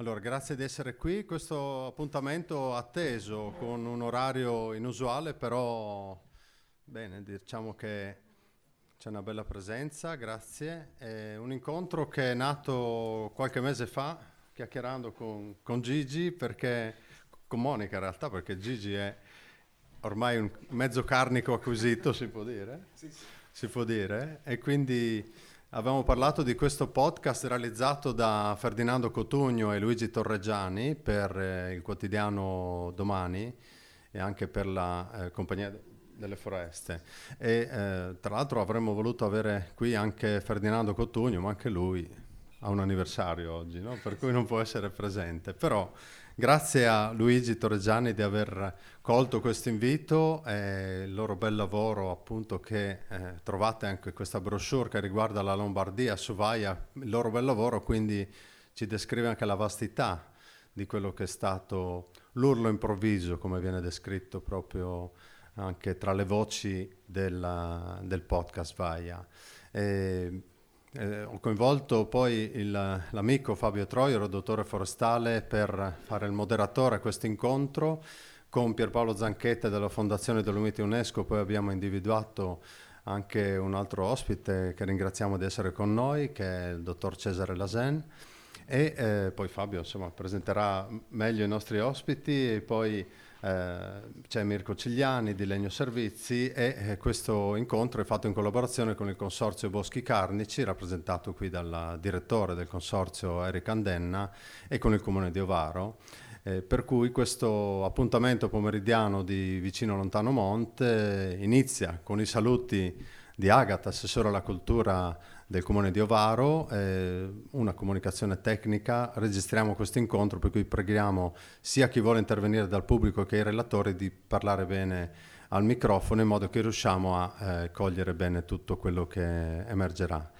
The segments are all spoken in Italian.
Allora, grazie di essere qui, questo appuntamento atteso con un orario inusuale, però bene, diciamo che c'è una bella presenza, grazie. È un incontro che è nato qualche mese fa, chiacchierando con Gigi, perché, con Monica in realtà, perché Gigi è ormai un mezzo carnico acquisito, si può dire? Sì, sì. Si può dire, e quindi avevamo parlato di questo podcast realizzato da Ferdinando Cotugno e Luigi Torreggiani per il Quotidiano Domani e anche per la Compagnia delle Foreste. E tra l'altro avremmo voluto avere qui anche Ferdinando Cotugno, ma anche lui ha un anniversario oggi, no? Per cui non può essere presente. Però grazie a Luigi Torreggiani di aver colto questo invito e il loro bel lavoro, appunto, che trovate anche questa brochure che riguarda la Lombardia su VAIA, il loro bel lavoro quindi ci descrive anche la vastità di quello che è stato l'urlo improvviso, come viene descritto proprio anche tra le voci del podcast VAIA. Ho coinvolto poi l'amico Fabio Troiero, dottore forestale, per fare il moderatore a questo incontro con Pierpaolo Zanchetta della Fondazione Dolomiti UNESCO. Poi abbiamo individuato anche un altro ospite che ringraziamo di essere con noi, che è il dottor Cesare Lasen, e poi Fabio, insomma, presenterà meglio i nostri ospiti, e poi c'è Mirko Cigliani di Legno Servizi, e questo incontro è fatto in collaborazione con il Consorzio Boschi Carnici, rappresentato qui dal direttore del Consorzio Erika, e con il Comune di Ovaro, per cui questo appuntamento pomeridiano di Vicino Lontano Monte inizia con i saluti di Agata, assessore alla cultura del Comune di Ovaro, una comunicazione tecnica. Registriamo questo incontro, per cui preghiamo sia chi vuole intervenire dal pubblico che i relatori di parlare bene al microfono, in modo che riusciamo a cogliere bene tutto quello che emergerà.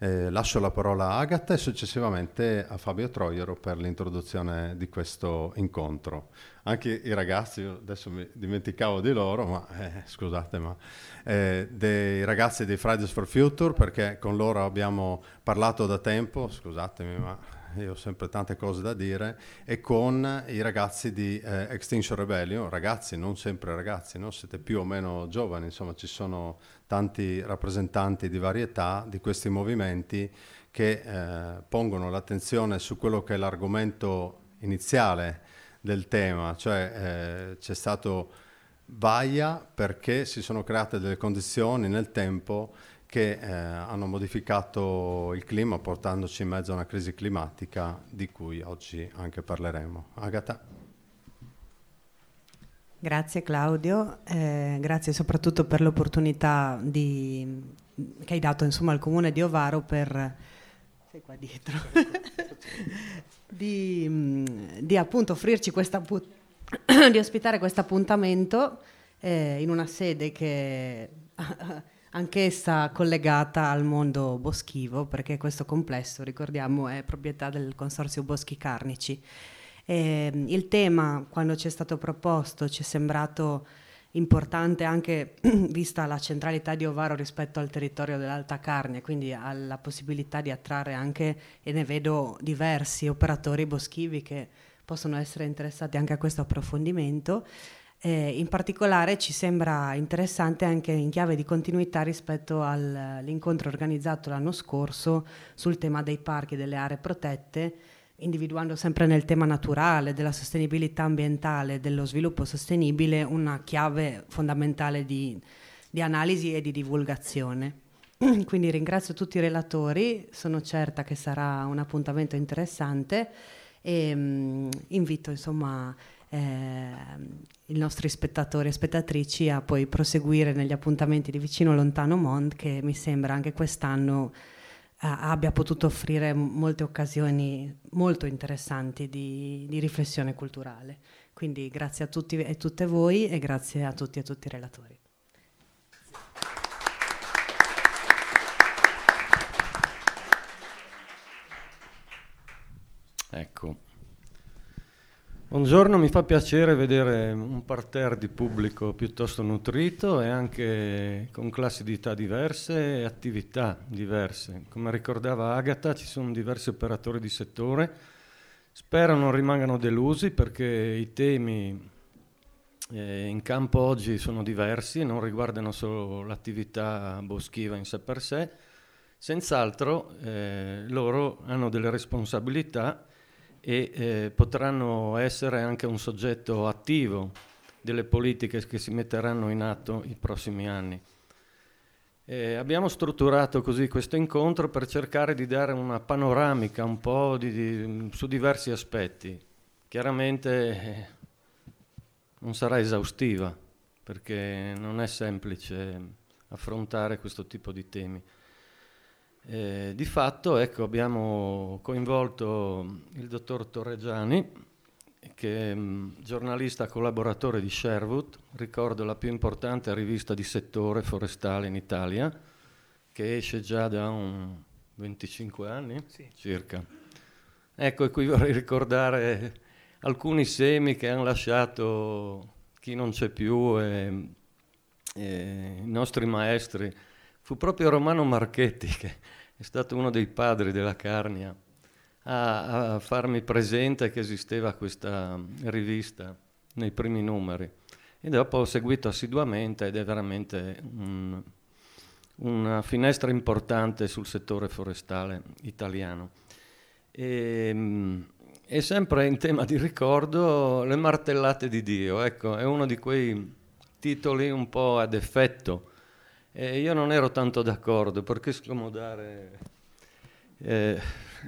Lascio la parola a Agata e successivamente a Fabio Troiero per l'introduzione di questo incontro. Anche i ragazzi, adesso mi dimenticavo di loro, ma scusate, ma dei ragazzi dei Fridays for Future, perché con loro abbiamo parlato da tempo, scusatemi, ma io ho sempre tante cose da dire, e con i ragazzi di Extinction Rebellion, ragazzi, non sempre ragazzi, no? Siete più o meno giovani, insomma ci sono tanti rappresentanti di varietà di questi movimenti che pongono l'attenzione su quello che è l'argomento iniziale del tema, cioè c'è stato VAIA perché si sono create delle condizioni nel tempo che hanno modificato il clima, portandoci in mezzo a una crisi climatica di cui oggi anche parleremo. Agata. Grazie Claudio, grazie soprattutto per l'opportunità che hai dato, insomma, al Comune di Ovaro per... Sei qua dietro. Di appunto offrirci di ospitare questo appuntamento in una sede che anch'essa collegata al mondo boschivo, perché questo complesso, ricordiamo, è proprietà del Consorzio Boschi Carnici. Il tema, quando ci è stato proposto, ci è sembrato importante anche vista la centralità di Ovaro rispetto al territorio dell'Alta Carnia, quindi alla possibilità di attrarre anche, e ne vedo diversi, operatori boschivi che possono essere interessati anche a questo approfondimento. In particolare ci sembra interessante anche in chiave di continuità rispetto all'incontro organizzato l'anno scorso sul tema dei parchi e delle aree protette, individuando sempre nel tema naturale, della sostenibilità ambientale, dello sviluppo sostenibile, una chiave fondamentale di analisi e di divulgazione. Quindi ringrazio tutti i relatori, sono certa che sarà un appuntamento interessante, e invito, insomma, i nostri spettatori e spettatrici a poi proseguire negli appuntamenti di Vicino Lontano Monte, che mi sembra anche quest'anno abbia potuto offrire molte occasioni molto interessanti di riflessione culturale. Quindi grazie a tutti e tutte voi, e grazie a tutti e tutti i relatori. Ecco. Buongiorno, mi fa piacere vedere un parterre di pubblico piuttosto nutrito e anche con classi di età diverse e attività diverse. Come ricordava Agata, ci sono diversi operatori di settore, Spero non rimangano delusi, perché i temi in campo oggi sono diversi, non riguardano solo l'attività boschiva in sé per sé. Senz'altro loro hanno delle responsabilità e potranno essere anche un soggetto attivo delle politiche che si metteranno in atto i prossimi anni. Abbiamo strutturato così questo incontro per cercare di dare una panoramica un po' su diversi aspetti. Chiaramente non sarà esaustiva, perché non è semplice affrontare questo tipo di temi. Di fatto, ecco, abbiamo coinvolto il dottor Torreggiani, che è giornalista collaboratore di Sherwood, ricordo la più importante rivista di settore forestale in Italia, che esce già da 25 anni sì, circa. Ecco, e qui vorrei ricordare alcuni semi che hanno lasciato chi non c'è più, i nostri maestri. Fu proprio Romano Marchetti, che è stato uno dei padri della Carnia, a farmi presente che esisteva questa rivista nei primi numeri, e dopo ho seguito assiduamente, ed è veramente una finestra importante sul settore forestale italiano. E sempre in tema di ricordo, Le martellate di Dio, ecco, è uno di quei titoli un po' ad effetto. Io non ero tanto d'accordo, perché scomodare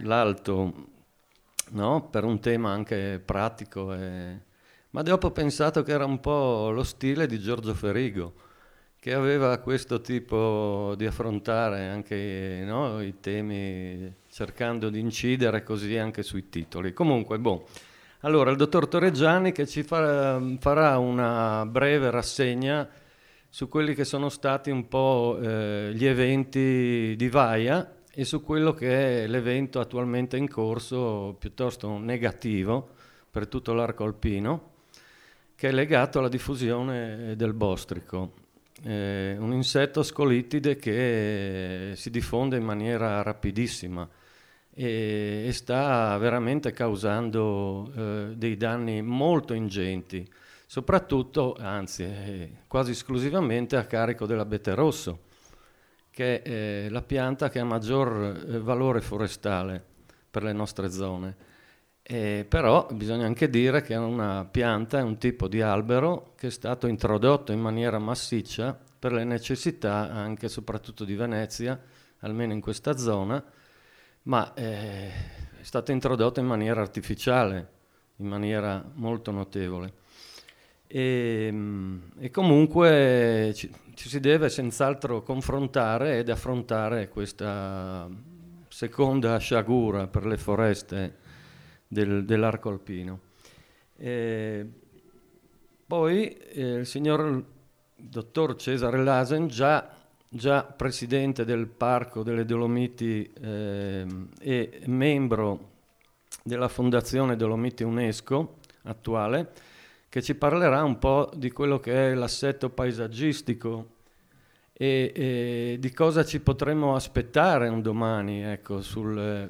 l'alto, no? Per un tema anche pratico, ma dopo ho pensato che era un po' lo stile di Giorgio Ferigo, che aveva questo tipo di affrontare anche, no, i temi, cercando di incidere così anche sui titoli. Comunque, boh. Allora, il dottor Torreggiani, che ci farà una breve rassegna su quelli che sono stati un po' gli eventi di VAIA e su quello che è l'evento attualmente in corso, piuttosto negativo per tutto l'arco alpino, che è legato alla diffusione del bostrico, un insetto scolitide che si diffonde in maniera rapidissima e sta veramente causando dei danni molto ingenti, soprattutto, anzi, quasi esclusivamente a carico dell'abete rosso, che è la pianta che ha maggior valore forestale per le nostre zone. Però bisogna anche dire che è una pianta, è un tipo di albero che è stato introdotto in maniera massiccia per le necessità anche soprattutto di Venezia, almeno in questa zona, ma è stato introdotto in maniera artificiale, in maniera molto notevole. E comunque ci si deve senz'altro confrontare ed affrontare questa seconda sciagura per le foreste dell'arco alpino. Poi il signor dottor Cesare Lasen, già presidente del Parco delle Dolomiti e membro della Fondazione Dolomiti UNESCO attuale, che ci parlerà un po' di quello che è l'assetto paesaggistico e di cosa ci potremmo aspettare un domani, ecco, sulle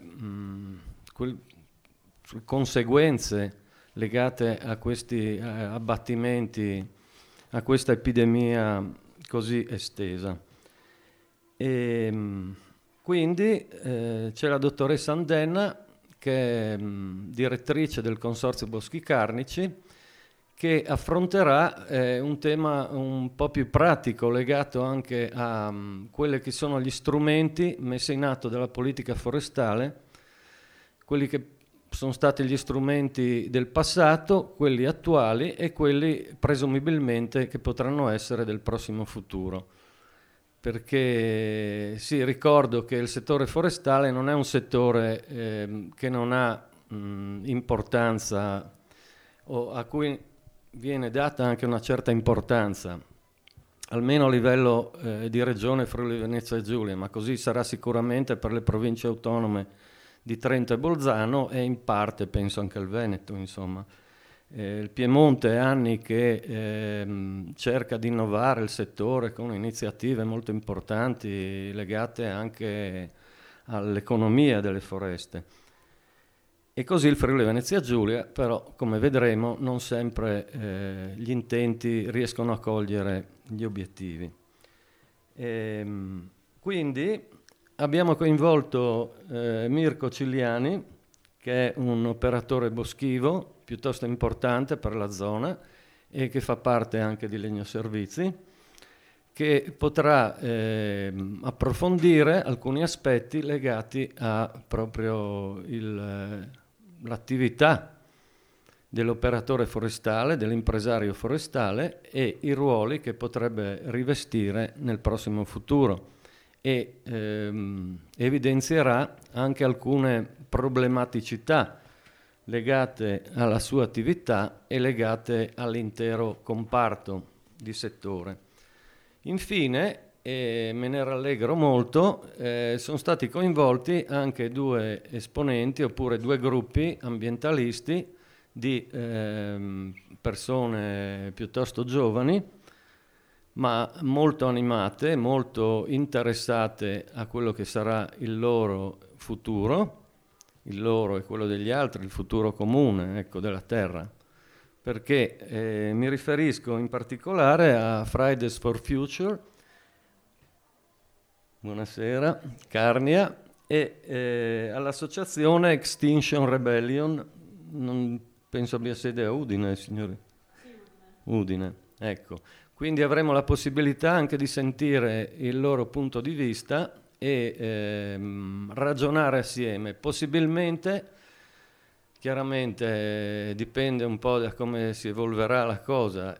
conseguenze legate a questi abbattimenti, a questa epidemia così estesa. Quindi c'è la dottoressa Andenna, che è direttrice del Consorzio Boschi Carnici, che affronterà un tema un po' più pratico, legato anche a quelli che sono gli strumenti messi in atto dalla politica forestale, quelli che sono stati gli strumenti del passato, quelli attuali e quelli presumibilmente che potranno essere del prossimo futuro. Perché sì, ricordo che il settore forestale non è un settore che non ha importanza, o a cui viene data anche una certa importanza, almeno a livello di regione Friuli Venezia Giulia, ma così sarà sicuramente per le province autonome di Trento e Bolzano, e in parte penso anche il Veneto, insomma. Il Piemonte è anni che cerca di innovare il settore con iniziative molto importanti legate anche all'economia delle foreste. E così il Friuli Venezia Giulia, però, come vedremo, non sempre gli intenti riescono a cogliere gli obiettivi. Quindi abbiamo coinvolto Mirko Cigliani, che è un operatore boschivo piuttosto importante per la zona e che fa parte anche di Legno Servizi, che potrà approfondire alcuni aspetti legati a proprio l'attività dell'operatore forestale, dell'impresario forestale e i ruoli che potrebbe rivestire nel prossimo futuro, e evidenzierà anche alcune problematicità legate alla sua attività e legate all'intero comparto di settore. Infine, e me ne rallegro molto, sono stati coinvolti anche due esponenti oppure due gruppi ambientalisti di persone piuttosto giovani, ma molto animate, molto interessate a quello che sarà il loro futuro, il loro e quello degli altri, il futuro comune, ecco, della terra. Perché mi riferisco in particolare a Fridays for Future, buonasera, Carnia, e all'associazione Extinction Rebellion, non penso abbia sede a Udine, signori. Udine, ecco. Quindi avremo la possibilità anche di sentire il loro punto di vista e ragionare assieme. Possibilmente, chiaramente dipende un po' da come si evolverà la cosa,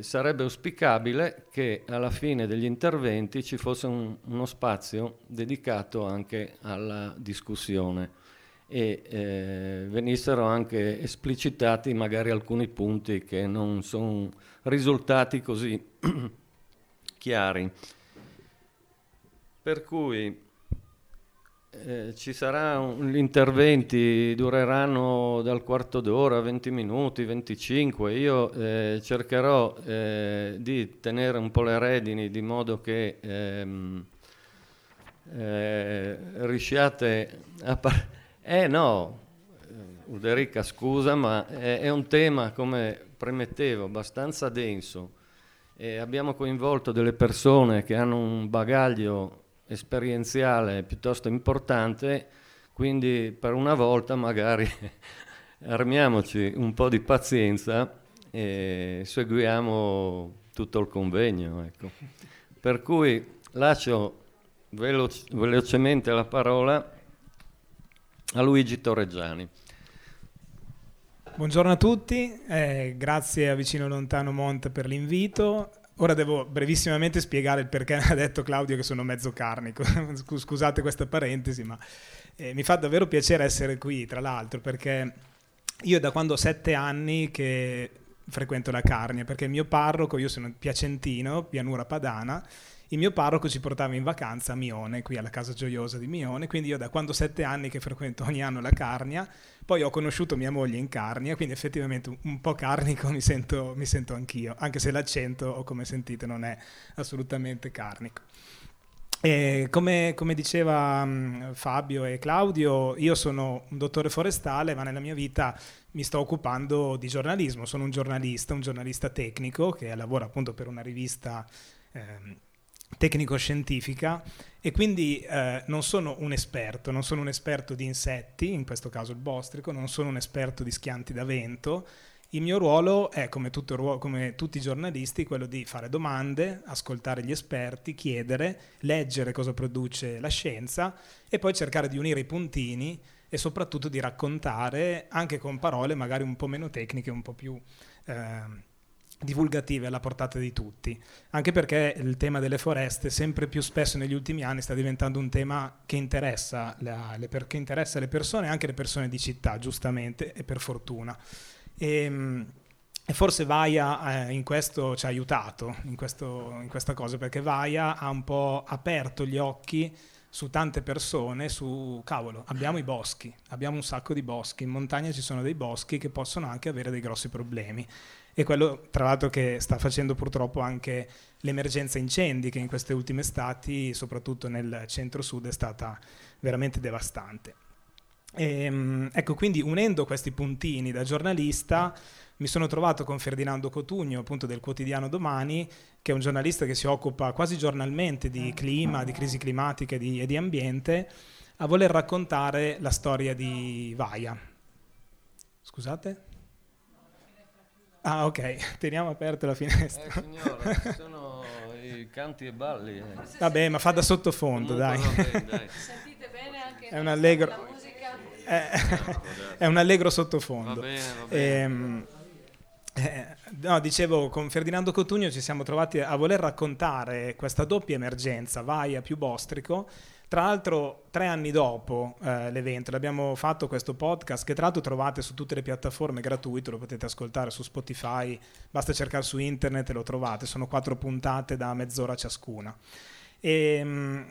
sarebbe auspicabile che alla fine degli interventi ci fosse uno spazio dedicato anche alla discussione e venissero anche esplicitati magari alcuni punti che non sono risultati così chiari. Per cui ci sarà gli interventi dureranno dal quarto d'ora a 20 minuti, 25. Io cercherò di tenere un po' le redini di modo che riusciate a parlare. No, Erika, scusa, ma è un tema, come premettevo, abbastanza denso. Abbiamo coinvolto delle persone che hanno un bagaglio esperienziale piuttosto importante, quindi per una volta magari armiamoci un po' di pazienza e seguiamo tutto il convegno. Ecco. Per cui lascio velocemente la parola a Luigi Torreggiani. Buongiorno a tutti, grazie a Vicino Lontano Monte per l'invito. Ora devo brevissimamente spiegare il perché ha detto Claudio che sono mezzo carnico, scusate questa parentesi, ma mi fa davvero piacere essere qui, tra l'altro, perché io da quando ho 7 anni che frequento la Carnia, perché il mio parroco, io sono piacentino, pianura padana, il mio parroco ci portava in vacanza a Mione, qui alla Casa Gioiosa di Mione, quindi io da quando ho 7 anni che frequento ogni anno la Carnia, poi ho conosciuto mia moglie in Carnia, quindi effettivamente un po' carnico mi sento anch'io, anche se l'accento, come sentite, non è assolutamente carnico. E come diceva Fabio e Claudio, io sono un dottore forestale, ma nella mia vita mi sto occupando di giornalismo, sono un giornalista tecnico che lavora appunto per una rivista tecnico-scientifica, e quindi non sono un esperto di insetti, in questo caso il bostrico, non sono un esperto di schianti da vento. Il mio ruolo è, come tutti i giornalisti, quello di fare domande, ascoltare gli esperti, chiedere, leggere cosa produce la scienza e poi cercare di unire i puntini e soprattutto di raccontare, anche con parole magari un po' meno tecniche, un po' più divulgative, alla portata di tutti, anche perché il tema delle foreste sempre più spesso negli ultimi anni sta diventando un tema che interessa le persone, anche le persone di città, giustamente, e per fortuna. E forse VAIA in questo ci ha aiutato, in questa cosa, perché VAIA ha un po' aperto gli occhi su tante persone, cavolo, abbiamo i boschi, abbiamo un sacco di boschi, in montagna ci sono dei boschi che possono anche avere dei grossi problemi. E quello, tra l'altro, che sta facendo purtroppo anche l'emergenza incendi, che in queste ultime estati, soprattutto nel centro-sud, è stata veramente devastante. Ecco, quindi unendo questi puntini da giornalista mi sono trovato con Ferdinando Cotugno, appunto del Quotidiano Domani, che è un giornalista che si occupa quasi giornalmente di clima, di crisi climatiche e di ambiente, a voler raccontare la storia di VAIA. Scusate? Ah, ok, teniamo aperta la finestra. Signora, ci sono i canti e balli. Vabbè, ma fa da sottofondo, dai. Dai. Sentite bene anche è un allegro... la musica. È un allegro sottofondo. Va bene. No, dicevo, con Ferdinando Cotugno ci siamo trovati a voler raccontare questa doppia emergenza VAIA più Bostrico. Tra l'altro 3 anni dopo l'evento l'abbiamo fatto questo podcast, che tra l'altro trovate su tutte le piattaforme gratuito, lo potete ascoltare su Spotify, basta cercare su internet e lo trovate. Sono 4 puntate da mezz'ora ciascuna e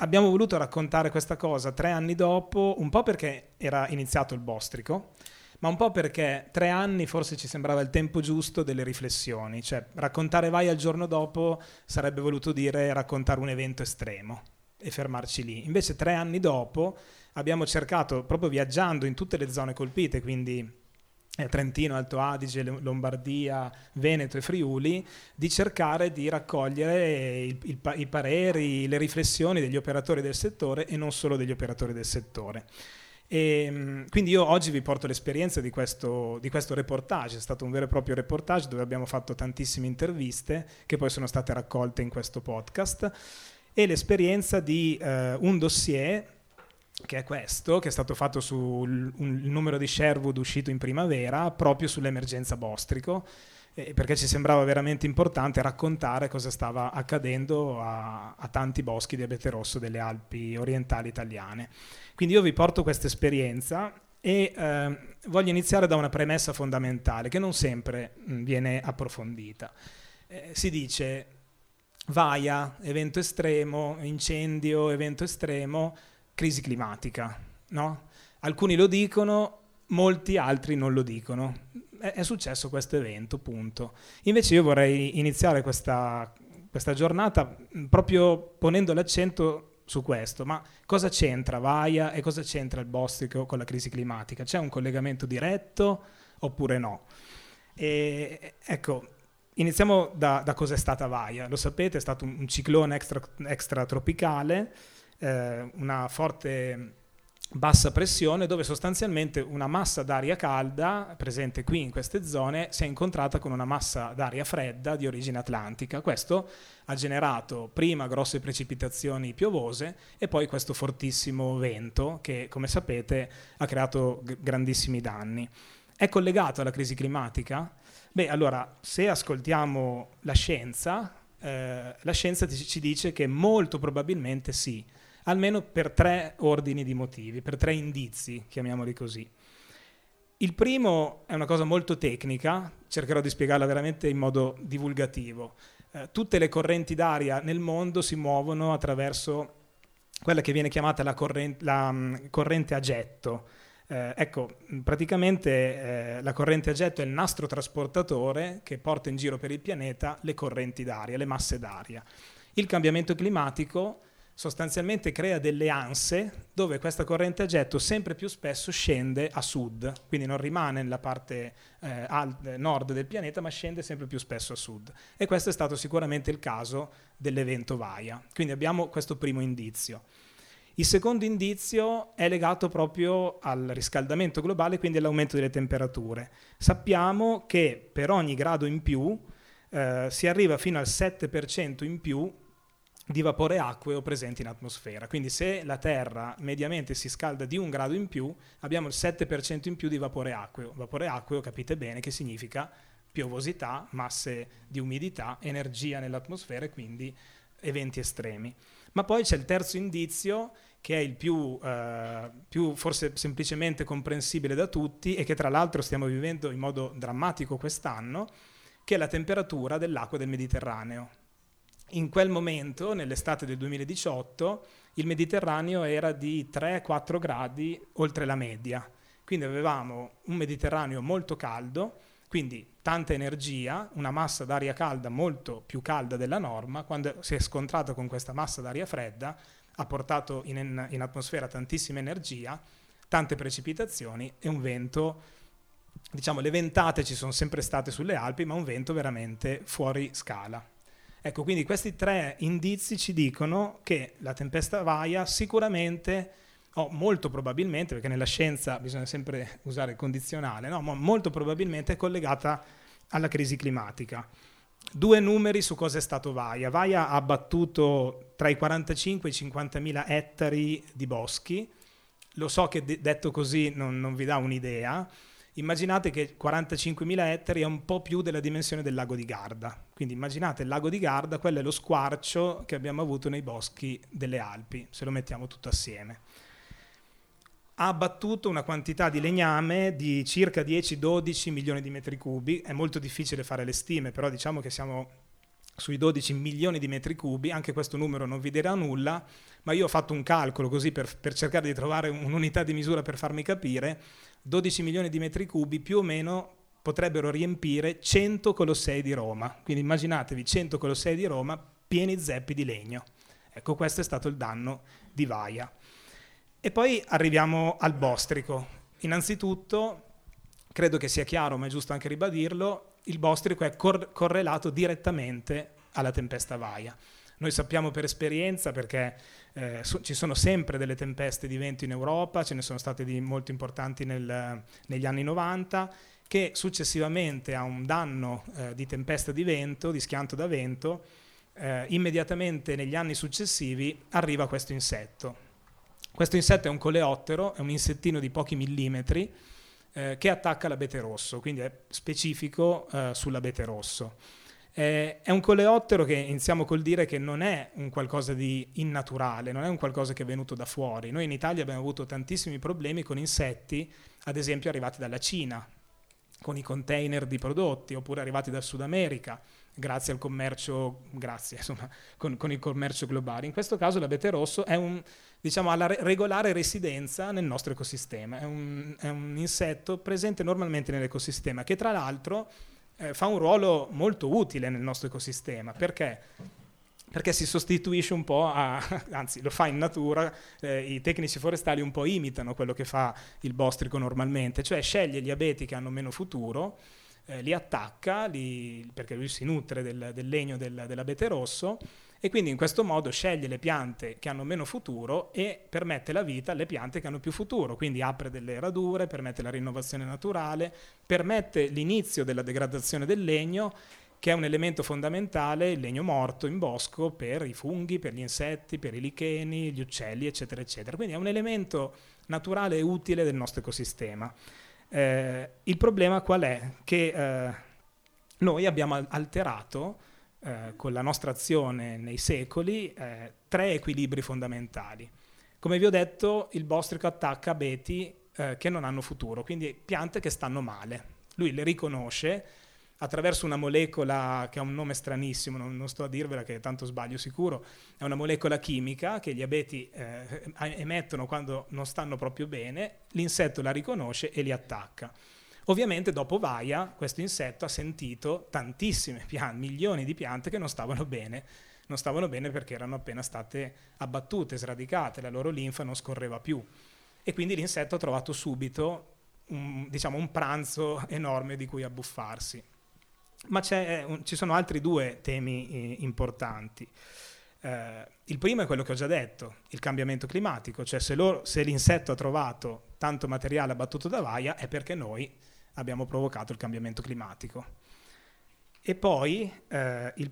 abbiamo voluto raccontare questa cosa 3 anni dopo, un po' perché era iniziato il Bostrico, ma un po' perché 3 anni forse ci sembrava il tempo giusto delle riflessioni, cioè raccontare VAIA al giorno dopo sarebbe voluto dire raccontare un evento estremo e fermarci lì. Invece 3 anni dopo abbiamo cercato, proprio viaggiando in tutte le zone colpite, quindi Trentino, Alto Adige, Lombardia, Veneto e Friuli, di cercare di raccogliere i pareri, le riflessioni degli operatori del settore e non solo degli operatori del settore. E quindi io oggi vi porto l'esperienza di questo reportage. È stato un vero e proprio reportage dove abbiamo fatto tantissime interviste che poi sono state raccolte in questo podcast, e l'esperienza di un dossier che è questo, che è stato fatto sul numero di Sherwood uscito in primavera proprio sull'emergenza Bostrico, perché ci sembrava veramente importante raccontare cosa stava accadendo a tanti boschi di abete rosso delle Alpi orientali italiane. Quindi io vi porto questa esperienza e voglio iniziare da una premessa fondamentale che non sempre viene approfondita. Si dice VAIA, evento estremo, incendio, evento estremo, crisi climatica, no? Alcuni lo dicono, molti altri non lo dicono. È successo questo evento, punto. Invece io vorrei iniziare questa giornata proprio ponendo l'accento su questo. Ma cosa c'entra VAIA e cosa c'entra il Bostrico con la crisi climatica? C'è un collegamento diretto oppure no? E, ecco, iniziamo da cosa è stata VAIA. Lo sapete, è stato un ciclone extratropicale, una forte bassa pressione, dove sostanzialmente una massa d'aria calda presente qui in queste zone si è incontrata con una massa d'aria fredda di origine atlantica. Questo ha generato prima grosse precipitazioni piovose e poi questo fortissimo vento che, come sapete, ha creato grandissimi danni. È collegato alla crisi climatica? Beh, allora, se ascoltiamo la scienza ci dice che molto probabilmente sì, almeno per 3 ordini di motivi, per 3 indizi, chiamiamoli così. Il primo è una cosa molto tecnica, cercherò di spiegarla veramente in modo divulgativo. Tutte le correnti d'aria nel mondo si muovono attraverso quella che viene chiamata la corrente a getto. Ecco, praticamente la corrente a getto è il nastro trasportatore che porta in giro per il pianeta le correnti d'aria, le masse d'aria. Il cambiamento climatico sostanzialmente crea delle anse dove questa corrente a getto sempre più spesso scende a sud, quindi non rimane nella parte nord del pianeta, ma scende sempre più spesso a sud. E questo è stato sicuramente il caso dell'evento VAIA. Quindi abbiamo questo primo indizio. Il secondo indizio è legato proprio al riscaldamento globale, quindi all'aumento delle temperature. Sappiamo che per ogni grado in più si arriva fino al 7% in più di vapore acqueo presenti in atmosfera. Quindi se la Terra mediamente si scalda di 1 grado in più, abbiamo il 7% in più di vapore acqueo. Vapore acqueo, capite bene, che significa piovosità, masse di umidità, energia nell'atmosfera e quindi eventi estremi. Ma poi c'è il terzo indizio, che è il più forse semplicemente comprensibile da tutti e che tra l'altro stiamo vivendo in modo drammatico quest'anno, che è la temperatura dell'acqua del Mediterraneo. In quel momento, nell'estate del 2018, il Mediterraneo era di 3-4 gradi oltre la media. Quindi avevamo un Mediterraneo molto caldo, quindi tanta energia, una massa d'aria calda molto più calda della norma. Quando si è scontrata con questa massa d'aria fredda, ha portato in atmosfera tantissima energia, tante precipitazioni e un vento, diciamo le ventate ci sono sempre state sulle Alpi, ma un vento veramente fuori scala. Ecco, quindi questi tre indizi ci dicono che la tempesta Vaia sicuramente, o molto probabilmente, perché nella scienza bisogna sempre usare il condizionale, no? Ma molto probabilmente è collegata alla crisi climatica. Due numeri su cosa è stato Vaia. Vaia ha abbattuto tra i 45 e i 50.000 ettari di boschi. Lo so che detto così non vi dà un'idea. Immaginate che 45.000 ettari è un po' più della dimensione del lago di Garda. Quindi immaginate il lago di Garda, quello è lo squarcio che abbiamo avuto nei boschi delle Alpi, se lo mettiamo tutto assieme. Ha abbattuto una quantità di legname di circa 10-12 milioni di metri cubi. È molto difficile fare le stime, però diciamo che siamo sui 12 milioni di metri cubi. Anche questo numero non vi dirà nulla, ma io ho fatto un calcolo così per cercare di trovare un'unità di misura per farmi capire. 12 milioni di metri cubi più o meno potrebbero riempire 100 Colossei di Roma, quindi immaginatevi 100 Colossei di Roma pieni zeppi di legno. Ecco, questo è stato il danno di Vaia. E poi arriviamo al Bostrico. Innanzitutto, credo che sia chiaro, ma è giusto anche ribadirlo, il Bostrico è correlato direttamente alla tempesta Vaia. Noi sappiamo per esperienza, perché ci sono sempre delle tempeste di vento in Europa, ce ne sono state di molto importanti negli anni 90, che successivamente a un danno di tempesta di vento, di schianto da vento, immediatamente negli anni successivi arriva questo insetto. Questo insetto è un coleottero, è un insettino di pochi millimetri che attacca l'abete rosso, quindi è specifico sull'abete rosso. È un coleottero che iniziamo col dire che non è un qualcosa di innaturale, non è un qualcosa che è venuto da fuori. Noi in Italia abbiamo avuto tantissimi problemi con insetti, ad esempio arrivati dalla Cina, con i container di prodotti, oppure arrivati dal Sud America, grazie al commercio, con il commercio globale. In questo caso l'abete rosso è ha la regolare residenza nel nostro ecosistema, è un insetto presente normalmente nell'ecosistema, che tra l'altro fa un ruolo molto utile nel nostro ecosistema, perché si sostituisce un po', anzi lo fa in natura, i tecnici forestali un po' imitano quello che fa il bostrico normalmente, cioè sceglie gli abeti che hanno meno futuro, li attacca, perché lui si nutre del legno dell'abete rosso, e quindi in questo modo sceglie le piante che hanno meno futuro e permette la vita alle piante che hanno più futuro, quindi apre delle radure, permette la rinnovazione naturale, permette l'inizio della degradazione del legno, che è un elemento fondamentale, il legno morto in bosco, per i funghi, per gli insetti, per i licheni, gli uccelli, eccetera, eccetera. Quindi è un elemento naturale e utile del nostro ecosistema. Il problema qual è? Che noi abbiamo alterato con la nostra azione nei secoli tre equilibri fondamentali. Come vi ho detto, il bostrico attacca abeti che non hanno futuro, quindi piante che stanno male. Lui le riconosce attraverso una molecola che ha un nome stranissimo, non sto a dirvela che tanto sbaglio sicuro, è una molecola chimica che gli abeti emettono quando non stanno proprio bene, l'insetto la riconosce e li attacca. Ovviamente dopo Vaia questo insetto ha sentito tantissime piante, milioni di piante che non stavano bene perché erano appena state abbattute, sradicate, la loro linfa non scorreva più e quindi l'insetto ha trovato subito un pranzo enorme di cui abbuffarsi. Ma ci sono altri due temi importanti. Il primo è quello che ho già detto, il cambiamento climatico, cioè se l'insetto ha trovato tanto materiale abbattuto da Vaia è perché noi abbiamo provocato il cambiamento climatico. E poi il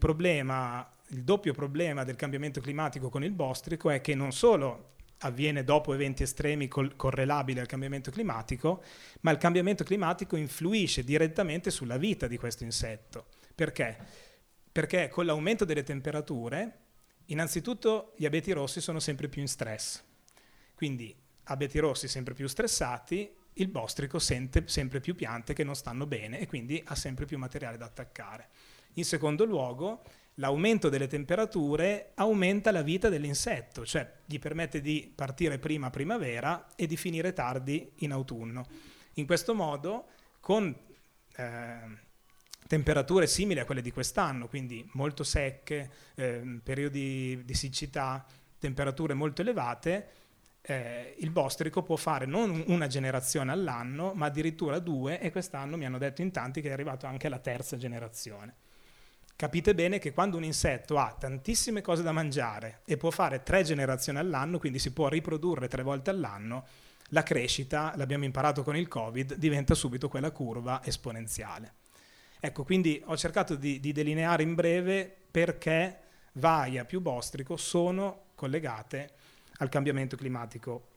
doppio problema del cambiamento climatico con il bostrico è che non solo avviene dopo eventi estremi correlabili al cambiamento climatico, ma il cambiamento climatico influisce direttamente sulla vita di questo insetto. Perché? Perché con l'aumento delle temperature, innanzitutto gli abeti rossi sono sempre più in stress, quindi abeti rossi sempre più stressati, il bostrico sente sempre più piante che non stanno bene e quindi ha sempre più materiale da attaccare. In secondo luogo, l'aumento delle temperature aumenta la vita dell'insetto, cioè gli permette di partire prima primavera e di finire tardi in autunno. In questo modo, con temperature simili a quelle di quest'anno, quindi molto secche, periodi di siccità, temperature molto elevate, il Bostrico può fare non una generazione all'anno, ma addirittura due, e quest'anno mi hanno detto in tanti che è arrivato anche la terza generazione. Capite bene che quando un insetto ha tantissime cose da mangiare e può fare 3 generazioni all'anno, quindi si può riprodurre 3 volte all'anno, la crescita, l'abbiamo imparato con il Covid, diventa subito quella curva esponenziale. Ecco, quindi ho cercato di delineare in breve perché Vaia più Bostrico sono collegate al cambiamento climatico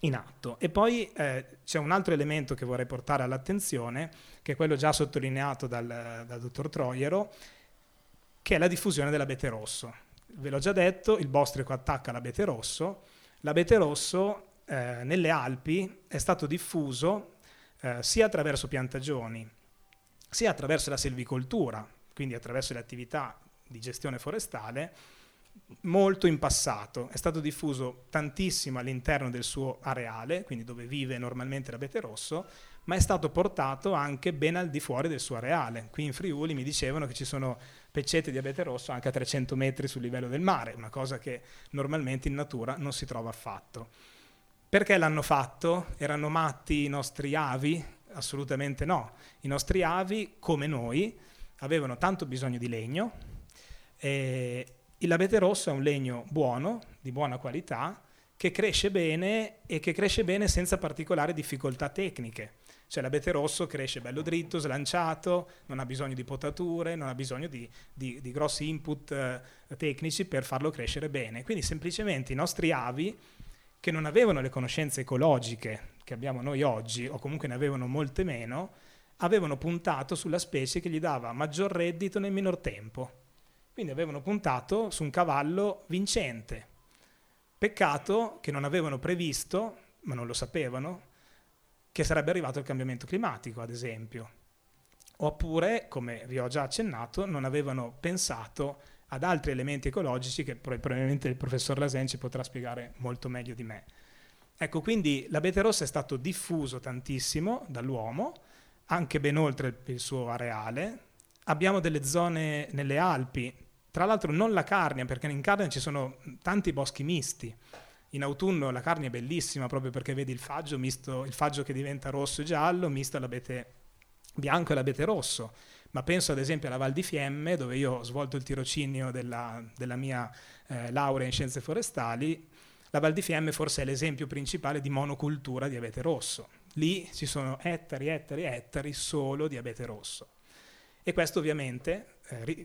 in atto. E poi c'è un altro elemento che vorrei portare all'attenzione, che è quello già sottolineato dal dottor Troiero, che è la diffusione dell'abete rosso. Ve l'ho già detto, il Bostrico attacca l'abete rosso. L'abete rosso nelle Alpi è stato diffuso sia attraverso piantagioni, sia attraverso la silvicoltura, quindi attraverso le attività di gestione forestale, molto in passato. È stato diffuso tantissimo all'interno del suo areale, quindi dove vive normalmente l'abete rosso, ma è stato portato anche ben al di fuori del suo areale. Qui in Friuli mi dicevano che ci sono peccette di abete rosso anche a 300 metri sul livello del mare, una cosa che normalmente in natura non si trova affatto. Perché l'hanno fatto? Erano matti i nostri avi? Assolutamente no. I nostri avi, come noi, avevano tanto bisogno di legno, e l'abete rosso è un legno buono, di buona qualità, che cresce bene e che cresce bene senza particolari difficoltà tecniche. Cioè l'abete rosso cresce bello dritto, slanciato, non ha bisogno di potature, non ha bisogno di grossi input tecnici per farlo crescere bene. Quindi semplicemente i nostri avi, che non avevano le conoscenze ecologiche che abbiamo noi oggi, o comunque ne avevano molte meno, avevano puntato sulla specie che gli dava maggior reddito nel minor tempo. Quindi avevano puntato su un cavallo vincente. Peccato che non avevano previsto, ma non lo sapevano, che sarebbe arrivato il cambiamento climatico, ad esempio. Oppure, come vi ho già accennato, non avevano pensato ad altri elementi ecologici che probabilmente il professor Lasen ci potrà spiegare molto meglio di me. Ecco, quindi l'abete rosso è stato diffuso tantissimo dall'uomo, anche ben oltre il suo areale. Abbiamo delle zone nelle Alpi, tra l'altro non la Carnia, perché in Carnia ci sono tanti boschi misti. In autunno la Carnia è bellissima proprio perché vedi il faggio misto, il faggio che diventa rosso e giallo, misto all'abete bianco e l'abete rosso. Ma penso ad esempio alla Val di Fiemme, dove io ho svolto il tirocinio della mia laurea in scienze forestali. La Val di Fiemme forse è l'esempio principale di monocultura di abete rosso. Lì ci sono ettari, ettari, ettari solo di abete rosso. E questo ovviamente,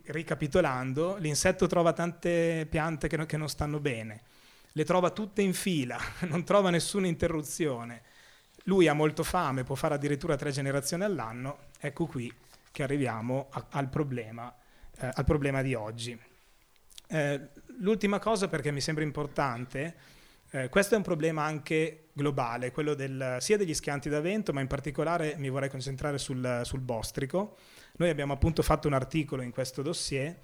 ricapitolando, l'insetto trova tante piante che non stanno bene, le trova tutte in fila, non trova nessuna interruzione. Lui ha molto fame, può fare addirittura 3 generazioni all'anno. Ecco qui che arriviamo al problema di oggi. L'ultima cosa, perché mi sembra importante, questo è un problema anche globale, quello sia degli schianti da vento, ma in particolare mi vorrei concentrare sul Bostrico. Noi abbiamo appunto fatto un articolo in questo dossier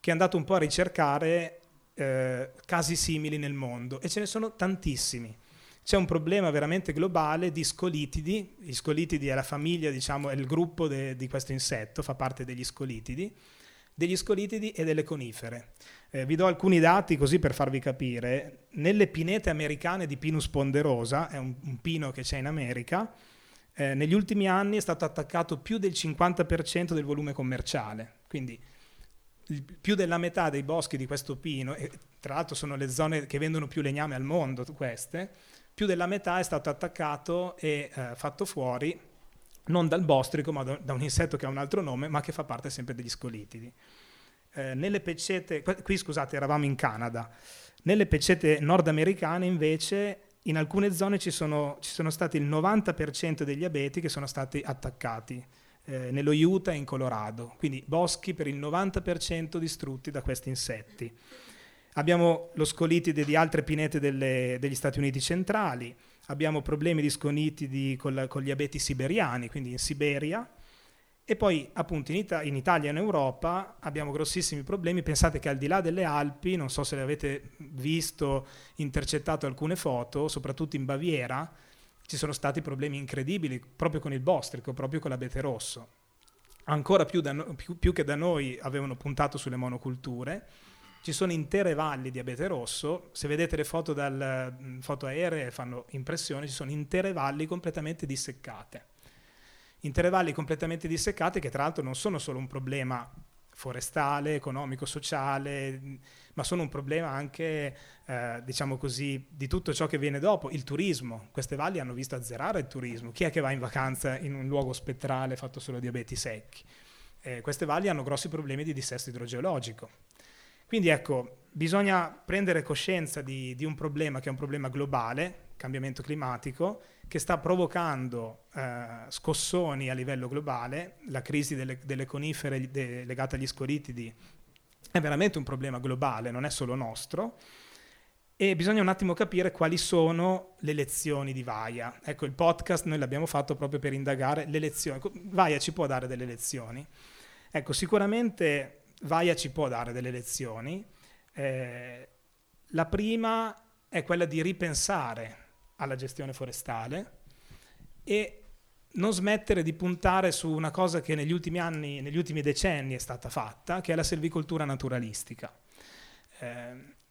che è andato un po' a ricercare casi simili nel mondo, e ce ne sono tantissimi. C'è un problema veramente globale di scolitidi. Gli scolitidi è la famiglia, diciamo, è il gruppo di questo insetto, fa parte degli scolitidi e delle conifere. Vi do alcuni dati così per farvi capire. Nelle pinete americane di Pinus ponderosa, è un pino che c'è in America, negli ultimi anni è stato attaccato più del 50% del volume commerciale, quindi più della metà dei boschi di questo pino, e tra l'altro sono le zone che vendono più legname al mondo queste, più della metà è stato attaccato e fatto fuori, non dal Bostrico ma da un insetto che ha un altro nome ma che fa parte sempre degli scolitidi. Nelle peccette, qui scusate eravamo in Canada, nelle peccette nordamericane invece in alcune zone ci sono stati il 90% degli abeti che sono stati attaccati, nello Utah e in Colorado, quindi boschi per il 90% distrutti da questi insetti. Abbiamo lo scolitide di altre pinete degli Stati Uniti centrali, abbiamo problemi di scolitidi con gli abeti siberiani, quindi in Siberia, e poi appunto in Italia e in Europa abbiamo grossissimi problemi. Pensate che al di là delle Alpi, non so se le avete visto, intercettato alcune foto, soprattutto in Baviera, ci sono stati problemi incredibili proprio con il Bostrico, proprio con l'abete rosso. Ancora più che da noi avevano puntato sulle monoculture, ci sono intere valli di abete rosso, se vedete le foto dal foto aeree fanno impressione, ci sono intere valli completamente disseccate. Intere valli completamente disseccate che tra l'altro non sono solo un problema forestale, economico, sociale, ma sono un problema anche, diciamo così, di tutto ciò che viene dopo, il turismo. Queste valli hanno visto azzerare il turismo. Chi è che va in vacanza in un luogo spettrale fatto solo di abeti secchi? Queste valli hanno grossi problemi di dissesto idrogeologico. Quindi ecco, bisogna prendere coscienza di un problema che è un problema globale, cambiamento climatico, che sta provocando scossoni a livello globale. La crisi delle conifere legata agli scoritidi è veramente un problema globale, non è solo nostro, e bisogna un attimo capire quali sono le lezioni di VAIA. Ecco, il podcast noi l'abbiamo fatto proprio per indagare le lezioni. VAIA ci può dare delle lezioni? Ecco, sicuramente VAIA ci può dare delle lezioni. La prima è quella di ripensare alla gestione forestale e non smettere di puntare su una cosa che negli ultimi anni, negli ultimi decenni è stata fatta, che è la selvicoltura naturalistica.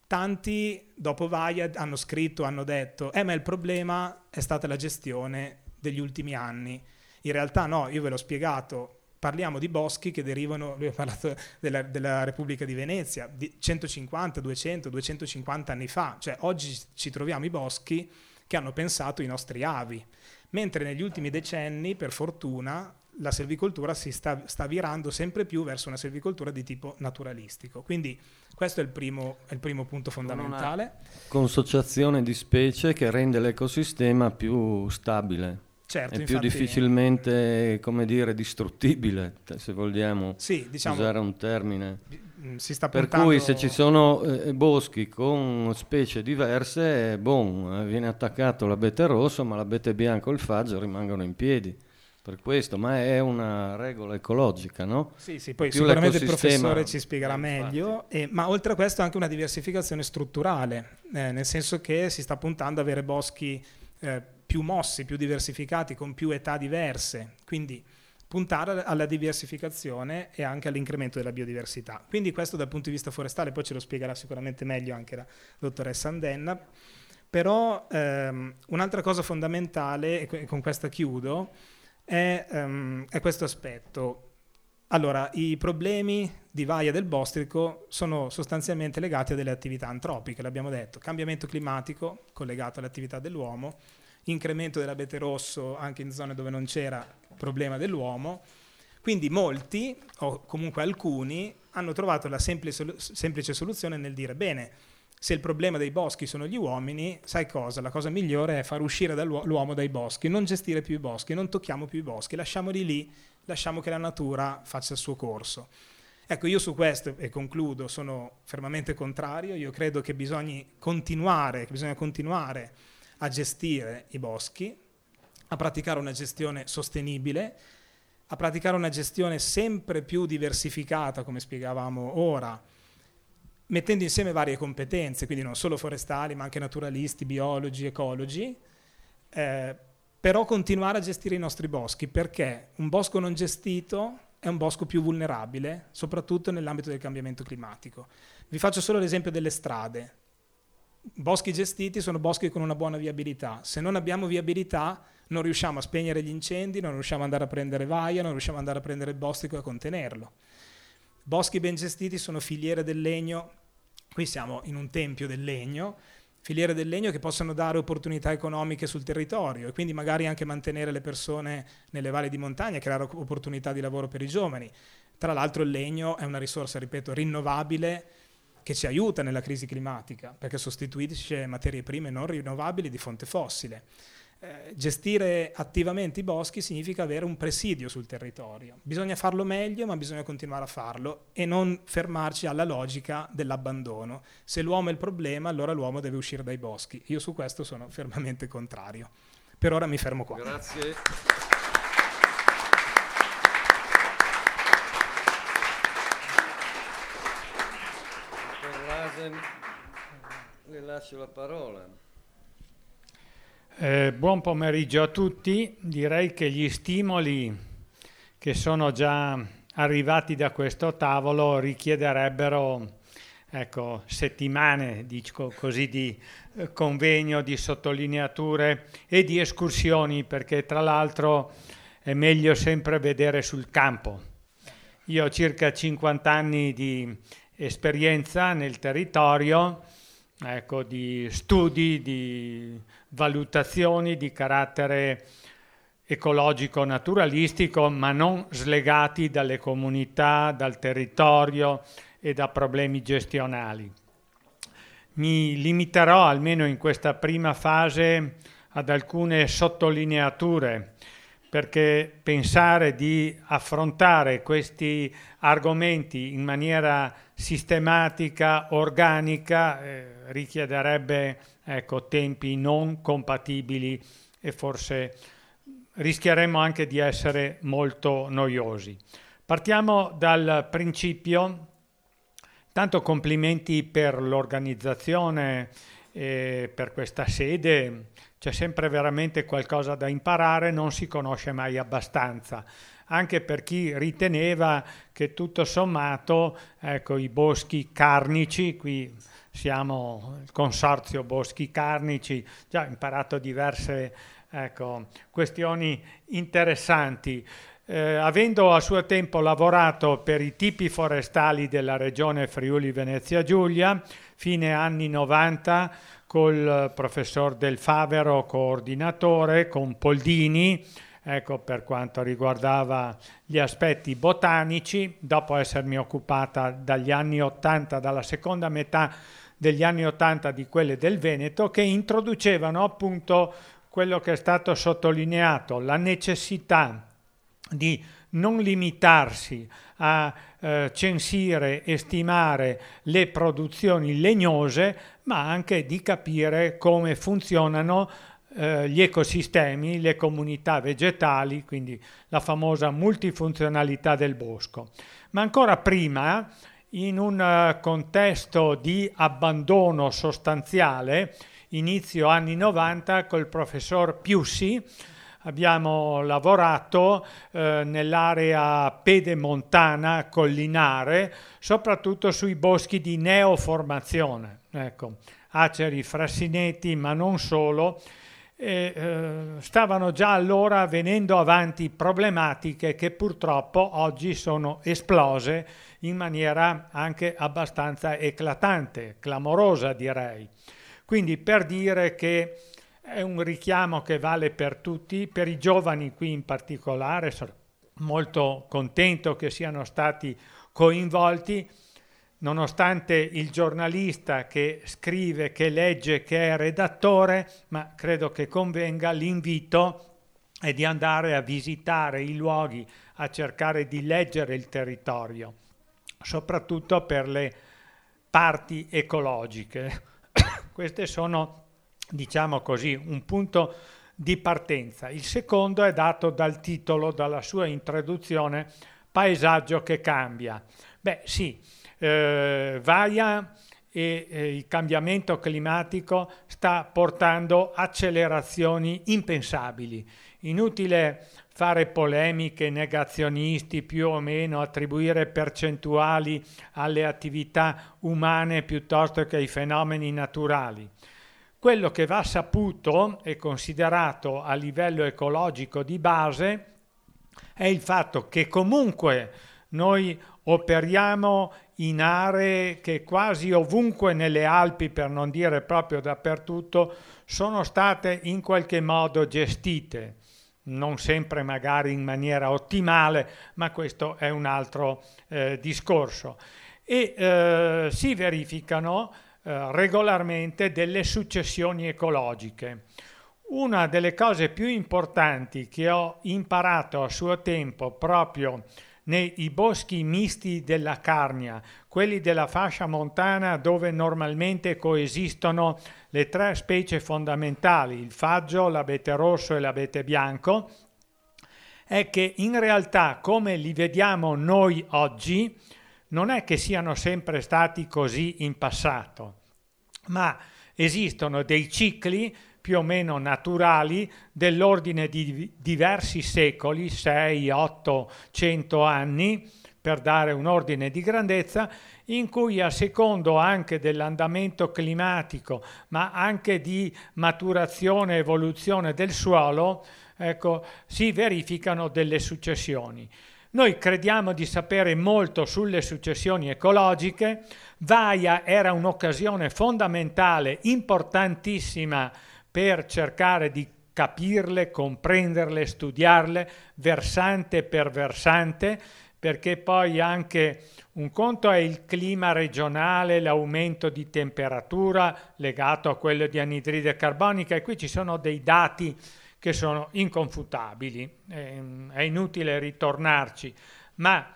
Tanti dopo VAIA hanno scritto, hanno detto ma il problema è stata la gestione degli ultimi anni. In realtà no, io ve l'ho spiegato, parliamo di boschi che derivano, lui ha parlato della Repubblica di Venezia, di 150, 200, 250 anni fa, cioè oggi ci troviamo i boschi che hanno pensato i nostri avi, mentre negli ultimi decenni, per fortuna, la selvicoltura si sta virando sempre più verso una selvicoltura di tipo naturalistico. Quindi questo è il primo punto fondamentale. Consociazione di specie che rende l'ecosistema più stabile. Certo, infatti, più difficilmente, come dire, distruttibile, se vogliamo usare un termine. Si sta puntando... Per cui se ci sono boschi con specie diverse, viene attaccato l'abete rosso, ma l'abete bianco e il faggio rimangono in piedi. Per questo, ma è una regola ecologica, no? Sì, poi più sicuramente il professore ci spiegherà meglio, ma oltre a questo anche una diversificazione strutturale, nel senso che si sta puntando ad avere boschi più mossi, più diversificati, con più età diverse, quindi puntare alla diversificazione e anche all'incremento della biodiversità. Quindi questo dal punto di vista forestale, poi ce lo spiegherà sicuramente meglio anche la dottoressa Andenna, però un'altra cosa fondamentale, e con questa chiudo, è questo aspetto. Allora, i problemi di VAIA del Bostrico sono sostanzialmente legati a delle attività antropiche, l'abbiamo detto, cambiamento climatico collegato all'attività dell'uomo, incremento dell'abete rosso anche in zone dove non c'era problema dell'uomo, quindi molti, o comunque alcuni, hanno trovato la semplice soluzione nel dire bene, se il problema dei boschi sono gli uomini, sai cosa? La cosa migliore è far uscire l'uomo dai boschi, non gestire più i boschi, non tocchiamo più i boschi, lasciamoli lì, lasciamo che la natura faccia il suo corso. Ecco, io su questo, e concludo, sono fermamente contrario, io credo che bisogna continuare a gestire i boschi, a praticare una gestione sostenibile, a praticare una gestione sempre più diversificata, come spiegavamo ora, mettendo insieme varie competenze, quindi non solo forestali ma anche naturalisti, biologi, ecologi, però continuare a gestire i nostri boschi, perché un bosco non gestito è un bosco più vulnerabile, soprattutto nell'ambito del cambiamento climatico. Vi faccio solo l'esempio delle strade. Boschi gestiti sono boschi con una buona viabilità. Se non abbiamo viabilità non riusciamo a spegnere gli incendi, non riusciamo ad andare a prendere VAIA, non riusciamo ad andare a prendere il bostrico e a contenerlo. Boschi ben gestiti sono filiere del legno, qui siamo in un tempio del legno, filiere del legno che possono dare opportunità economiche sul territorio e quindi magari anche mantenere le persone nelle valli di montagna, creare opportunità di lavoro per i giovani. Tra l'altro il legno è una risorsa, ripeto, rinnovabile che ci aiuta nella crisi climatica perché sostituisce materie prime non rinnovabili di fonte fossile. Gestire attivamente i boschi significa avere un presidio sul territorio. Bisogna farlo meglio, ma bisogna continuare a farlo e non fermarci alla logica dell'abbandono. Se l'uomo è il problema, allora l'uomo deve uscire dai boschi. Io su questo sono fermamente contrario. Per ora mi fermo qua. Grazie. Le lascio la parola. Buon pomeriggio a tutti. Direi che gli stimoli che sono già arrivati da questo tavolo richiederebbero ecco, settimane così di convegno, di sottolineature e di escursioni, perché tra l'altro è meglio sempre vedere sul campo. Io ho circa 50 anni di esperienza nel territorio, ecco, di studi, di valutazioni di carattere ecologico-naturalistico, ma non slegati dalle comunità, dal territorio e da problemi gestionali. Mi limiterò, almeno in questa prima fase, ad alcune sottolineature, perché pensare di affrontare questi argomenti in maniera sistematica, organica, richiederebbe, ecco, tempi non compatibili e forse rischieremmo anche di essere molto noiosi. Partiamo dal principio. Tanto complimenti per l'organizzazione e per questa sede. C'è sempre veramente qualcosa da imparare, non si conosce mai abbastanza, anche per chi riteneva che tutto sommato, ecco, i boschi carnici, qui siamo il Consorzio Boschi Carnici, già imparato diverse, ecco, questioni interessanti. Avendo a suo tempo lavorato per i tipi forestali della regione Friuli Venezia Giulia, fine anni 90, col professor Del Favero coordinatore, con Poldini, ecco, per quanto riguardava gli aspetti botanici, dopo essermi occupata dagli anni 80, dalla seconda metà degli anni 80 di quelle del Veneto, che introducevano appunto quello che è stato sottolineato, la necessità di non limitarsi a censire e stimare le produzioni legnose, ma anche di capire come funzionano gli ecosistemi, le comunità vegetali, quindi la famosa multifunzionalità del bosco. Ma ancora prima, in un contesto di abbandono sostanziale, inizio anni 90, col professor Piussi, abbiamo lavorato nell'area pedemontana collinare, soprattutto sui boschi di neoformazione, ecco, aceri, frassineti, ma non solo. Stavano già allora venendo avanti problematiche che purtroppo oggi sono esplose in maniera anche abbastanza eclatante, clamorosa direi. Quindi per dire che è un richiamo che vale per tutti, per i giovani qui in particolare, sono molto contento che siano stati coinvolti, nonostante il giornalista che scrive, che legge, che è redattore, ma credo che convenga, l'invito è di andare a visitare i luoghi, a cercare di leggere il territorio, soprattutto per le parti ecologiche. Queste sono, diciamo così, un punto di partenza. Il secondo è dato dal titolo, dalla sua introduzione, Paesaggio che cambia. Beh sì, VAIA e il cambiamento climatico sta portando accelerazioni impensabili. Inutile fare polemiche, negazionisti più o meno, attribuire percentuali alle attività umane piuttosto che ai fenomeni naturali. Quello che va saputo e considerato a livello ecologico di base è il fatto che comunque noi operiamo in aree che quasi ovunque nelle Alpi, per non dire proprio dappertutto, sono state in qualche modo gestite, non sempre magari in maniera ottimale, ma questo è un altro discorso. E si verificano regolarmente delle successioni ecologiche. Una delle cose più importanti che ho imparato a suo tempo proprio nei boschi misti della Carnia, quelli della fascia montana dove normalmente coesistono le tre specie fondamentali, il faggio, l'abete rosso e l'abete bianco, è che in realtà, come li vediamo noi oggi, non è che siano sempre stati così in passato, ma esistono dei cicli più o meno naturali dell'ordine di diversi secoli, 6, 8, 100 anni, per dare un ordine di grandezza, in cui a secondo anche dell'andamento climatico, ma anche di maturazione e evoluzione del suolo, ecco, si verificano delle successioni. Noi crediamo di sapere molto sulle successioni ecologiche. VAIA era un'occasione fondamentale, importantissima, per cercare di capirle, comprenderle, studiarle versante per versante, perché poi anche un conto è il clima regionale, l'aumento di temperatura legato a quello di anidride carbonica, e qui ci sono dei dati che sono inconfutabili, è inutile ritornarci, ma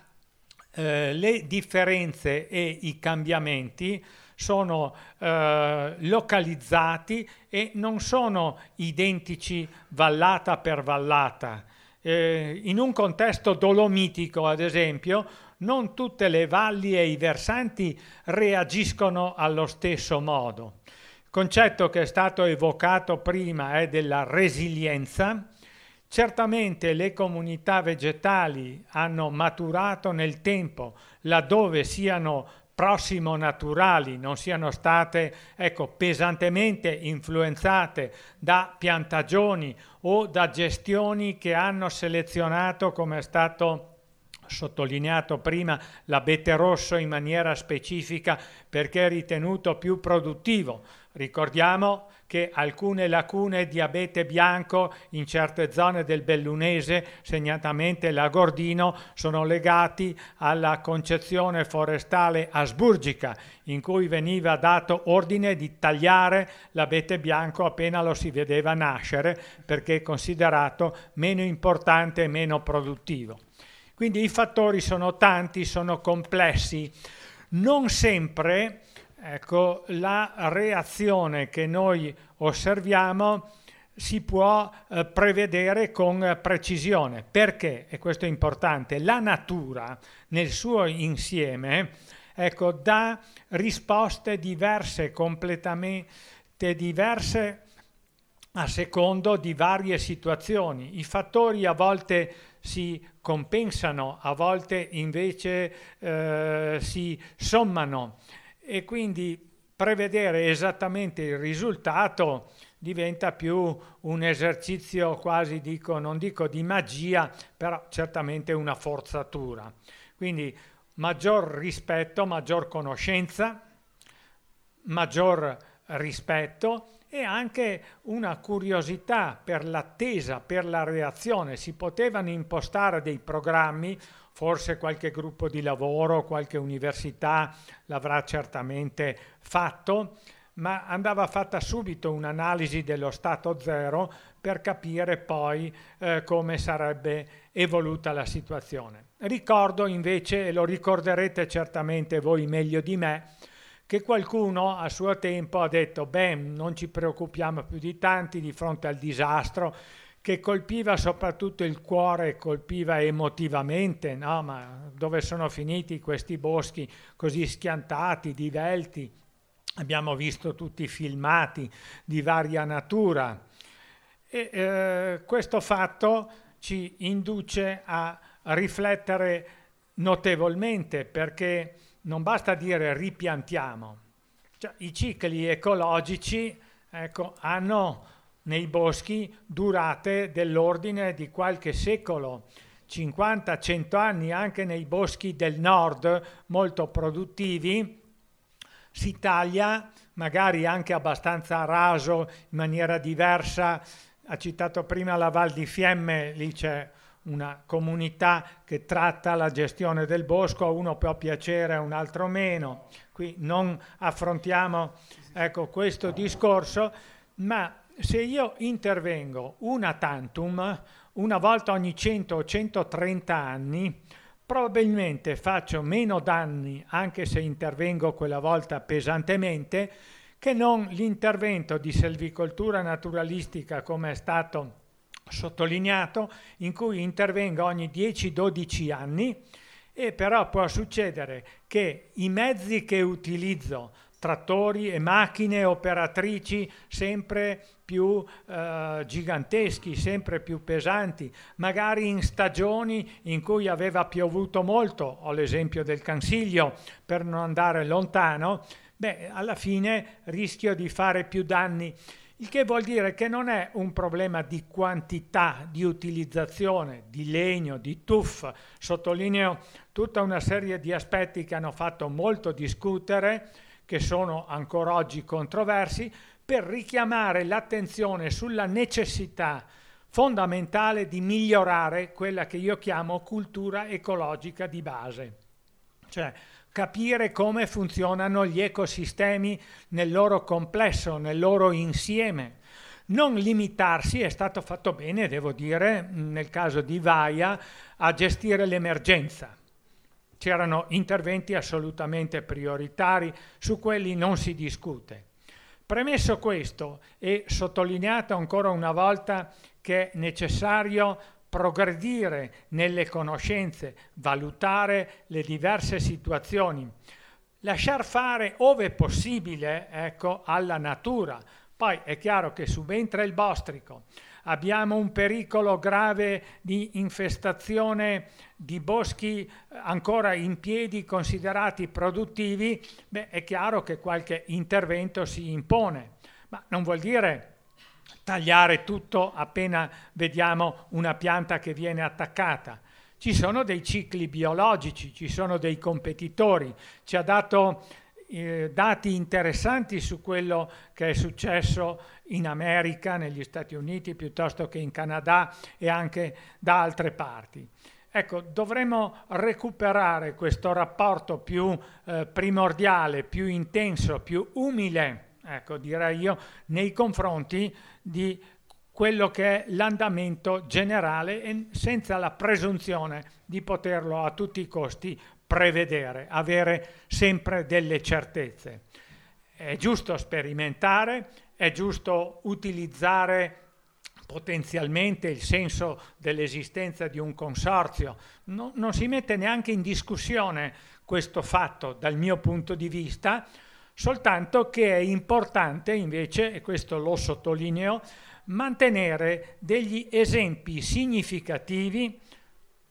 le differenze e i cambiamenti sono localizzati e non sono identici vallata per vallata. In un contesto dolomitico, ad esempio, non tutte le valli e i versanti reagiscono allo stesso modo. Il concetto che è stato evocato prima è della resilienza. Certamente le comunità vegetali hanno maturato nel tempo laddove siano prossimo naturali, non siano state pesantemente influenzate da piantagioni o da gestioni che hanno selezionato, come è stato sottolineato prima, l'abete rosso in maniera specifica perché è ritenuto più produttivo. Ricordiamo che alcune lacune di abete bianco in certe zone del Bellunese, segnatamente Lagordino, sono legati alla concezione forestale asburgica, in cui veniva dato ordine di tagliare l'abete bianco appena lo si vedeva nascere, perché è considerato meno importante e meno produttivo. Quindi i fattori sono tanti, sono complessi. Non sempre la reazione che noi osserviamo si può prevedere con precisione, perché, e questo è importante, la natura nel suo insieme dà risposte diverse, completamente diverse a secondo di varie situazioni. I fattori a volte si compensano, a volte invece si sommano, e quindi prevedere esattamente il risultato diventa più un esercizio quasi, non dico di magia, però certamente una forzatura. Quindi maggior rispetto, maggior conoscenza, maggior rispetto e anche una curiosità per l'attesa, per la reazione. Si potevano impostare dei programmi, forse qualche gruppo di lavoro, qualche università l'avrà certamente fatto, ma andava fatta subito un'analisi dello stato zero per capire poi come sarebbe evoluta la situazione. Ricordo invece, e lo ricorderete certamente voi meglio di me, che qualcuno a suo tempo ha detto non ci preoccupiamo più di tanti di fronte al disastro che colpiva soprattutto il cuore, colpiva emotivamente, no? Ma dove sono finiti questi boschi così schiantati, divelti? Abbiamo visto tutti i filmati di varia natura e questo fatto ci induce a riflettere notevolmente, perché non basta dire ripiantiamo, cioè, i cicli ecologici hanno nei boschi durate dell'ordine di qualche secolo, 50-100 anni anche nei boschi del nord molto produttivi, si taglia magari anche abbastanza raso in maniera diversa. Ha citato prima la Val di Fiemme, lì c'è una comunità che tratta la gestione del bosco, a uno può piacere, a un altro meno. Qui non affrontiamo questo discorso, ma se io intervengo una tantum, una volta ogni 100 o 130 anni, probabilmente faccio meno danni, anche se intervengo quella volta pesantemente, che non l'intervento di selvicoltura naturalistica, come è stato sottolineato, in cui intervengo ogni 10-12 anni. E però può succedere che i mezzi che utilizzo trattori e macchine operatrici sempre più giganteschi, sempre più pesanti, magari in stagioni in cui aveva piovuto molto, ho l'esempio del Cansiglio, per non andare lontano, beh, alla fine rischio di fare più danni. Il che vuol dire che non è un problema di quantità, di utilizzazione, di legno, di tuffa. Sottolineo tutta una serie di aspetti che hanno fatto molto discutere, che sono ancora oggi controversi, per richiamare l'attenzione sulla necessità fondamentale di migliorare quella che io chiamo cultura ecologica di base. Cioè, capire come funzionano gli ecosistemi nel loro complesso, nel loro insieme. Non limitarsi, è stato fatto bene, devo dire, nel caso di VAIA, a gestire l'emergenza. C'erano interventi assolutamente prioritari, su quelli non si discute. Premesso questo e sottolineato ancora una volta che è necessario progredire nelle conoscenze, valutare le diverse situazioni, lasciar fare ove possibile, ecco, alla natura. Poi è chiaro che subentra il bostrico. Abbiamo un pericolo grave di infestazione di boschi ancora in piedi considerati produttivi. Beh, è chiaro che qualche intervento si impone, ma non vuol dire tagliare tutto appena vediamo una pianta che viene attaccata. Ci sono dei cicli biologici, ci sono dei competitori. Ci ha dato dati interessanti su quello che è successo in America, negli Stati Uniti, piuttosto che in Canada e anche da altre parti. Ecco, dovremmo recuperare questo rapporto più primordiale, più intenso, più umile, ecco, direi io, nei confronti di quello che è l'andamento generale e senza la presunzione di poterlo a tutti i costi prevedere, avere sempre delle certezze. È giusto sperimentare, è giusto utilizzare potenzialmente il senso dell'esistenza di un consorzio. No, non si mette neanche in discussione questo fatto dal mio punto di vista, soltanto che è importante invece, e questo lo sottolineo, mantenere degli esempi significativi,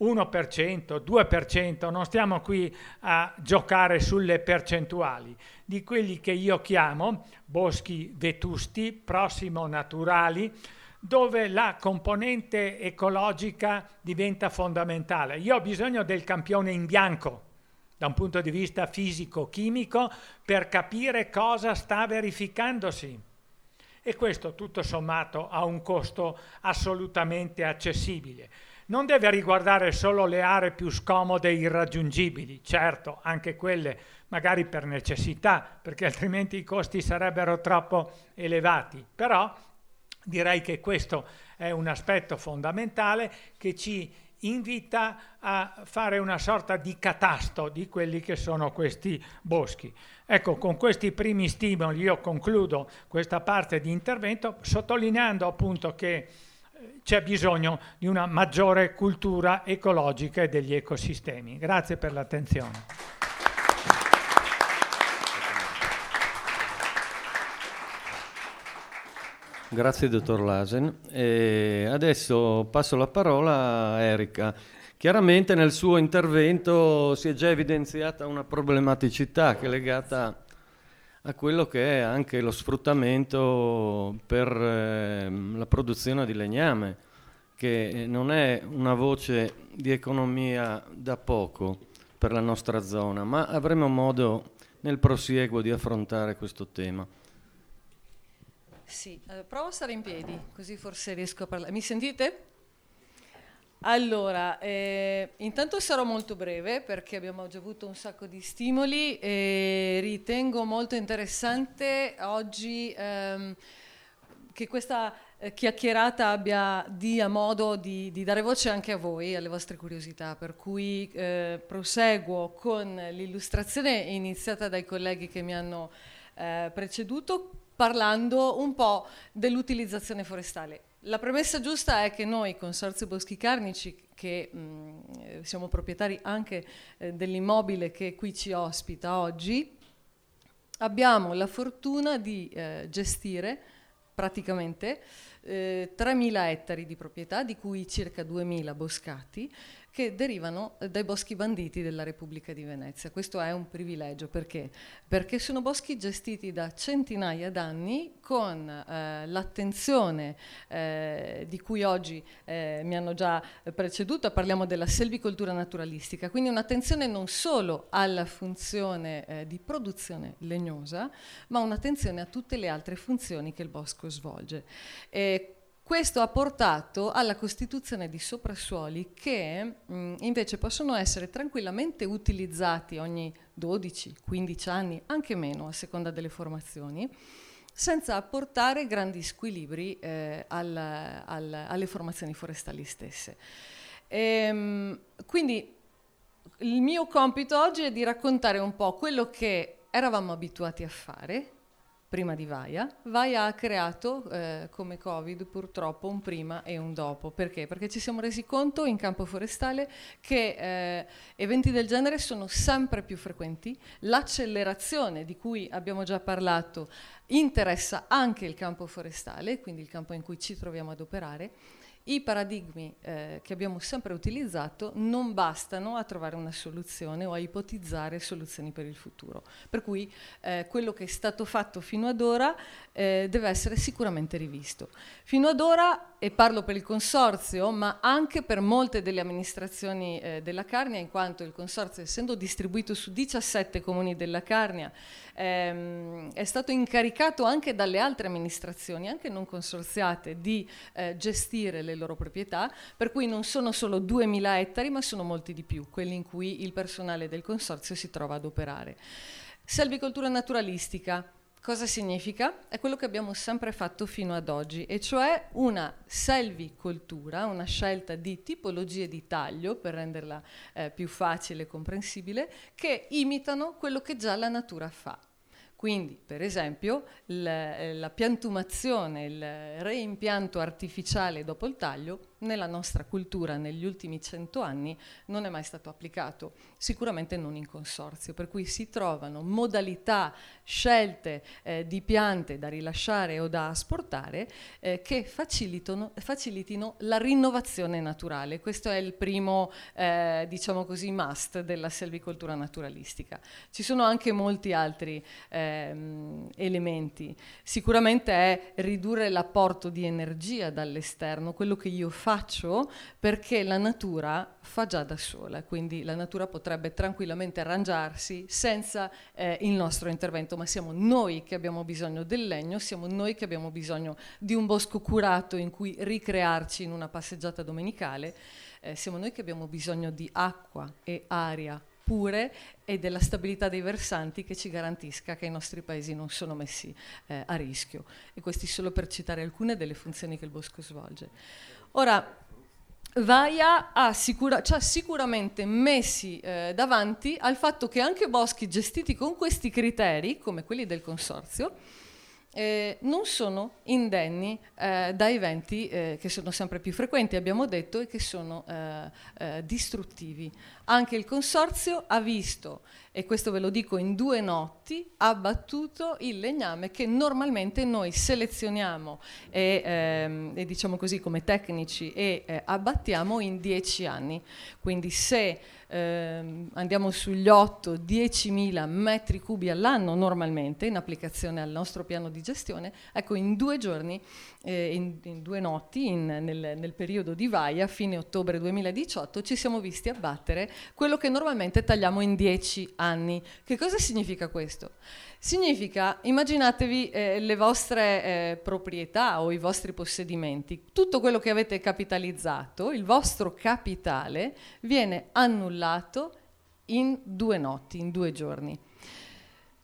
1%, 2%, non stiamo qui a giocare sulle percentuali, di quelli che io chiamo boschi vetusti, prossimo naturali, dove la componente ecologica diventa fondamentale. Io ho bisogno del campione in bianco, da un punto di vista fisico-chimico, per capire cosa sta verificandosi. E questo, tutto sommato, ha un costo assolutamente accessibile. Non deve riguardare solo le aree più scomode e irraggiungibili, certo, anche quelle magari per necessità, perché altrimenti i costi sarebbero troppo elevati. Però direi che questo è un aspetto fondamentale che ci invita a fare una sorta di catasto di quelli che sono questi boschi. Ecco, con questi primi stimoli io concludo questa parte di intervento sottolineando appunto che c'è bisogno di una maggiore cultura ecologica e degli ecosistemi. Grazie per l'attenzione. Grazie dottor Lasen. E adesso passo la parola a Erika. Chiaramente nel suo intervento si è già evidenziata una problematicità che è legata a quello che è anche lo sfruttamento per la produzione di legname, che non è una voce di economia da poco per la nostra zona, ma avremo modo nel prosieguo di affrontare questo tema. Sì, provo a stare in piedi, così forse riesco a parlare. Mi sentite? Allora, intanto sarò molto breve perché abbiamo già avuto un sacco di stimoli e ritengo molto interessante oggi che questa chiacchierata dia modo di dare voce anche a voi, alle vostre curiosità, per cui proseguo con l'illustrazione iniziata dai colleghi che mi hanno preceduto, parlando un po' dell'utilizzazione forestale. La premessa giusta è che noi, Consorzio Boschi Carnici, che siamo proprietari anche dell'immobile che qui ci ospita oggi, abbiamo la fortuna di gestire praticamente 3.000 ettari di proprietà, di cui circa 2.000 boscati, che derivano dai boschi banditi della Repubblica di Venezia. Questo è un privilegio, perché? Perché sono boschi gestiti da centinaia d'anni con l'attenzione di cui oggi mi hanno già preceduta. Parliamo della selvicoltura naturalistica, quindi un'attenzione non solo alla funzione di produzione legnosa, ma un'attenzione a tutte le altre funzioni che il bosco svolge. Questo ha portato alla costituzione di soprassuoli che invece possono essere tranquillamente utilizzati ogni 12-15 anni, anche meno a seconda delle formazioni, senza apportare grandi squilibri alle formazioni forestali stesse. Quindi il mio compito oggi è di raccontare un po' quello che eravamo abituati a fare prima di VAIA. VAIA ha creato, come Covid purtroppo, un prima e un dopo. Perché? Perché ci siamo resi conto in campo forestale che eventi del genere sono sempre più frequenti, l'accelerazione di cui abbiamo già parlato interessa anche il campo forestale, quindi il campo in cui ci troviamo ad operare. I paradigmi che abbiamo sempre utilizzato non bastano a trovare una soluzione o a ipotizzare soluzioni per il futuro. Per cui quello che è stato fatto fino ad ora deve essere sicuramente rivisto. Fino ad ora, e parlo per il Consorzio, ma anche per molte delle amministrazioni della Carnia, in quanto il Consorzio, essendo distribuito su 17 comuni della Carnia, è stato incaricato anche dalle altre amministrazioni, anche non consorziate, di gestire le loro proprietà, per cui non sono solo 2.000 ettari, ma sono molti di più quelli in cui il personale del Consorzio si trova ad operare. Selvicoltura naturalistica, cosa significa? È quello che abbiamo sempre fatto fino ad oggi, e cioè una selvicoltura, una scelta di tipologie di taglio, per renderla più facile e comprensibile, che imitano quello che già la natura fa. Quindi, per esempio, la piantumazione, il reimpianto artificiale dopo il taglio, nella nostra cultura negli ultimi 100 anni non è mai stato applicato, sicuramente non in Consorzio, per cui si trovano modalità, scelte di piante da rilasciare o da asportare che facilitino la rinnovazione naturale. Questo è il primo, diciamo così, must della selvicoltura naturalistica. Ci sono anche molti altri elementi. Sicuramente è ridurre l'apporto di energia dall'esterno, quello che io faccio perché la natura fa già da sola, quindi la natura potrebbe tranquillamente arrangiarsi senza il nostro intervento, ma siamo noi che abbiamo bisogno del legno, siamo noi che abbiamo bisogno di un bosco curato in cui ricrearci in una passeggiata domenicale, siamo noi che abbiamo bisogno di acqua e aria pure e della stabilità dei versanti che ci garantisca che i nostri paesi non sono messi a rischio. E questi solo per citare alcune delle funzioni che il bosco svolge. Ora, VAIA ci ha sicuramente messi davanti al fatto che anche boschi gestiti con questi criteri, come quelli del Consorzio, non sono indenni da eventi che sono sempre più frequenti, abbiamo detto, e che sono distruttivi. Anche il Consorzio ha visto, e questo ve lo dico in 2 notti, abbattuto il legname che normalmente noi selezioniamo e diciamo così come tecnici e abbattiamo in 10 anni. Quindi se andiamo sugli 8-10.000 metri cubi all'anno normalmente, in applicazione al nostro piano di gestione, ecco, in 2 giorni, in 2 notti, nel periodo di VAIA, fine ottobre 2018, ci siamo visti abbattere quello che normalmente tagliamo in 10 anni. Che cosa significa questo? Significa, immaginatevi le vostre proprietà o i vostri possedimenti, tutto quello che avete capitalizzato, il vostro capitale, viene annullato in 2 notti, in 2 giorni.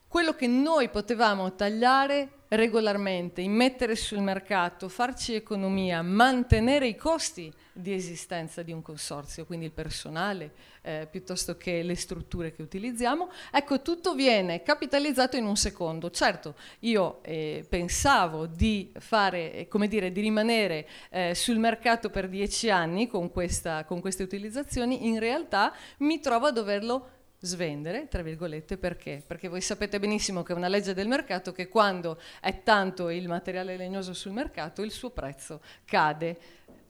Quello che noi potevamo tagliare regolarmente, immettere sul mercato, farci economia, mantenere i costi di esistenza di un consorzio, quindi il personale piuttosto che le strutture che utilizziamo, ecco, tutto viene capitalizzato in 1 secondo. Certo, io pensavo di fare, come dire, di rimanere sul mercato per 10 anni con queste utilizzazioni, in realtà mi trovo a doverlo svendere, tra virgolette, perché? Perché voi sapete benissimo che è una legge del mercato che quando è tanto il materiale legnoso sul mercato il suo prezzo cade,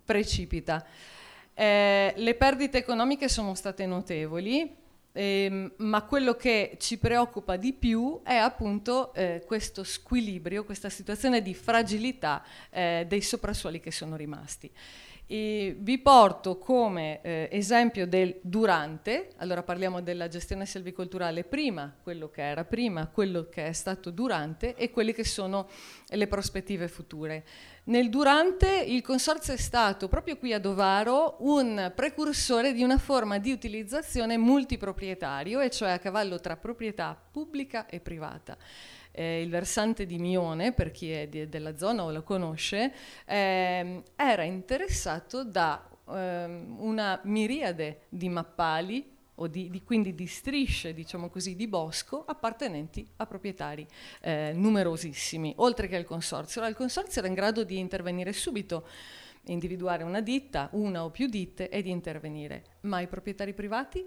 precipita. Le perdite economiche sono state notevoli, ma quello che ci preoccupa di più è appunto questo squilibrio, questa situazione di fragilità dei soprassuoli che sono rimasti. E vi porto come esempio del durante, allora parliamo della gestione selvicolturale prima, quello che era prima, quello che è stato durante e quelle che sono le prospettive future. Nel durante il Consorzio è stato, proprio qui ad Ovaro, un precursore di una forma di utilizzazione multiproprietario, e cioè a cavallo tra proprietà pubblica e privata. Il versante di Mione, per chi è della zona o lo conosce, era interessato da una miriade di mappali, o quindi di strisce, diciamo così, di bosco appartenenti a proprietari numerosissimi, oltre che al Consorzio. Allora, il Consorzio era in grado di intervenire subito, individuare una ditta, una o più ditte, e di intervenire. Ma i proprietari privati,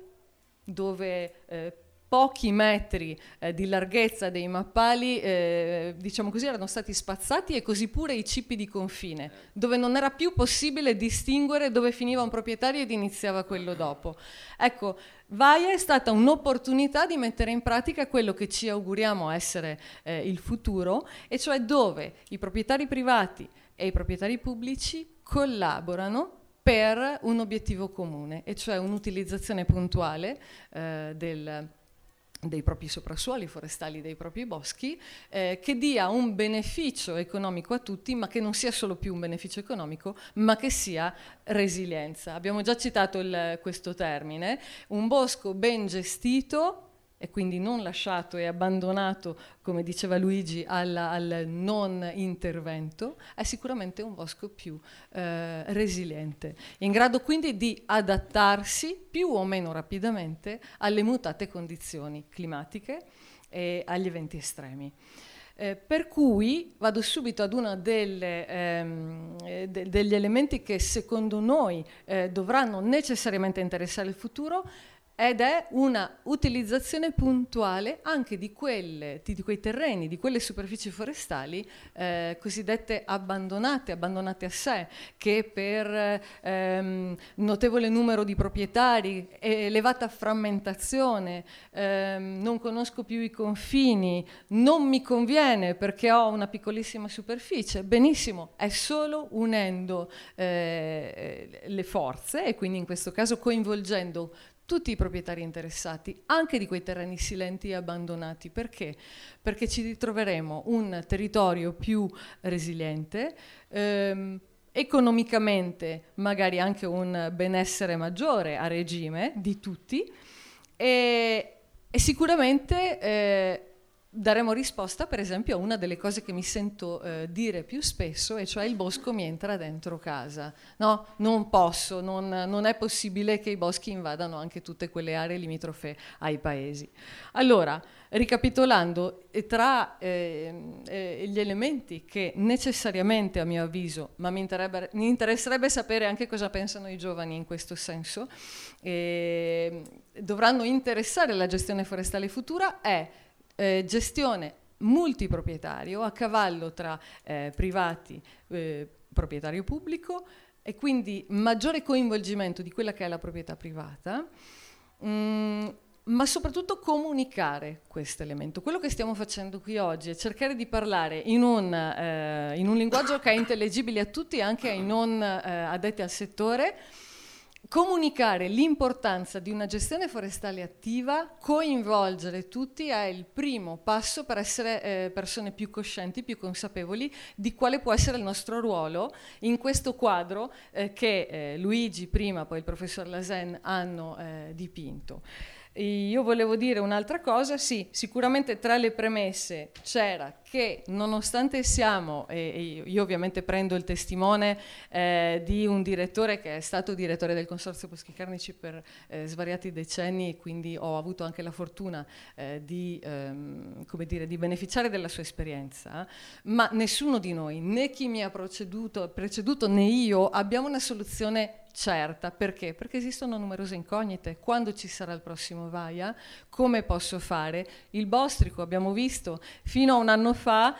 dove pochi metri di larghezza dei mappali, diciamo così, erano stati spazzati, e così pure i cippi di confine, dove non era più possibile distinguere dove finiva un proprietario ed iniziava quello dopo. Ecco, VAIA è stata un'opportunità di mettere in pratica quello che ci auguriamo essere il futuro, e cioè dove i proprietari privati e i proprietari pubblici collaborano per un obiettivo comune, e cioè un'utilizzazione puntuale dei propri soprassuoli forestali, dei propri boschi, che dia un beneficio economico a tutti, ma che non sia solo più un beneficio economico, ma che sia resilienza. Abbiamo già citato questo termine, un bosco ben gestito e quindi non lasciato e abbandonato, come diceva Luigi, al non intervento, è sicuramente un bosco più resiliente, in grado quindi di adattarsi più o meno rapidamente alle mutate condizioni climatiche e agli eventi estremi. Per cui vado subito ad uno degli elementi che secondo noi dovranno necessariamente interessare il futuro, ed è una utilizzazione puntuale anche di quei terreni, di quelle superfici forestali cosiddette abbandonate a sé, che per notevole numero di proprietari, elevata frammentazione, non conosco più i confini, non mi conviene perché ho una piccolissima superficie. Benissimo, è solo unendo le forze, e quindi in questo caso coinvolgendo tutti i proprietari interessati, anche di quei terreni silenti e abbandonati. Perché? Perché ci ritroveremo un territorio più resiliente, economicamente magari anche un benessere maggiore a regime di tutti, e sicuramente daremo risposta, per esempio, a una delle cose che mi sento dire più spesso, e cioè il bosco mi entra dentro casa. No, non posso, non è possibile che i boschi invadano anche tutte quelle aree limitrofe ai paesi. Allora, ricapitolando, tra gli elementi che necessariamente, a mio avviso, ma mi interesserebbe sapere anche cosa pensano i giovani in questo senso, dovranno interessare la gestione forestale futura, è gestione multiproprietario a cavallo tra privati, proprietario pubblico, e quindi maggiore coinvolgimento di quella che è la proprietà privata, ma soprattutto comunicare questo elemento. Quello che stiamo facendo qui oggi è cercare di parlare in un linguaggio che è intellegibile a tutti, anche ai non addetti al settore, comunicare l'importanza di una gestione forestale attiva, coinvolgere tutti è il primo passo per essere persone più coscienti, più consapevoli di quale può essere il nostro ruolo in questo quadro che Luigi prima, poi il professor Lasen hanno dipinto. Io volevo dire un'altra cosa, sì, sicuramente tra le premesse c'era che nonostante siamo, e io ovviamente prendo il testimone di un direttore che è stato direttore del Consorzio Boschi Carnici per svariati decenni, e quindi ho avuto anche la fortuna di beneficiare della sua esperienza, ma nessuno di noi, né chi mi ha preceduto né io, abbiamo una soluzione certa. Perché? Perché esistono numerose incognite. Quando ci sarà il prossimo VAIA? Come posso fare? Il Bostrico, abbiamo visto, fino a un anno fa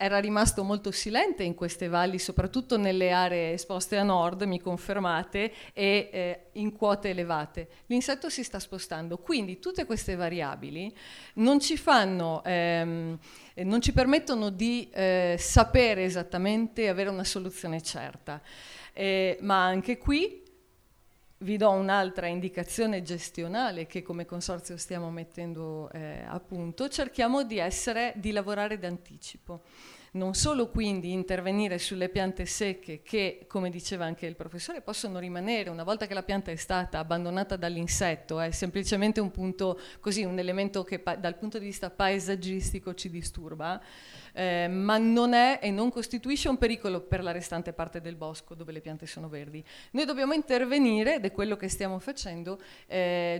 era rimasto molto silente in queste valli, soprattutto nelle aree esposte a nord, mi confermate, e in quote elevate. L'insetto si sta spostando, quindi tutte queste variabili non ci fanno, non ci permettono di sapere esattamente, avere una soluzione certa. Ma anche qui vi do un'altra indicazione gestionale che come consorzio stiamo mettendo a punto. Cerchiamo di lavorare d'anticipo, non solo quindi intervenire sulle piante secche che, come diceva anche il professore, possono rimanere una volta che la pianta è stata abbandonata dall'insetto, è semplicemente un punto così, un elemento che dal punto di vista paesaggistico ci disturba, ma non è e non costituisce un pericolo per la restante parte del bosco dove le piante sono verdi. Noi dobbiamo intervenire, ed è quello che stiamo facendo,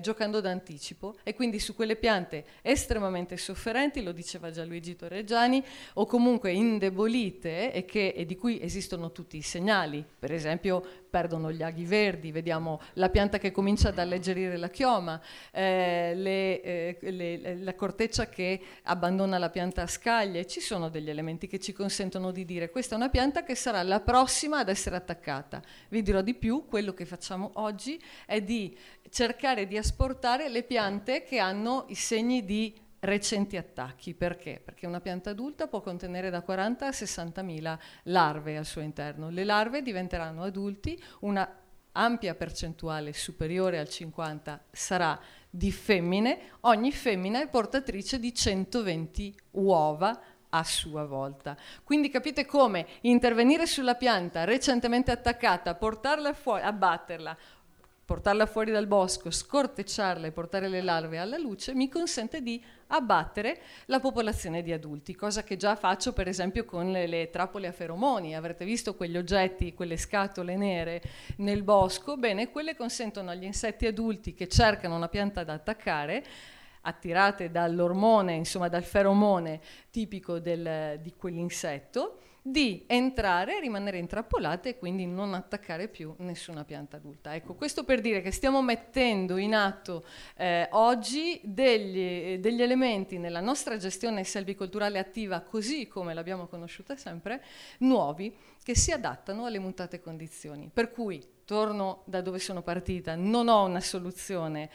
giocando d'anticipo, e quindi su quelle piante estremamente sofferenti, lo diceva già Luigi Torreggiani, o comunque indebolite e di cui esistono tutti i segnali. Per esempio perdono gli aghi verdi, vediamo la pianta che comincia ad alleggerire la chioma, la corteccia che abbandona la pianta a scaglie. Ci sono degli elementi che ci consentono di dire questa è una pianta che sarà la prossima ad essere attaccata. Vi dirò di più, quello che facciamo oggi è di cercare di asportare le piante che hanno i segni di recenti attacchi. Perché? Perché una pianta adulta può contenere da 40 a 60.000 larve al suo interno. Le larve diventeranno adulti, una ampia percentuale superiore al 50 sarà di femmine, ogni femmina è portatrice di 120 uova a sua volta. Quindi capite come intervenire sulla pianta recentemente attaccata, portarla fuori, abbatterla, portarla fuori dal bosco, scortecciarla e portare le larve alla luce mi consente di abbattere la popolazione di adulti, cosa che già faccio per esempio con le trappole a feromoni. Avrete visto quegli oggetti, quelle scatole nere nel bosco? Bene, quelle consentono agli insetti adulti che cercano una pianta da attaccare, attirate dall'ormone, insomma dal feromone tipico di quell'insetto, di entrare, rimanere intrappolate e quindi non attaccare più nessuna pianta adulta. Ecco, questo per dire che stiamo mettendo in atto oggi degli elementi nella nostra gestione selvicolturale attiva, così come l'abbiamo conosciuta sempre, nuovi, che si adattano alle mutate condizioni. Per cui, torno da dove sono partita, non ho una soluzione,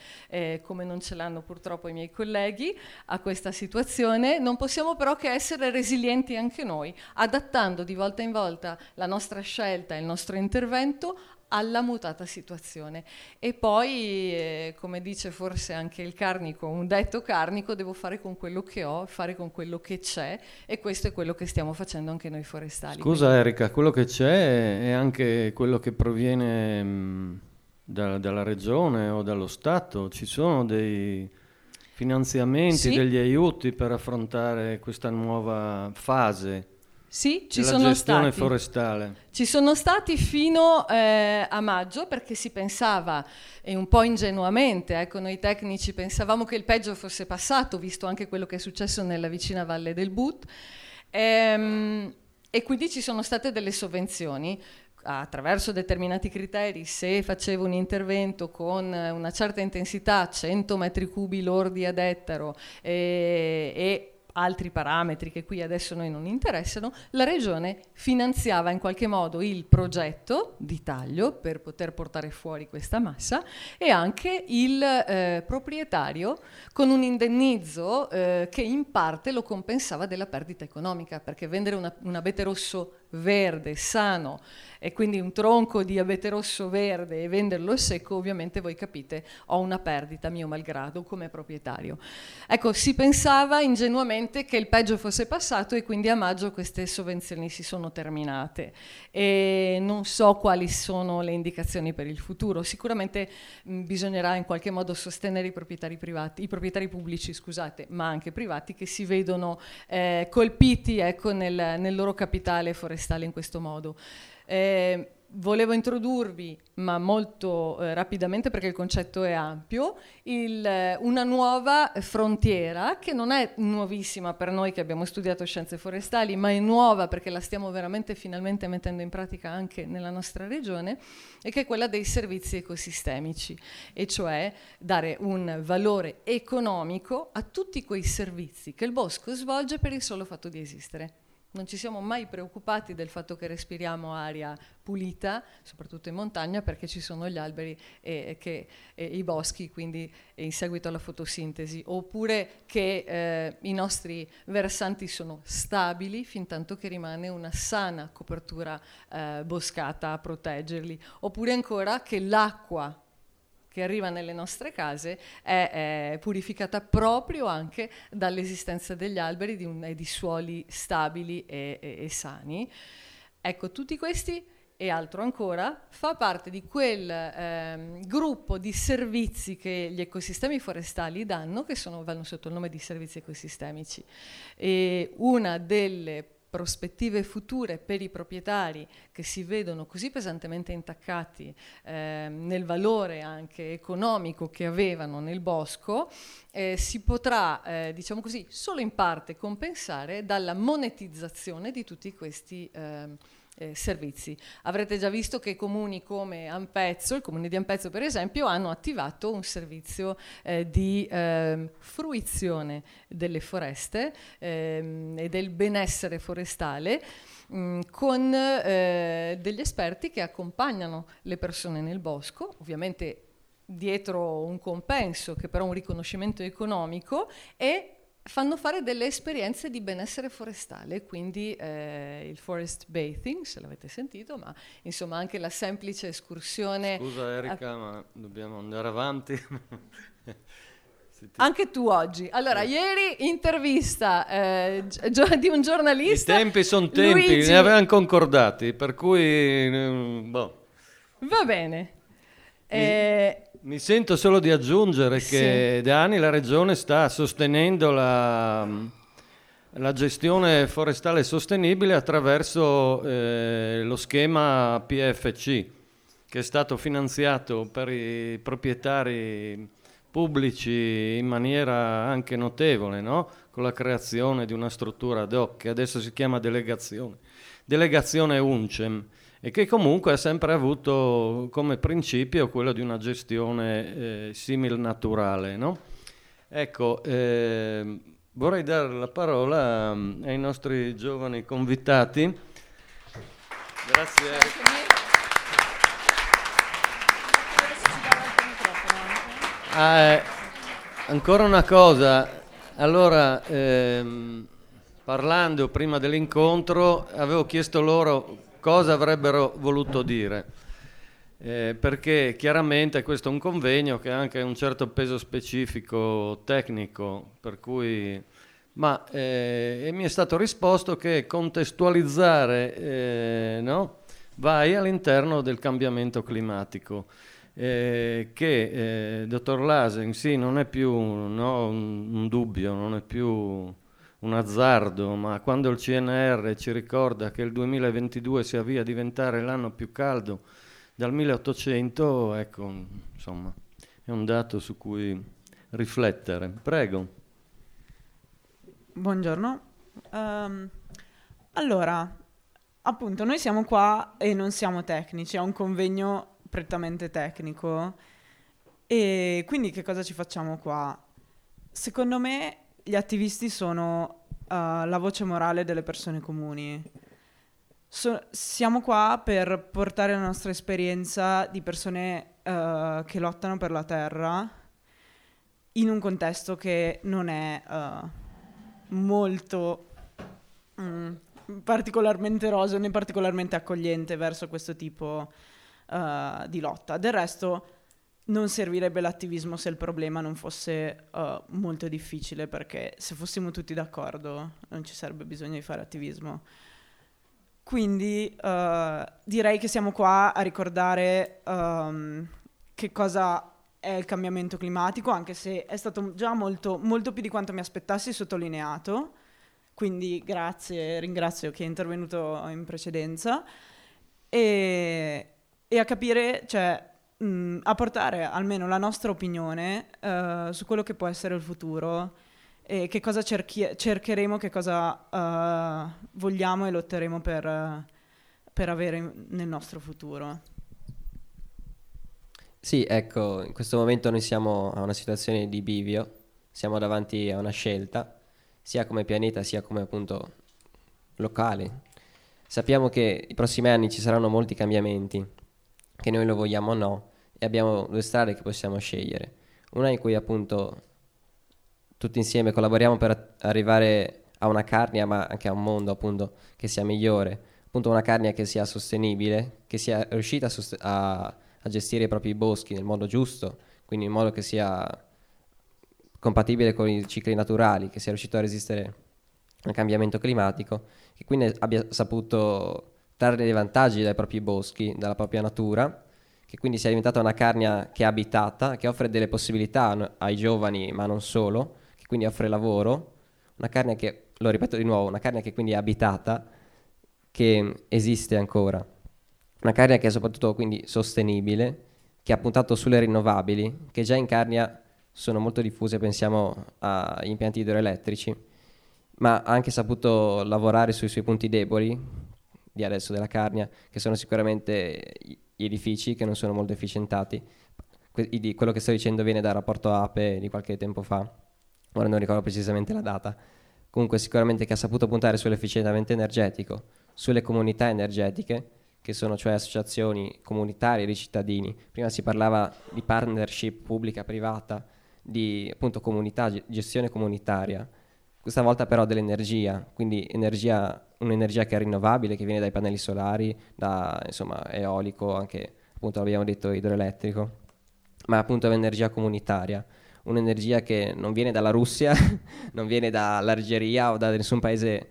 come non ce l'hanno purtroppo i miei colleghi, a questa situazione. Non possiamo però che essere resilienti anche noi, adattando di volta in volta la nostra scelta e il nostro intervento alla mutata situazione. E poi, come dice forse anche il carnico, un detto carnico, devo fare con quello che ho, fare con quello che c'è, e questo è quello che stiamo facendo anche noi forestali. Scusa Erika, quello che c'è è anche quello che proviene dalla regione o dallo Stato? Ci sono dei finanziamenti, sì, degli aiuti per affrontare questa nuova fase? Sì, ci sono stati. Forestale. Ci sono stati fino a maggio, perché si pensava, e un po' ingenuamente, ecco, noi tecnici pensavamo che il peggio fosse passato, visto anche quello che è successo nella vicina Valle del But, e quindi ci sono state delle sovvenzioni attraverso determinati criteri. Se facevo un intervento con una certa intensità, 100 metri cubi lordi ad ettaro, e altri parametri che qui adesso noi non interessano, la regione finanziava in qualche modo il progetto di taglio per poter portare fuori questa massa, e anche il proprietario con un indennizzo che in parte lo compensava della perdita economica, perché vendere un abete rosso verde, sano, e quindi un tronco di abete rosso verde, e venderlo secco, ovviamente voi capite, ho una perdita mio malgrado come proprietario. Ecco, si pensava ingenuamente che il peggio fosse passato, e quindi a maggio queste sovvenzioni si sono terminate, e non so quali sono le indicazioni per il futuro. Sicuramente bisognerà in qualche modo sostenere i proprietari pubblici, scusate, ma anche privati, che si vedono colpiti, ecco, nel loro capitale forestale in questo modo. Volevo introdurvi, ma molto rapidamente perché il concetto è ampio, una nuova frontiera che non è nuovissima per noi che abbiamo studiato scienze forestali, ma è nuova perché la stiamo veramente finalmente mettendo in pratica anche nella nostra regione, e che è quella dei servizi ecosistemici, e cioè dare un valore economico a tutti quei servizi che il bosco svolge per il solo fatto di esistere. Non ci siamo mai preoccupati del fatto che respiriamo aria pulita, soprattutto in montagna, perché ci sono gli alberi e i boschi, quindi in seguito alla fotosintesi, oppure che i nostri versanti sono stabili fin tanto che rimane una sana copertura boscata a proteggerli, oppure ancora che l'acqua che arriva nelle nostre case è purificata proprio anche dall'esistenza degli alberi e di suoli stabili e sani. Ecco, tutti questi e altro ancora fa parte di quel gruppo di servizi che gli ecosistemi forestali danno, che vanno sotto il nome di servizi ecosistemici. E una delle prospettive future per i proprietari che si vedono così pesantemente intaccati nel valore anche economico che avevano nel bosco, si potrà, diciamo così, solo in parte compensare dalla monetizzazione di tutti questi servizi. Avrete già visto che comuni come Ampezzo, il comune di Ampezzo per esempio, hanno attivato un servizio di fruizione delle foreste e del benessere forestale con degli esperti che accompagnano le persone nel bosco, ovviamente dietro un compenso che però è un riconoscimento economico, e fanno fare delle esperienze di benessere forestale, quindi il forest bathing, se l'avete sentito, ma insomma anche la semplice escursione. Scusa Erika, ma dobbiamo andare avanti. Anche tu oggi. Allora, ieri intervista di un giornalista. I tempi sono tempi, Luigi, ne avevano concordati, per cui... boh. Va bene. Mi sento solo di aggiungere che da anni la Regione sta sostenendo la gestione forestale sostenibile attraverso lo schema PFC, che è stato finanziato per i proprietari pubblici in maniera anche notevole, no? Con la creazione di una struttura ad hoc, che adesso si chiama Delegazione UNCEM, e che comunque ha sempre avuto come principio quello di una gestione simil naturale, no? Ecco, vorrei dare la parola ai nostri giovani convitati. Grazie. Ancora una cosa, allora... parlando prima dell'incontro avevo chiesto loro cosa avrebbero voluto dire, perché chiaramente questo è un convegno che ha anche un certo peso specifico tecnico, per cui e mi è stato risposto che contestualizzare VAIA all'interno del cambiamento climatico, che dottor Lasen, sì, non è più un dubbio, non è più un azzardo, ma quando il CNR ci ricorda che il 2022 si avvia a diventare l'anno più caldo dal 1800, ecco, insomma, è un dato su cui riflettere. Prego. Buongiorno. Allora, appunto, noi siamo qua e non siamo tecnici, è un convegno prettamente tecnico, e quindi che cosa ci facciamo qua? Secondo me gli attivisti sono la voce morale delle persone comuni. Siamo qua per portare la nostra esperienza di persone che lottano per la terra in un contesto che non è molto particolarmente roso né particolarmente accogliente verso questo tipo di lotta. Del resto, non servirebbe l'attivismo se il problema non fosse molto difficile, perché se fossimo tutti d'accordo non ci sarebbe bisogno di fare attivismo. Quindi direi che siamo qua a ricordare che cosa è il cambiamento climatico, anche se è stato già molto, molto più di quanto mi aspettassi sottolineato. Quindi ringrazio chi è intervenuto in precedenza. e a capire, cioè a portare almeno la nostra opinione su quello che può essere il futuro e che cosa cercheremo, che cosa vogliamo e lotteremo per avere nel nostro futuro. Sì, ecco, in questo momento noi siamo a una situazione di bivio, siamo davanti a una scelta, sia come pianeta sia come appunto locale. Sappiamo che i prossimi anni ci saranno molti cambiamenti, che noi lo vogliamo o no, e abbiamo due strade che possiamo scegliere. Una in cui appunto tutti insieme collaboriamo per arrivare a una Carnia, ma anche a un mondo appunto che sia migliore, appunto una Carnia che sia sostenibile, che sia riuscita a gestire i propri boschi nel modo giusto, quindi in modo che sia compatibile con i cicli naturali, che sia riuscito a resistere al cambiamento climatico, che quindi abbia saputo trarre dei vantaggi dai propri boschi, dalla propria natura, che quindi sia diventata una Carnia che è abitata, che offre delle possibilità ai giovani, ma non solo, che quindi offre lavoro, una Carnia che, lo ripeto di nuovo, una Carnia che quindi è abitata, che esiste ancora. Una Carnia che è soprattutto quindi sostenibile, che ha puntato sulle rinnovabili, che già in Carnia sono molto diffuse, pensiamo agli impianti idroelettrici, ma ha anche saputo lavorare sui suoi punti deboli di adesso della Carnia, che sono sicuramente gli edifici che non sono molto efficientati. Quello che sto dicendo viene dal rapporto APE di qualche tempo fa, ora non ricordo precisamente la data. Comunque sicuramente che ha saputo puntare sull'efficientamento energetico, sulle comunità energetiche, che sono cioè associazioni comunitarie di cittadini. Prima si parlava di partnership pubblica-privata, di appunto comunità, gestione comunitaria. Questa volta però dell'energia, quindi un'energia che è rinnovabile, che viene dai pannelli solari, da insomma eolico, anche appunto abbiamo detto idroelettrico, ma appunto è un'energia comunitaria, un'energia che non viene dalla Russia, non viene dall'Algeria o da nessun paese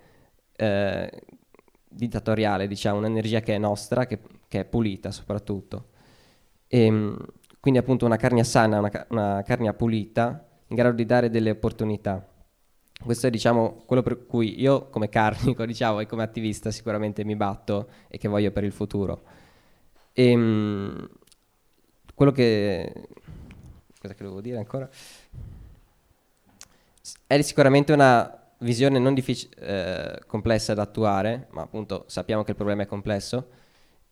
dittatoriale, diciamo, un'energia che è nostra, che è pulita soprattutto. E quindi appunto una Carnia sana, una Carnia pulita, in grado di dare delle opportunità. Questo è diciamo quello per cui io come carnico, diciamo, e come attivista sicuramente mi batto e che voglio per il futuro. E quello che... cosa che dovevo dire ancora? È sicuramente una visione non complessa da attuare, ma appunto sappiamo che il problema è complesso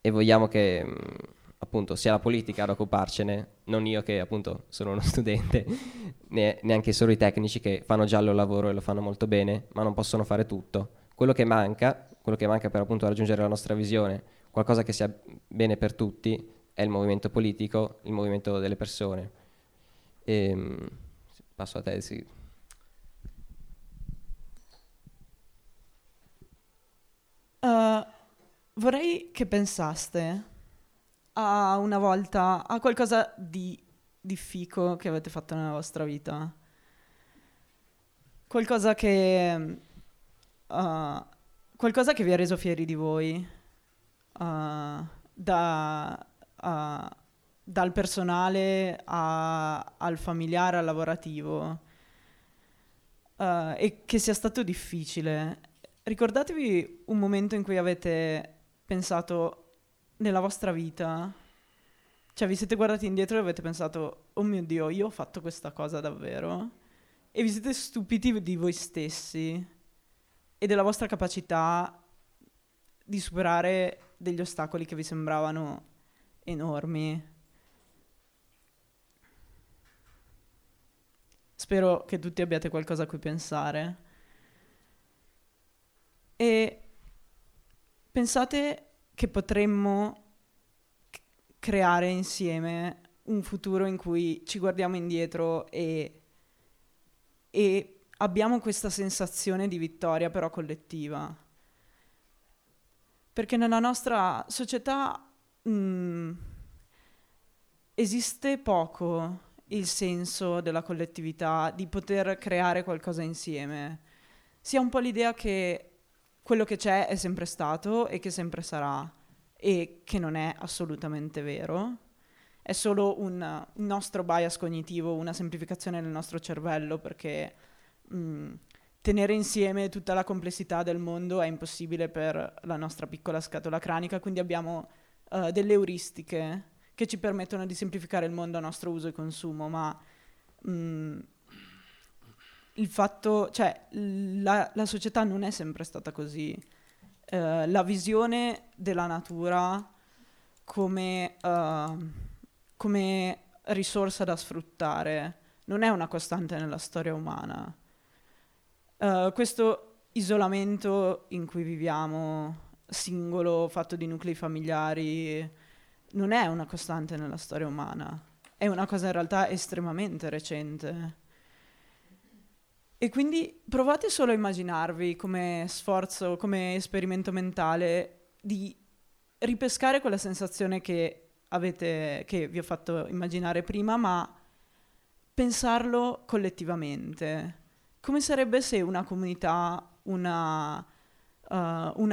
e vogliamo che appunto sia la politica ad occuparcene, non io che appunto sono uno studente, neanche solo i tecnici che fanno già il loro lavoro e lo fanno molto bene, ma non possono fare tutto. Quello che manca per appunto raggiungere la nostra visione, qualcosa che sia bene per tutti, è il movimento politico, il movimento delle persone. E passo a te, sì. Vorrei che pensaste a una volta, a qualcosa di fico che avete fatto nella vostra vita, qualcosa che vi ha reso fieri di voi, dal personale al familiare, al lavorativo, e che sia stato difficile. Ricordatevi un momento in cui avete pensato nella vostra vita, cioè vi siete guardati indietro e avete pensato, oh mio Dio, io ho fatto questa cosa davvero, e vi siete stupiti di voi stessi e della vostra capacità di superare degli ostacoli che vi sembravano enormi. Spero che tutti abbiate qualcosa a cui pensare. E pensate che potremmo creare insieme un futuro in cui ci guardiamo indietro e abbiamo questa sensazione di vittoria però collettiva. Perché nella nostra società esiste poco il senso della collettività, di poter creare qualcosa insieme. Sia un po' l'idea che quello che c'è è sempre stato e che sempre sarà, e che non è assolutamente vero, è solo un nostro bias cognitivo, una semplificazione del nostro cervello, perché tenere insieme tutta la complessità del mondo è impossibile per la nostra piccola scatola cranica, quindi abbiamo delle euristiche che ci permettono di semplificare il mondo a nostro uso e consumo, ma il fatto, cioè la società non è sempre stata così. La visione della natura come risorsa da sfruttare non è una costante nella storia umana. Questo isolamento in cui viviamo, singolo, fatto di nuclei familiari, non è una costante nella storia umana, è una cosa in realtà estremamente recente. E quindi provate solo a immaginarvi come sforzo, come esperimento mentale, di ripescare quella sensazione che vi ho fatto immaginare prima, ma pensarlo collettivamente. Come sarebbe se una comunità, una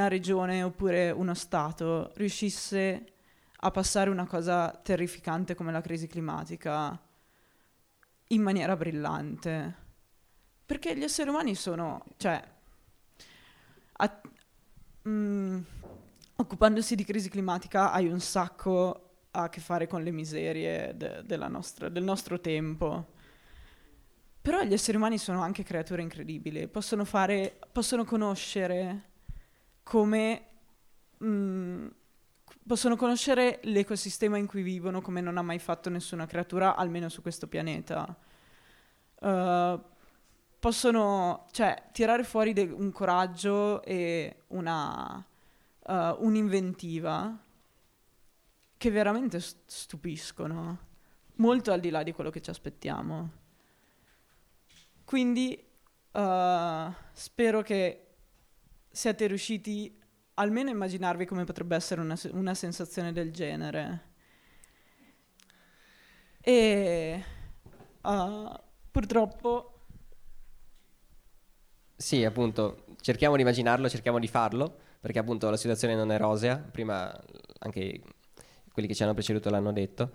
regione oppure uno stato riuscisse a passare una cosa terrificante come la crisi climatica in maniera brillante? Perché gli esseri umani sono, occupandosi di crisi climatica hai un sacco a che fare con le miserie del nostro tempo. Però gli esseri umani sono anche creature incredibili, possono conoscere come possono conoscere l'ecosistema in cui vivono come non ha mai fatto nessuna creatura, almeno su questo pianeta. Possono tirare fuori un coraggio e un'inventiva che veramente stupiscono, molto al di là di quello che ci aspettiamo. Quindi spero che siate riusciti almeno a immaginarvi come potrebbe essere una sensazione del genere. E purtroppo... Sì, appunto, cerchiamo di immaginarlo, cerchiamo di farlo, perché appunto la situazione non è rosea, prima anche quelli che ci hanno preceduto l'hanno detto.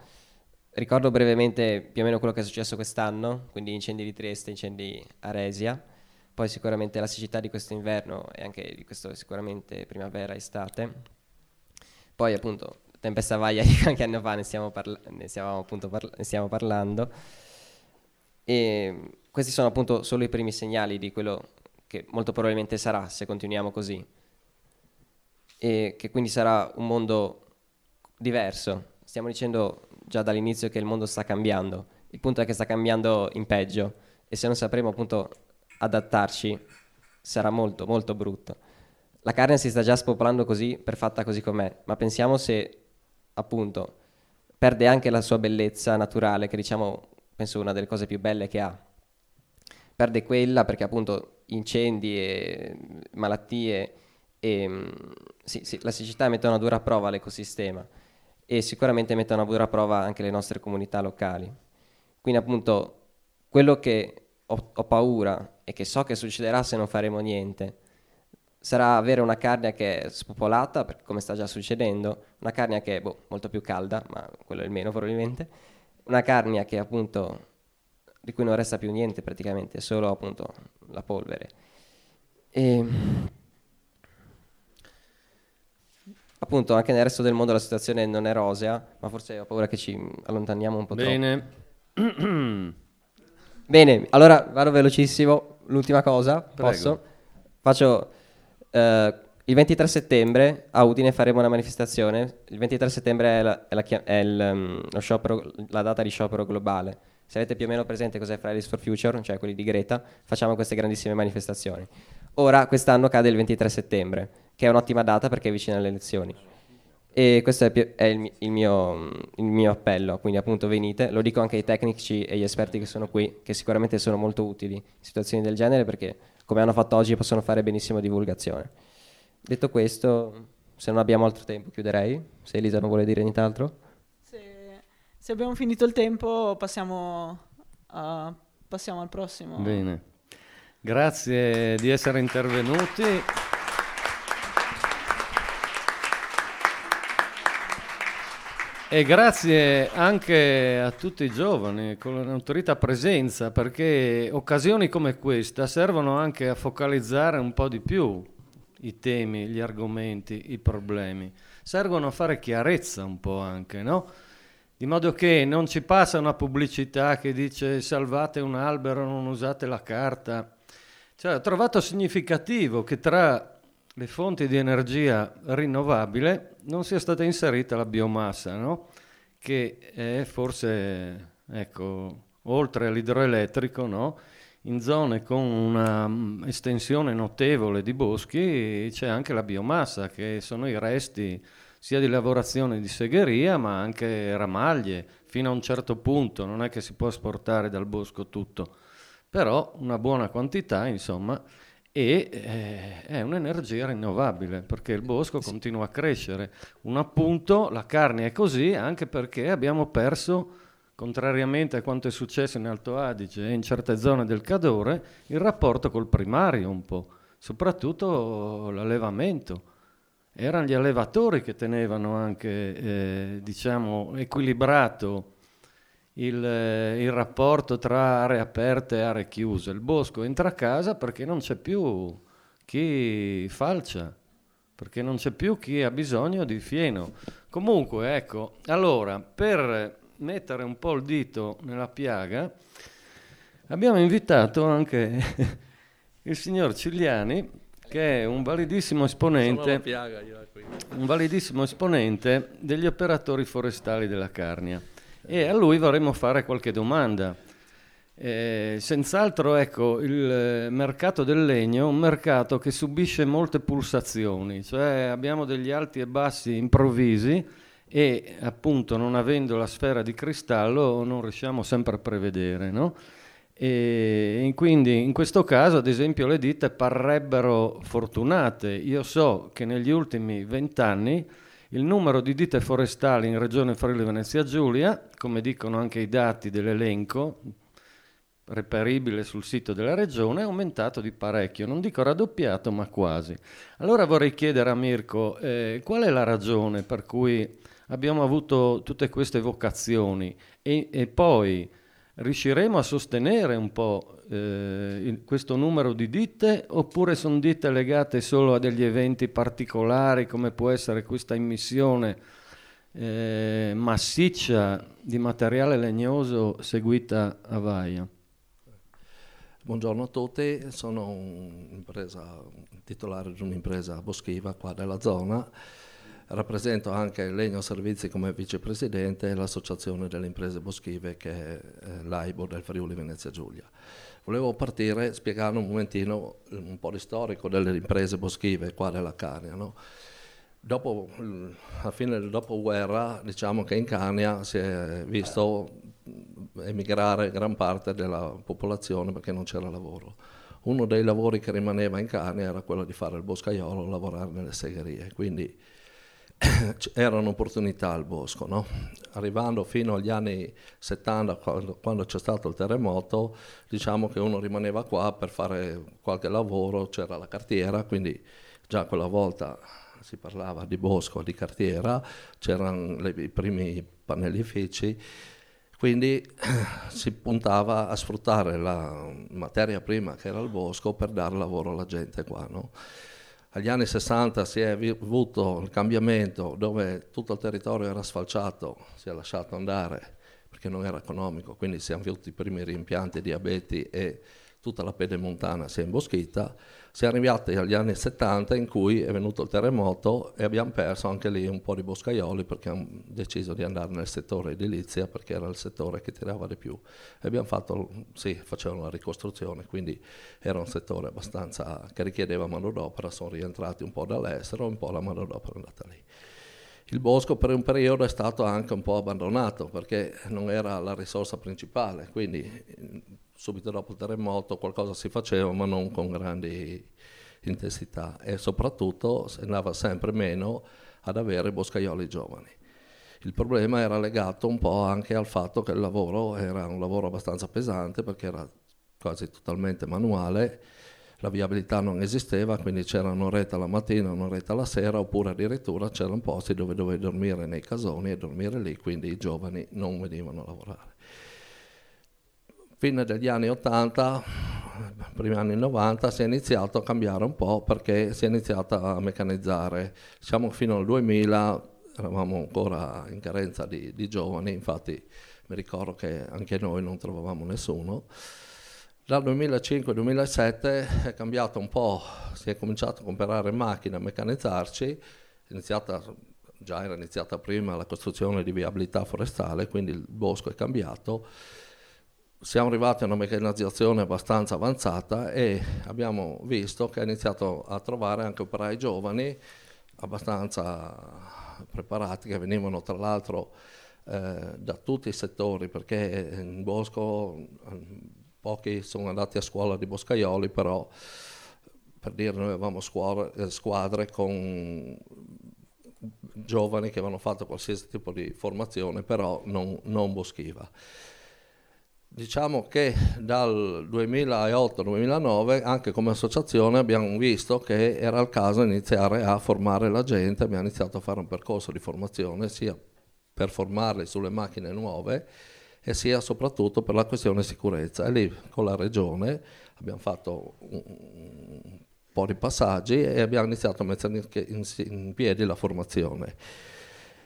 Ricordo brevemente più o meno quello che è successo quest'anno, quindi incendi di Trieste, incendi a Resia, poi sicuramente la siccità di questo inverno e anche di questo sicuramente primavera, estate, poi appunto tempesta Vaia di qualche anno fa, ne stiamo parlando, e questi sono appunto solo i primi segnali di quello che molto probabilmente sarà se continuiamo così, e che quindi sarà un mondo diverso. Stiamo dicendo già dall'inizio che il mondo sta cambiando, il punto è che sta cambiando in peggio, e se non sapremo appunto adattarci sarà molto molto brutto. La Carnia si sta già spopolando così, per fatta così com'è, ma pensiamo se appunto perde anche la sua bellezza naturale, che diciamo penso una delle cose più belle che ha, perde quella perché appunto incendi e malattie e sì, la siccità mette una dura prova all'ecosistema e sicuramente mette una dura prova anche le nostre comunità locali. Quindi appunto quello che ho paura e che so che succederà se non faremo niente sarà avere una Carnia che è spopolata, come sta già succedendo, una Carnia che è molto più calda, ma quello è il meno probabilmente, una Carnia che appunto di cui non resta più niente praticamente, solo appunto la polvere. E appunto anche nel resto del mondo la situazione non è rosea, ma forse ho paura che ci allontaniamo un po' troppo. Bene, allora vado velocissimo, l'ultima cosa. Prego. Faccio il 23 settembre a Udine faremo una manifestazione. Il 23 settembre è lo sciopero, la data di sciopero globale. Se avete più o meno presente cos'è Fridays for Future, cioè quelli di Greta, facciamo queste grandissime manifestazioni. Ora quest'anno cade il 23 settembre, che è un'ottima data perché è vicina alle elezioni. E questo è il mio appello, quindi appunto venite, lo dico anche ai tecnici e agli esperti che sono qui, che sicuramente sono molto utili in situazioni del genere, perché come hanno fatto oggi possono fare benissimo divulgazione. Detto questo, se non abbiamo altro tempo chiuderei, se Elisa non vuole dire nient'altro. Se abbiamo finito il tempo passiamo al prossimo. Bene, grazie di essere intervenuti. E grazie anche a tutti i giovani con un'autorità presenza, perché occasioni come questa servono anche a focalizzare un po' di più i temi, gli argomenti, i problemi. servono a fare chiarezza un po' anche, no? Di modo che non ci passa una pubblicità che dice salvate un albero, non usate la carta. Cioè, ho trovato significativo che tra le fonti di energia rinnovabile non sia stata inserita la biomassa, no? Che è forse, ecco, oltre all'idroelettrico, no? In zone con una estensione notevole di boschi c'è anche la biomassa, che sono i resti sia di lavorazione di segheria ma anche ramaglie, fino a un certo punto, non è che si può esportare dal bosco tutto, però una buona quantità, insomma, e è un'energia rinnovabile, perché il bosco continua a crescere. Un appunto, la Carnia è così anche perché abbiamo perso, contrariamente a quanto è successo in Alto Adige e in certe zone del Cadore, il rapporto col primario un po', soprattutto l'allevamento. Erano gli allevatori che tenevano anche, diciamo, equilibrato il rapporto tra aree aperte e aree chiuse. Il bosco entra a casa perché non c'è più chi falcia, perché non c'è più chi ha bisogno di fieno. Comunque, ecco, allora, per mettere un po' il dito nella piaga, abbiamo invitato anche il signor Cigliani, che è un validissimo esponente degli operatori forestali della Carnia, e a lui vorremmo fare qualche domanda. Senz'altro, ecco, il mercato del legno è un mercato che subisce molte pulsazioni, cioè abbiamo degli alti e bassi improvvisi e, appunto, non avendo la sfera di cristallo non riusciamo sempre a prevedere, no? E quindi in questo caso, ad esempio, le ditte parrebbero fortunate. Io so che negli ultimi 20 anni il numero di ditte forestali in regione Friuli Venezia Giulia, come dicono anche i dati dell'elenco reperibile sul sito della regione, è aumentato di parecchio, non dico raddoppiato ma quasi. Allora vorrei chiedere a Mirko qual è la ragione per cui abbiamo avuto tutte queste vocazioni, e poi riusciremo a sostenere un po' questo numero di ditte, oppure sono ditte legate solo a degli eventi particolari, come può essere questa immissione massiccia di materiale legnoso seguita a VAIA? Buongiorno a tutti, sono titolare di un'impresa boschiva qua nella zona. Rappresento anche Legno Servizi come vicepresidente e l'associazione delle imprese boschive, che è l'AIBO del Friuli Venezia Giulia. Volevo partire spiegando un momentino un po' di storico delle imprese boschive qua della Carnia, no? Dopo, a fine del dopoguerra, diciamo che in Carnia si è visto emigrare gran parte della popolazione perché non c'era lavoro. Uno dei lavori che rimaneva in Carnia era quello di fare il boscaiolo, lavorare nelle segherie, quindi era un'opportunità al bosco, no? Arrivando fino agli anni 70, quando c'è stato il terremoto, diciamo che uno rimaneva qua per fare qualche lavoro, c'era la cartiera, quindi già quella volta si parlava di bosco, di cartiera, c'erano i primi pannellifici, quindi si puntava a sfruttare la materia prima che era il bosco per dare lavoro alla gente qua, no? Agli anni 60 si è avuto il cambiamento, dove tutto il territorio era sfalciato, si è lasciato andare perché non era economico, quindi si hanno avuto i primi rimpianti di abeti e tutta la pedemontana si è imboschita. Si è arrivati agli anni 70 in cui è venuto il terremoto e abbiamo perso anche lì un po' di boscaioli, perché hanno deciso di andare nel settore edilizia perché era il settore che tirava di più. E abbiamo facevano la ricostruzione, quindi era un settore abbastanza che richiedeva manodopera, sono rientrati un po' dall'estero, un po' la manodopera è andata lì. Il bosco per un periodo è stato anche un po' abbandonato perché non era la risorsa principale, quindi subito dopo il terremoto qualcosa si faceva ma non con grandi intensità, e soprattutto si andava sempre meno ad avere boscaioli giovani. Il problema era legato un po' anche al fatto che il lavoro era un lavoro abbastanza pesante perché era quasi totalmente manuale, la viabilità non esisteva, quindi c'era un'oretta la mattina, un'oretta la sera, oppure addirittura c'erano posti dove dovevi dormire nei casoni e dormire lì, quindi i giovani non venivano a lavorare. Fine degli anni 80 primi anni 90, si è iniziato a cambiare un po' perché si è iniziata a meccanizzare. Siamo fino al 2000, eravamo ancora in carenza di giovani, infatti mi ricordo che anche noi non trovavamo nessuno. Dal 2005-2007 è cambiato un po', si è cominciato a comprare macchine, a meccanizzarci, già era iniziata prima la costruzione di viabilità forestale, quindi il bosco è cambiato. Siamo arrivati a una meccanizzazione abbastanza avanzata e abbiamo visto che ha iniziato a trovare anche operai giovani abbastanza preparati, che venivano tra l'altro da tutti i settori, perché in bosco pochi sono andati a scuola di boscaioli, però per dire noi avevamo squadre con giovani che avevano fatto qualsiasi tipo di formazione, però non boschiva. Diciamo che dal 2008-2009 anche come associazione abbiamo visto che era il caso di iniziare a formare la gente, abbiamo iniziato a fare un percorso di formazione sia per formarli sulle macchine nuove e sia soprattutto per la questione sicurezza. E lì con la Regione abbiamo fatto un po' di passaggi e abbiamo iniziato a mettere in piedi la formazione.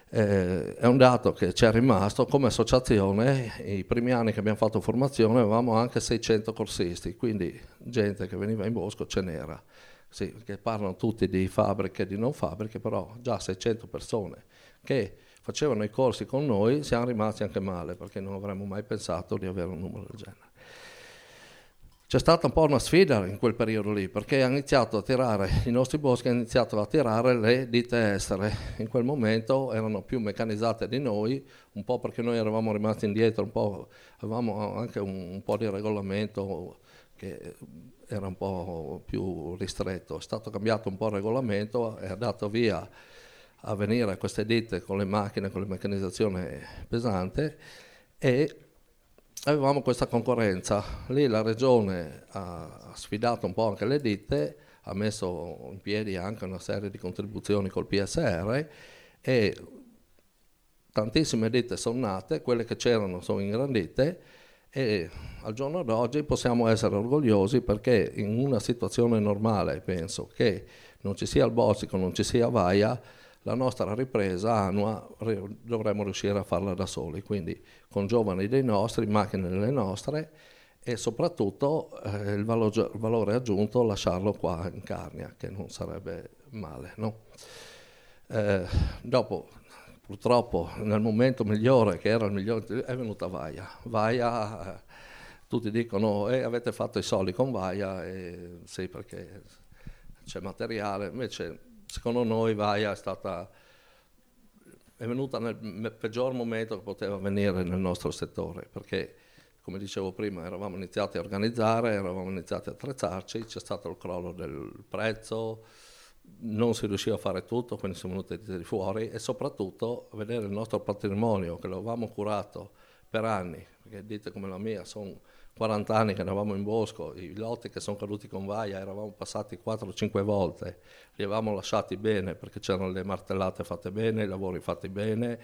È un dato che ci è rimasto come associazione. I primi anni che abbiamo fatto formazione avevamo anche 600 corsisti, quindi gente che veniva in bosco ce n'era, sì, che parlano tutti di fabbriche e di non fabbriche, però già 600 persone che facevano i corsi con noi siamo rimasti anche male, perché non avremmo mai pensato di avere un numero del genere. C'è stata un po' una sfida in quel periodo lì, perché ha iniziato a tirare, i nostri boschi hanno iniziato a tirare le ditte estere. In quel momento erano più meccanizzate di noi, un po' perché noi eravamo rimasti indietro, un po' avevamo anche un po' di regolamento che era un po' più ristretto. È stato cambiato un po' il regolamento e ha dato via a venire queste ditte con le macchine, con la meccanizzazione pesante, e avevamo questa concorrenza. Lì la Regione ha sfidato un po' anche le ditte, ha messo in piedi anche una serie di contribuzioni col PSR e tantissime ditte sono nate, quelle che c'erano sono ingrandite e al giorno d'oggi possiamo essere orgogliosi, perché in una situazione normale, penso, che non ci sia il Bostrico, non ci sia VAIA, la nostra ripresa annua dovremmo riuscire a farla da soli, quindi con giovani dei nostri, macchine delle nostre e soprattutto il valore aggiunto lasciarlo qua in Carnia, che non sarebbe male, no? Dopo, purtroppo, nel momento migliore, che era il migliore, è venuta VAIA, tutti dicono avete fatto i soldi con VAIA, sì, perché c'è materiale, invece secondo noi VAIA è venuta nel peggior momento che poteva venire nel nostro settore, perché come dicevo prima eravamo iniziati a organizzare, eravamo iniziati a attrezzarci, c'è stato il crollo del prezzo, non si riusciva a fare tutto, quindi siamo venuti fuori e soprattutto vedere il nostro patrimonio che lo avevamo curato per anni, perché dite come la mia, sono 40 anni che eravamo in bosco, i lotti che sono caduti con VAIA eravamo passati 4-5 volte, li avevamo lasciati bene perché c'erano le martellate fatte bene, i lavori fatti bene,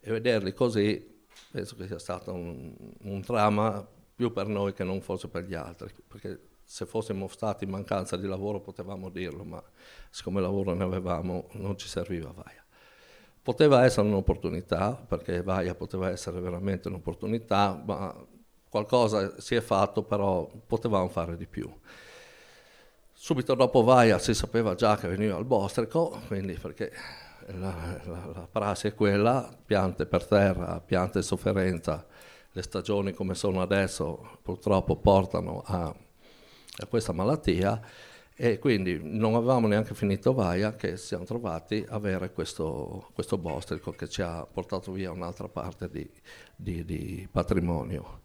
e vederli così penso che sia stato un trauma più per noi che non fosse per gli altri, perché se fossimo stati in mancanza di lavoro potevamo dirlo, ma siccome lavoro ne avevamo non ci serviva VAIA. Poteva essere un'opportunità, perché VAIA poteva essere veramente un'opportunità, ma qualcosa si è fatto, però potevamo fare di più. Subito dopo VAIA si sapeva già che veniva il Bostrico, quindi perché la prassi è quella, piante per terra, piante in sofferenza, le stagioni come sono adesso purtroppo portano a questa malattia, e quindi non avevamo neanche finito VAIA che siamo trovati a avere questo Bostrico che ci ha portato via un'altra parte di patrimonio.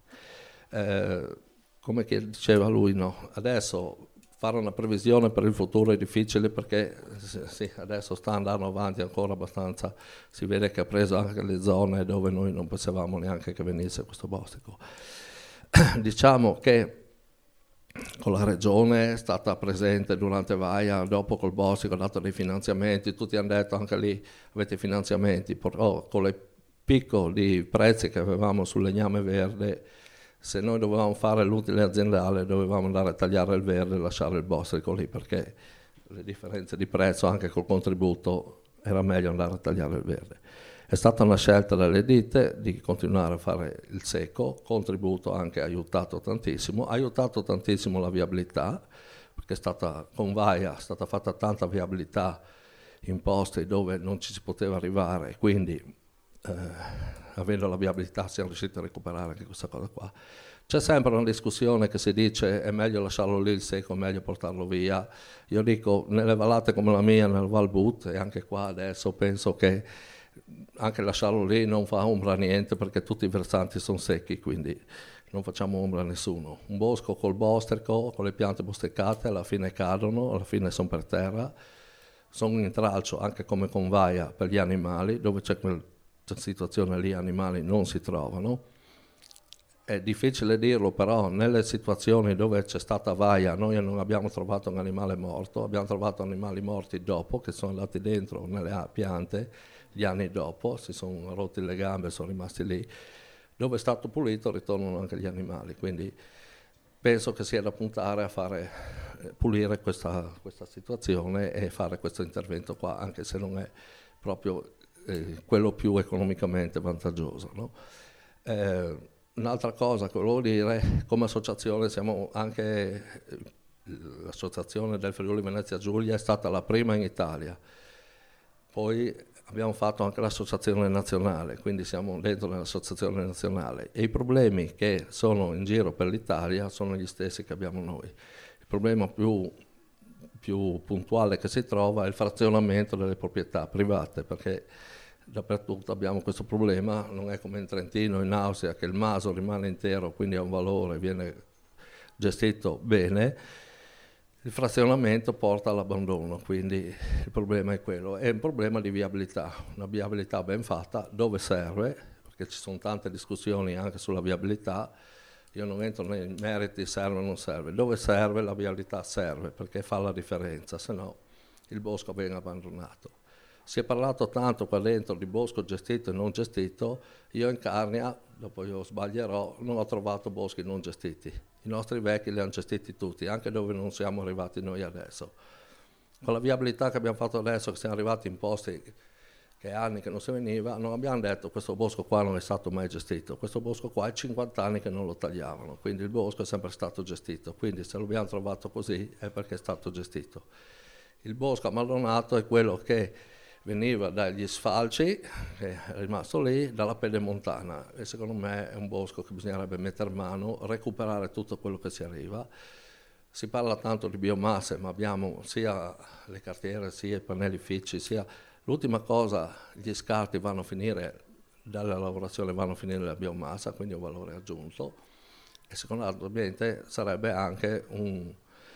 Come che diceva lui, no? Adesso fare una previsione per il futuro è difficile, perché sì, adesso sta andando avanti ancora abbastanza, si vede che ha preso anche le zone dove noi non pensavamo neanche che venisse questo bostrico. Diciamo che con la Regione è stata presente durante VAIA, dopo col bostrico ha dato dei finanziamenti, tutti hanno detto anche lì avete finanziamenti, però con le piccoli prezzi che avevamo sul legname verde se noi dovevamo fare l'utile aziendale dovevamo andare a tagliare il verde e lasciare il bostrico lì, perché le differenze di prezzo anche col contributo era meglio andare a tagliare il verde. È stata una scelta delle ditte di continuare a fare il secco, contributo anche aiutato tantissimo la viabilità, perché è stata con VAIA è stata fatta tanta viabilità in posti dove non ci si poteva arrivare, quindi avendo la viabilità siamo riusciti a recuperare anche questa cosa qua. C'è sempre una discussione che si dice è meglio lasciarlo lì il secco, è meglio portarlo via. Io dico, nelle vallate come la mia, nel Val But, e anche qua adesso penso che anche lasciarlo lì non fa ombra a niente, perché tutti i versanti sono secchi, quindi non facciamo ombra a nessuno. Un bosco col bostrico, con le piante bostricate, alla fine cadono, alla fine sono per terra, sono un intralcio anche come convaia per gli animali, dove c'è quel situazione lì animali non si trovano. È difficile dirlo, però nelle situazioni dove c'è stata VAIA noi non abbiamo trovato un animale morto, abbiamo trovato animali morti dopo, che sono andati dentro nelle piante gli anni dopo, si sono rotti le gambe, sono rimasti lì. Dove è stato pulito ritornano anche gli animali, quindi penso che sia da puntare a fare pulire questa situazione e fare questo intervento qua, anche se non è proprio quello più economicamente vantaggioso, no? Un'altra cosa che volevo dire, come associazione siamo anche, l'associazione del Friuli Venezia Giulia è stata la prima in Italia, poi abbiamo fatto anche l'associazione nazionale, quindi siamo dentro nell'associazione nazionale, e i problemi che sono in giro per l'Italia sono gli stessi che abbiamo noi. Il problema più puntuale che si trova è il frazionamento delle proprietà private, perché dappertutto abbiamo questo problema. Non è come in Trentino, in Austria, che il maso rimane intero, quindi ha un valore, viene gestito bene. Il frazionamento porta all'abbandono, quindi il problema è quello. È un problema di viabilità, una viabilità ben fatta, dove serve, perché ci sono tante discussioni anche sulla viabilità. Io non entro nei meriti, serve o non serve. Dove serve, la viabilità serve, perché fa la differenza, se no il bosco viene abbandonato. Si è parlato tanto qua dentro di bosco gestito e non gestito. Io in Carnia, dopo io sbaglierò, non ho trovato boschi non gestiti. I nostri vecchi li hanno gestiti tutti, anche dove non siamo arrivati noi adesso. Con la viabilità che abbiamo fatto adesso, che siamo arrivati in posti che anni che non si veniva, non abbiamo detto questo bosco qua non è stato mai gestito, questo bosco qua è 50 anni che non lo tagliavano, quindi il bosco è sempre stato gestito, quindi se lo abbiamo trovato così è perché è stato gestito. Il bosco abbandonato è quello che veniva dagli sfalci, che è rimasto lì, dalla pedemontana, e secondo me è un bosco che bisognerebbe mettere mano, recuperare tutto quello che si arriva. Si parla tanto di biomasse, ma abbiamo sia le cartiere, sia i pannelli ficci, sia... L'ultima cosa, gli scarti vanno a finire, dalla lavorazione vanno a finire la biomassa, quindi un valore aggiunto. E secondariamente sarebbe anche un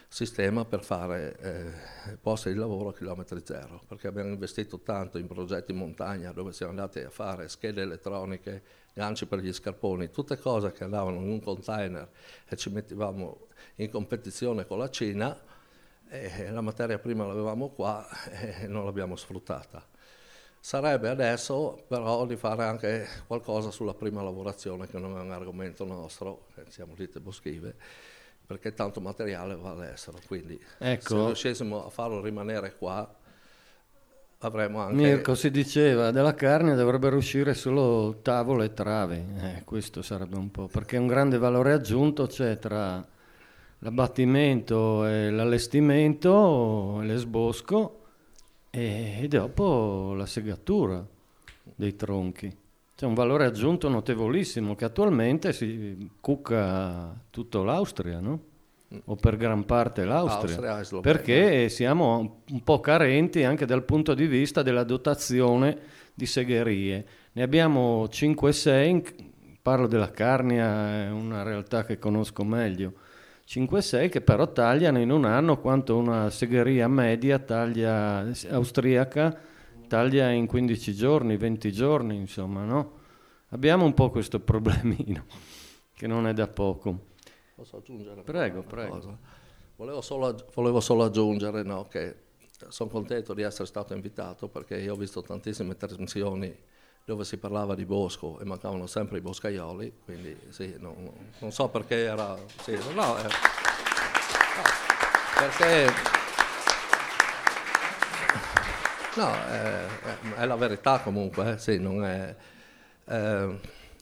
sistema per fare posti di lavoro a chilometri zero, perché abbiamo investito tanto in progetti in montagna dove siamo andati a fare schede elettroniche, ganci per gli scarponi, tutte cose che andavano in un container e ci mettevamo in competizione con la Cina. La materia prima l'avevamo qua e non l'abbiamo sfruttata. Sarebbe adesso però di fare anche qualcosa sulla prima lavorazione, che non è un argomento nostro, siamo ditte boschive, perché tanto materiale va all'estero, quindi ecco, se riuscissimo a farlo rimanere qua avremmo anche... Mirko, si diceva della carne dovrebbero uscire solo tavole e travi, questo sarebbe un po', perché un grande valore aggiunto c'è tra... l'abbattimento e l'allestimento, l'esbosco e dopo la segatura dei tronchi. C'è un valore aggiunto notevolissimo che attualmente si cucca tutto l'Austria, no? O per gran parte l'Austria, perché siamo un po' carenti anche dal punto di vista della dotazione di segherie. Ne abbiamo 5-6, parlo della Carnia, è una realtà che conosco meglio, 5-6 che però tagliano in un anno quanto una segheria media taglia austriaca taglia in 15 giorni, 20 giorni, insomma, no? Abbiamo un po' questo problemino che non è da poco. Posso aggiungere? Prego. Cosa? Volevo solo aggiungere, no, che sono contento di essere stato invitato, perché io ho visto tantissime trasmissioni dove si parlava di bosco e mancavano sempre i boscaioli, quindi sì, non so perché era... Sì, no, perché... No, è la verità comunque, sì, non è...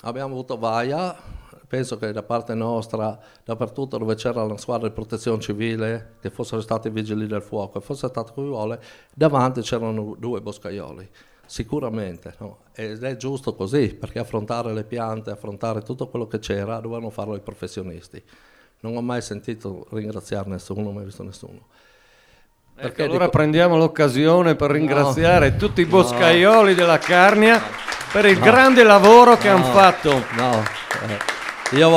abbiamo avuto VAIA, penso che da parte nostra, dappertutto dove c'era una squadra di protezione civile, che fossero stati i vigili del fuoco, che fosse stato chi vuole, davanti c'erano due boscaioli, sicuramente, no? Ed è giusto così, perché affrontare le piante, affrontare tutto quello che c'era, dovevano farlo i professionisti. Non ho mai sentito ringraziare nessuno, non ho mai visto nessuno. Perché allora prendiamo l'occasione per ringraziare tutti i boscaioli della Carnia per il grande lavoro che hanno fatto. Io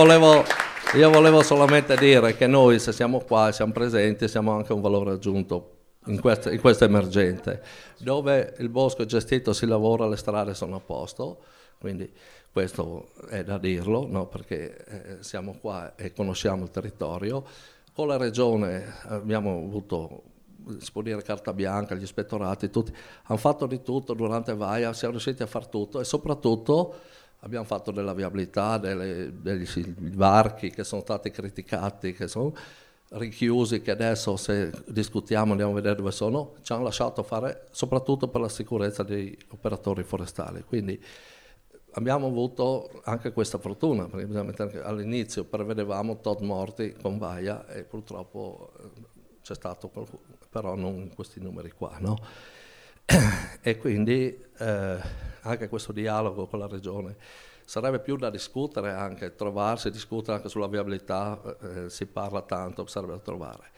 volevo solamente dire che noi, se siamo qua e siamo presenti, siamo anche un valore aggiunto in questa emergente. Dove il bosco è gestito, si lavora, le strade sono a posto, quindi questo è da dirlo, no? Perché siamo qua e conosciamo il territorio. Con la regione abbiamo avuto, si può dire, carta bianca, gli ispettorati, tutti hanno fatto di tutto durante VAIA, siamo riusciti a far tutto e soprattutto abbiamo fatto della viabilità, degli varchi che sono stati criticati, che sono richiusi, che adesso se discutiamo andiamo a vedere dove sono, ci hanno lasciato fare soprattutto per la sicurezza degli operatori forestali. Quindi abbiamo avuto anche questa fortuna, perché all'inizio prevedevamo tot morti con VAIA e purtroppo c'è stato qualcuno, però non questi numeri qua, no? E quindi anche questo dialogo con la regione sarebbe più da discutere, anche trovarsi, discutere anche sulla viabilità, si parla tanto, serve da trovare.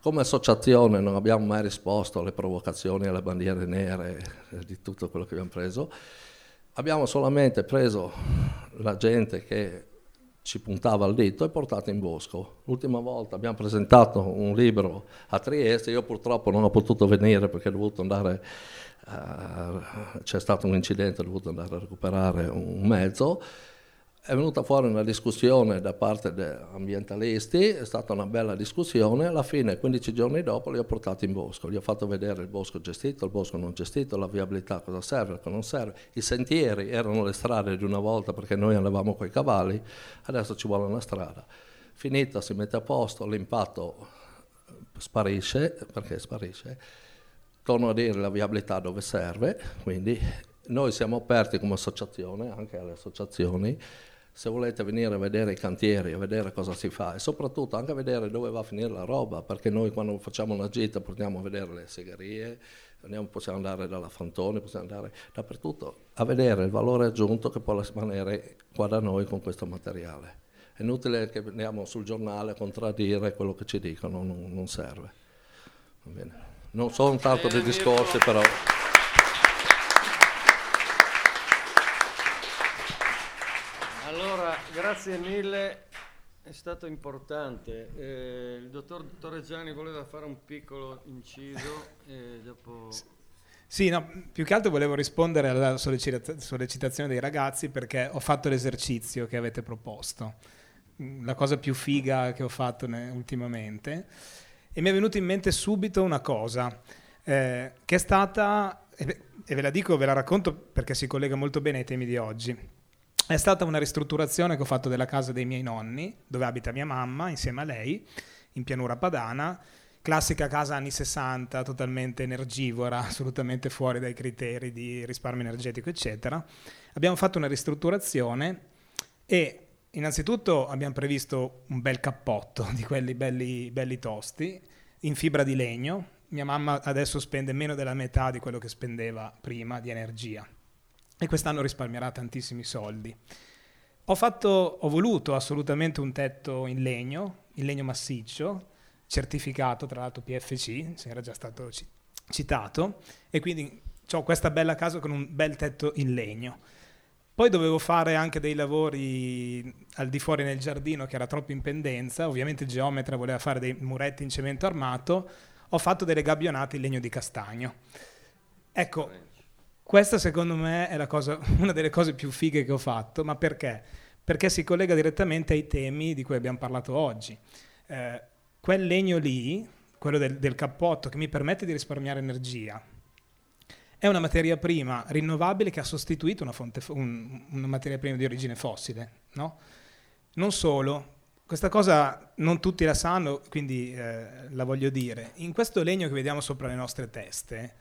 Come associazione non abbiamo mai risposto alle provocazioni, alle bandiere nere, di tutto quello che abbiamo preso, abbiamo solamente preso la gente che ci puntava il dito e portato in bosco. L'ultima volta abbiamo presentato un libro a Trieste, io purtroppo non ho potuto venire perché ho dovuto andare, c'è stato un incidente, ho dovuto andare a recuperare un mezzo, è venuta fuori una discussione da parte di ambientalisti, è stata una bella discussione, alla fine 15 giorni dopo li ho portati in bosco, gli ho fatto vedere il bosco gestito, il bosco non gestito, la viabilità cosa serve, cosa non serve, i sentieri erano le strade di una volta perché noi andavamo coi cavalli, adesso ci vuole una strada, finita si mette a posto, l'impatto sparisce, perché sparisce, torno a dire la viabilità dove serve, quindi noi siamo aperti come associazione, anche alle associazioni, se volete venire a vedere i cantieri, a vedere cosa si fa e soprattutto anche a vedere dove va a finire la roba, perché noi quando facciamo una gita portiamo a vedere le segherie, possiamo andare dalla Fantone, possiamo andare dappertutto a vedere il valore aggiunto che può rimanere qua da noi con questo materiale. È inutile che veniamo sul giornale a contraddire quello che ci dicono, non serve. Va bene. Non sono tanto dei discorsi però... Grazie mille, è stato importante. Il dottor Torreggiani voleva fare un piccolo inciso e dopo... Sì, no, più che altro volevo rispondere alla sollecitazione dei ragazzi perché ho fatto l'esercizio che avete proposto, la cosa più figa che ho fatto ultimamente, e mi è venuta in mente subito una cosa che è stata, e ve la dico, ve la racconto perché si collega molto bene ai temi di oggi. È stata una ristrutturazione che ho fatto della casa dei miei nonni, dove abita mia mamma insieme a lei, in pianura padana, classica casa anni 60, totalmente energivora, assolutamente fuori dai criteri di risparmio energetico, eccetera. Abbiamo fatto una ristrutturazione e innanzitutto abbiamo previsto un bel cappotto di quelli belli, belli tosti, in fibra di legno. Mia mamma adesso spende meno della metà di quello che spendeva prima di energia. E quest'anno risparmierà tantissimi soldi. Ho voluto assolutamente un tetto in legno massiccio, certificato tra l'altro PFC, se era già stato citato, e quindi ho questa bella casa con un bel tetto in legno. Poi dovevo fare anche dei lavori al di fuori nel giardino che era troppo in pendenza, ovviamente il geometra voleva fare dei muretti in cemento armato, ho fatto delle gabbionate in legno di castagno. Ecco, questa secondo me è una delle cose più fighe che ho fatto, ma perché? Perché si collega direttamente ai temi di cui abbiamo parlato oggi. Quel legno lì, quello del cappotto, che mi permette di risparmiare energia, È una materia prima rinnovabile che ha sostituito una materia prima di origine fossile, no? Non solo, questa cosa non tutti la sanno, quindi la voglio dire. In questo legno che vediamo sopra le nostre teste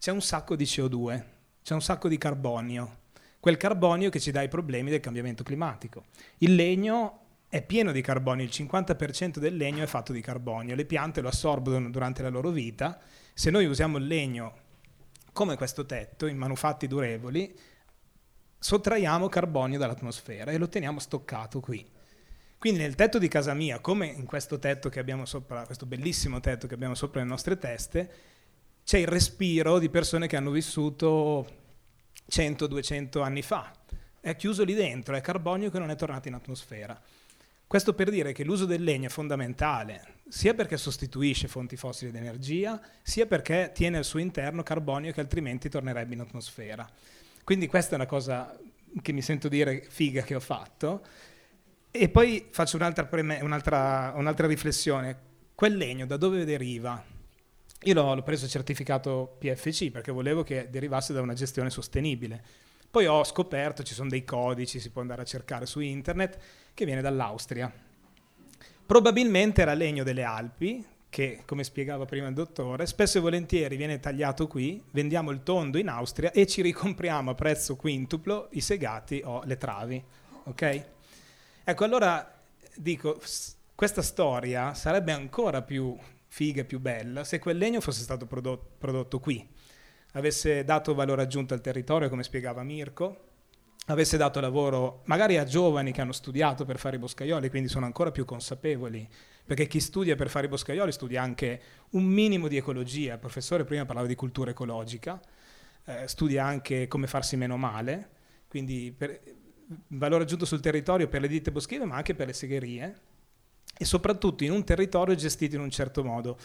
c'è un sacco di CO2, c'è un sacco di carbonio, quel carbonio che ci dà i problemi del cambiamento climatico. Il legno è pieno di carbonio, il 50% del legno è fatto di carbonio, le piante lo assorbono durante la loro vita. Se noi usiamo il legno come questo tetto, in manufatti durevoli, sottraiamo carbonio dall'atmosfera e lo teniamo stoccato qui. Quindi nel tetto di casa mia, come in questo tetto che abbiamo sopra, questo bellissimo tetto che abbiamo sopra le nostre teste, c'è il respiro di persone che hanno vissuto 100-200 anni fa. È chiuso lì dentro, è carbonio che non è tornato in atmosfera. Questo per dire che l'uso del legno è fondamentale, sia perché sostituisce fonti fossili di energia, sia perché tiene al suo interno carbonio che altrimenti tornerebbe in atmosfera. Quindi questa è una cosa che mi sento dire figa che ho fatto. E poi faccio un'altra riflessione. Quel legno da dove deriva? Io l'ho preso certificato PFC perché volevo che derivasse da una gestione sostenibile. Poi ho scoperto, ci sono dei codici, si può andare a cercare su internet, che viene dall'Austria. Probabilmente era legno delle Alpi, che, come spiegava prima il dottore, spesso e volentieri viene tagliato qui, vendiamo il tondo in Austria e ci ricompriamo a prezzo quintuplo i segati o le travi, ok? Ecco, allora dico, questa storia sarebbe ancora più figa e più bella se quel legno fosse stato prodotto qui, avesse dato valore aggiunto al territorio, come spiegava Mirko, avesse dato lavoro magari a giovani che hanno studiato per fare i boscaioli, quindi sono ancora più consapevoli, perché chi studia per fare i boscaioli studia anche un minimo di ecologia. Il professore prima parlava di cultura ecologica, studia anche come farsi meno male, quindi valore aggiunto sul territorio per le ditte boschive ma anche per le segherie e soprattutto in un territorio gestito in un certo modo.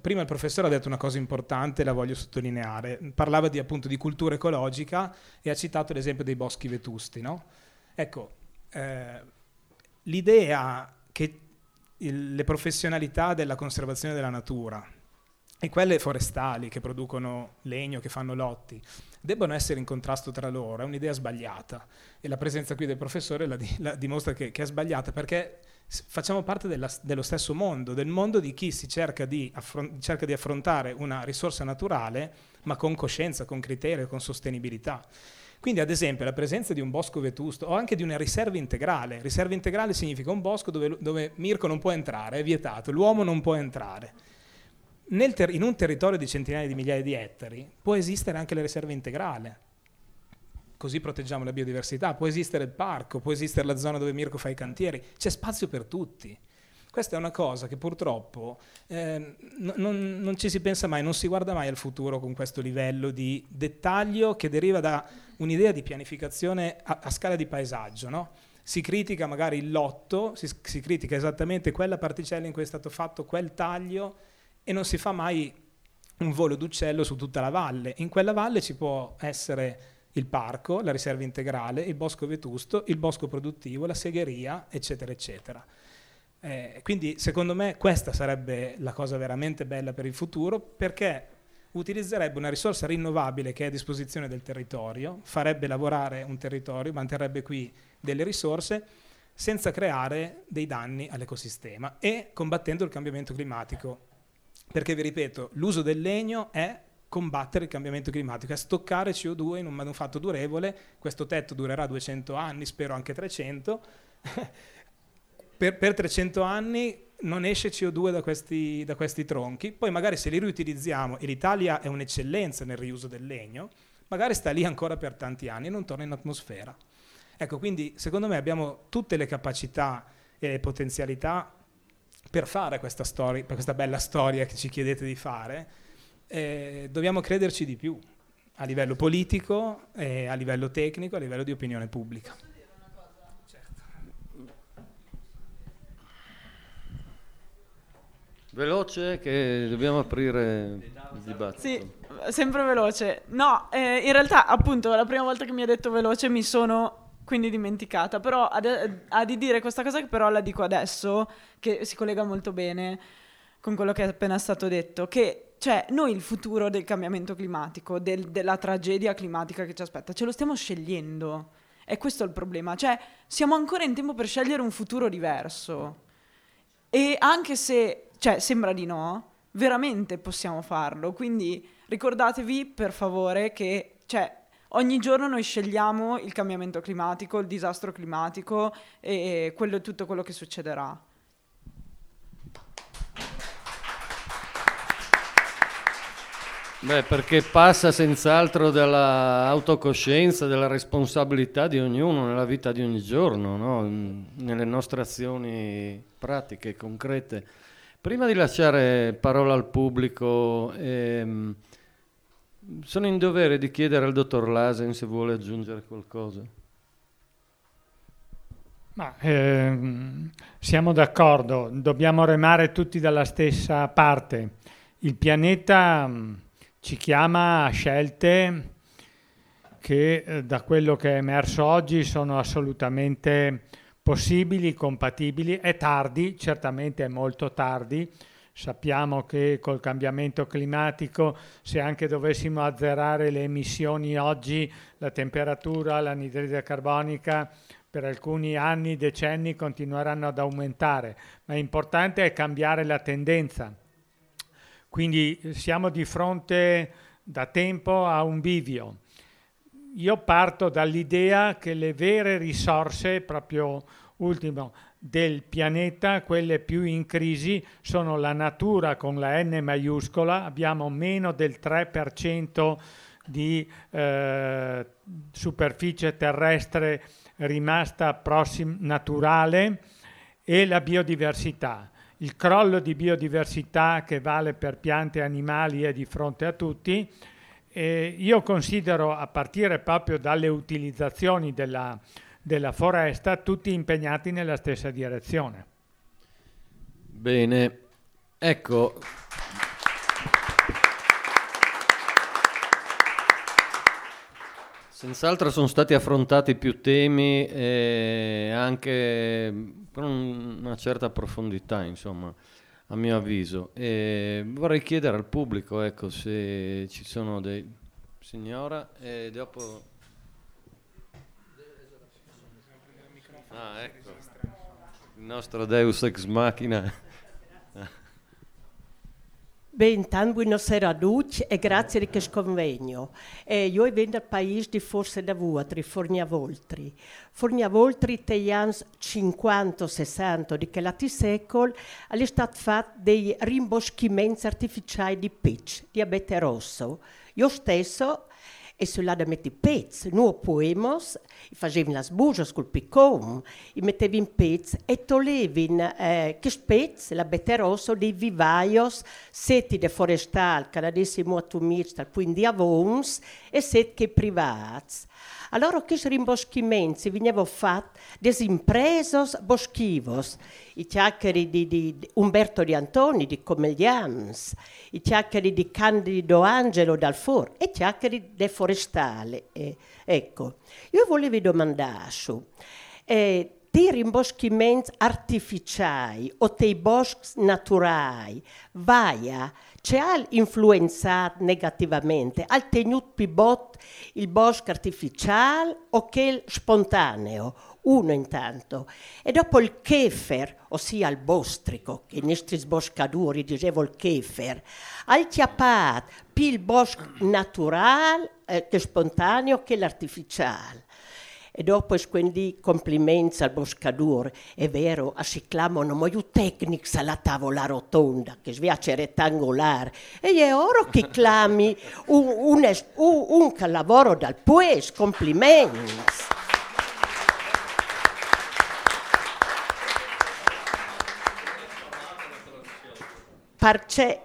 Prima il professore ha detto una cosa importante, la voglio sottolineare, parlava di, appunto, di cultura ecologica e ha citato l'esempio dei boschi vetusti, no? Ecco, l'idea che le professionalità della conservazione della natura e quelle forestali che producono legno, che fanno lotti, debbano essere in contrasto tra loro, è un'idea sbagliata. E la presenza qui del professore la dimostra che è sbagliata, perché facciamo parte dello stesso mondo, del mondo di chi si cerca di affrontare una risorsa naturale, ma con coscienza, con criterio, con sostenibilità. Quindi, ad esempio, la presenza di un bosco vetusto o anche di una riserva integrale. Riserva integrale significa un bosco dove Mirko non può entrare, è vietato, l'uomo non può entrare. In un territorio di centinaia di migliaia di ettari può esistere anche la riserva integrale, così proteggiamo la biodiversità, può esistere il parco, può esistere la zona dove Mirko fa i cantieri, c'è spazio per tutti. Questa è una cosa che purtroppo non ci si pensa mai, non si guarda mai al futuro con questo livello di dettaglio che deriva da un'idea di pianificazione a scala di paesaggio, no? Si critica magari il lotto, si critica esattamente quella particella in cui è stato fatto quel taglio, e non si fa mai un volo d'uccello su tutta la valle. In quella valle ci può essere il parco, la riserva integrale, il bosco vetusto, il bosco produttivo, la segheria, eccetera, eccetera. Quindi secondo me questa sarebbe la cosa veramente bella per il futuro, perché utilizzerebbe una risorsa rinnovabile che è a disposizione del territorio, farebbe lavorare un territorio, manterrebbe qui delle risorse, senza creare dei danni all'ecosistema e combattendo il cambiamento climatico. Perché, vi ripeto, l'uso del legno è combattere il cambiamento climatico, è stoccare CO2 in un manufatto durevole. Questo tetto durerà 200 anni, spero anche 300. per 300 anni non esce CO2 da questi tronchi. Poi magari se li riutilizziamo, e l'Italia è un'eccellenza nel riuso del legno, magari sta lì ancora per tanti anni e non torna in atmosfera. Ecco, quindi secondo me abbiamo tutte le capacità e le potenzialità per fare questa bella storia che ci chiedete di fare. Dobbiamo crederci di più a livello politico, a livello tecnico, a livello di opinione pubblica. Posso dire una cosa? Certo. Veloce, che dobbiamo aprire il dibattito. Sì, sempre veloce. No, in realtà appunto la prima volta che mi ha detto veloce mi sono quindi dimenticata, però ha di dire questa cosa che però la dico adesso, che si collega molto bene con quello che è appena stato detto, che Cioè, noi il futuro del cambiamento climatico, della tragedia climatica che ci aspetta, ce lo stiamo scegliendo. E questo è il problema. Cioè, siamo ancora in tempo per scegliere un futuro diverso. E anche se, cioè, sembra di no, veramente possiamo farlo. Quindi ricordatevi, per favore, che, cioè, ogni giorno noi scegliamo il cambiamento climatico, il disastro climatico e quello, tutto quello che succederà. Beh, perché passa senz'altro dall'autocoscienza, della responsabilità di ognuno nella vita di ogni giorno, no? Nelle nostre azioni pratiche, concrete. Prima di lasciare parola al pubblico, sono in dovere di chiedere al dottor Lasen se vuole aggiungere qualcosa. Ma, siamo d'accordo, dobbiamo remare tutti dalla stessa parte. Il pianeta ci chiama a scelte che, da quello che è emerso oggi, sono assolutamente possibili, compatibili. È tardi, certamente è molto tardi. Sappiamo che col cambiamento climatico, se anche dovessimo azzerare le emissioni oggi, la temperatura, l'anidride carbonica, per alcuni anni, decenni, continueranno ad aumentare. Ma l'importante è cambiare la tendenza. Quindi siamo di fronte da tempo a un bivio. Io parto dall'idea che le vere risorse, proprio ultimo, del pianeta, quelle più in crisi, sono la natura con la N maiuscola. Abbiamo meno del 3% di superficie terrestre rimasta naturale, e la biodiversità. Il crollo di biodiversità, che vale per piante e animali, è di fronte a tutti. E io considero, a partire proprio dalle utilizzazioni della foresta, tutti impegnati nella stessa direzione. Bene, ecco. Senz'altro sono stati affrontati più temi, anche con una certa profondità, insomma, a mio avviso. E vorrei chiedere al pubblico, ecco, se ci sono dei... Signora, e dopo... Ah, ecco, il nostro Deus ex machina. Beh, intanto buonasera a tutti e grazie di questo convegno. Io vengo dal paese di Forse da Vuotri, Forni Avoltri. Forni Avoltri, negli anni 50-60 di quell'altro secolo, è stato fatto dei rimboschimenti artificiali di pecce, di abete rosso. Io stesso, e sulla da metti pezzi, noi poemos, facevi le bugie col piccone, mettevi in pezzi e tolevi che spezzi, la bete rosso, dei vivaios, seti de forestali, canadessimo a Tumirsta, quindi a Vons, e seti che privati. Allora che rimboschimenti venivano fatti des impresos boschivos, i chiacchieri di Umberto di Antoni, di Comeglians, i chiacchieri di Candido Angelo Dalfor e chiacchieri de forestale. Ecco, io volevo domandarci, dei rimboschimenti artificiali o dei boschi naturali, VAIA, ci ha influenzato negativamente? Ha tenuto più bot il bosco artificiale o quel spontaneo? Uno intanto. E dopo il kefer, ossia il bostrico, che i nostri sboscatori dicevano il kefer, ha chiappato più il bosco naturale che spontaneo che l'artificiale. E dopo quindi complimenti al boscador, è vero, si clamano ma io tecnici alla tavola rotonda che sviace rettangolare, e è oro che clami un lavoro dal pues, complimenti. Perché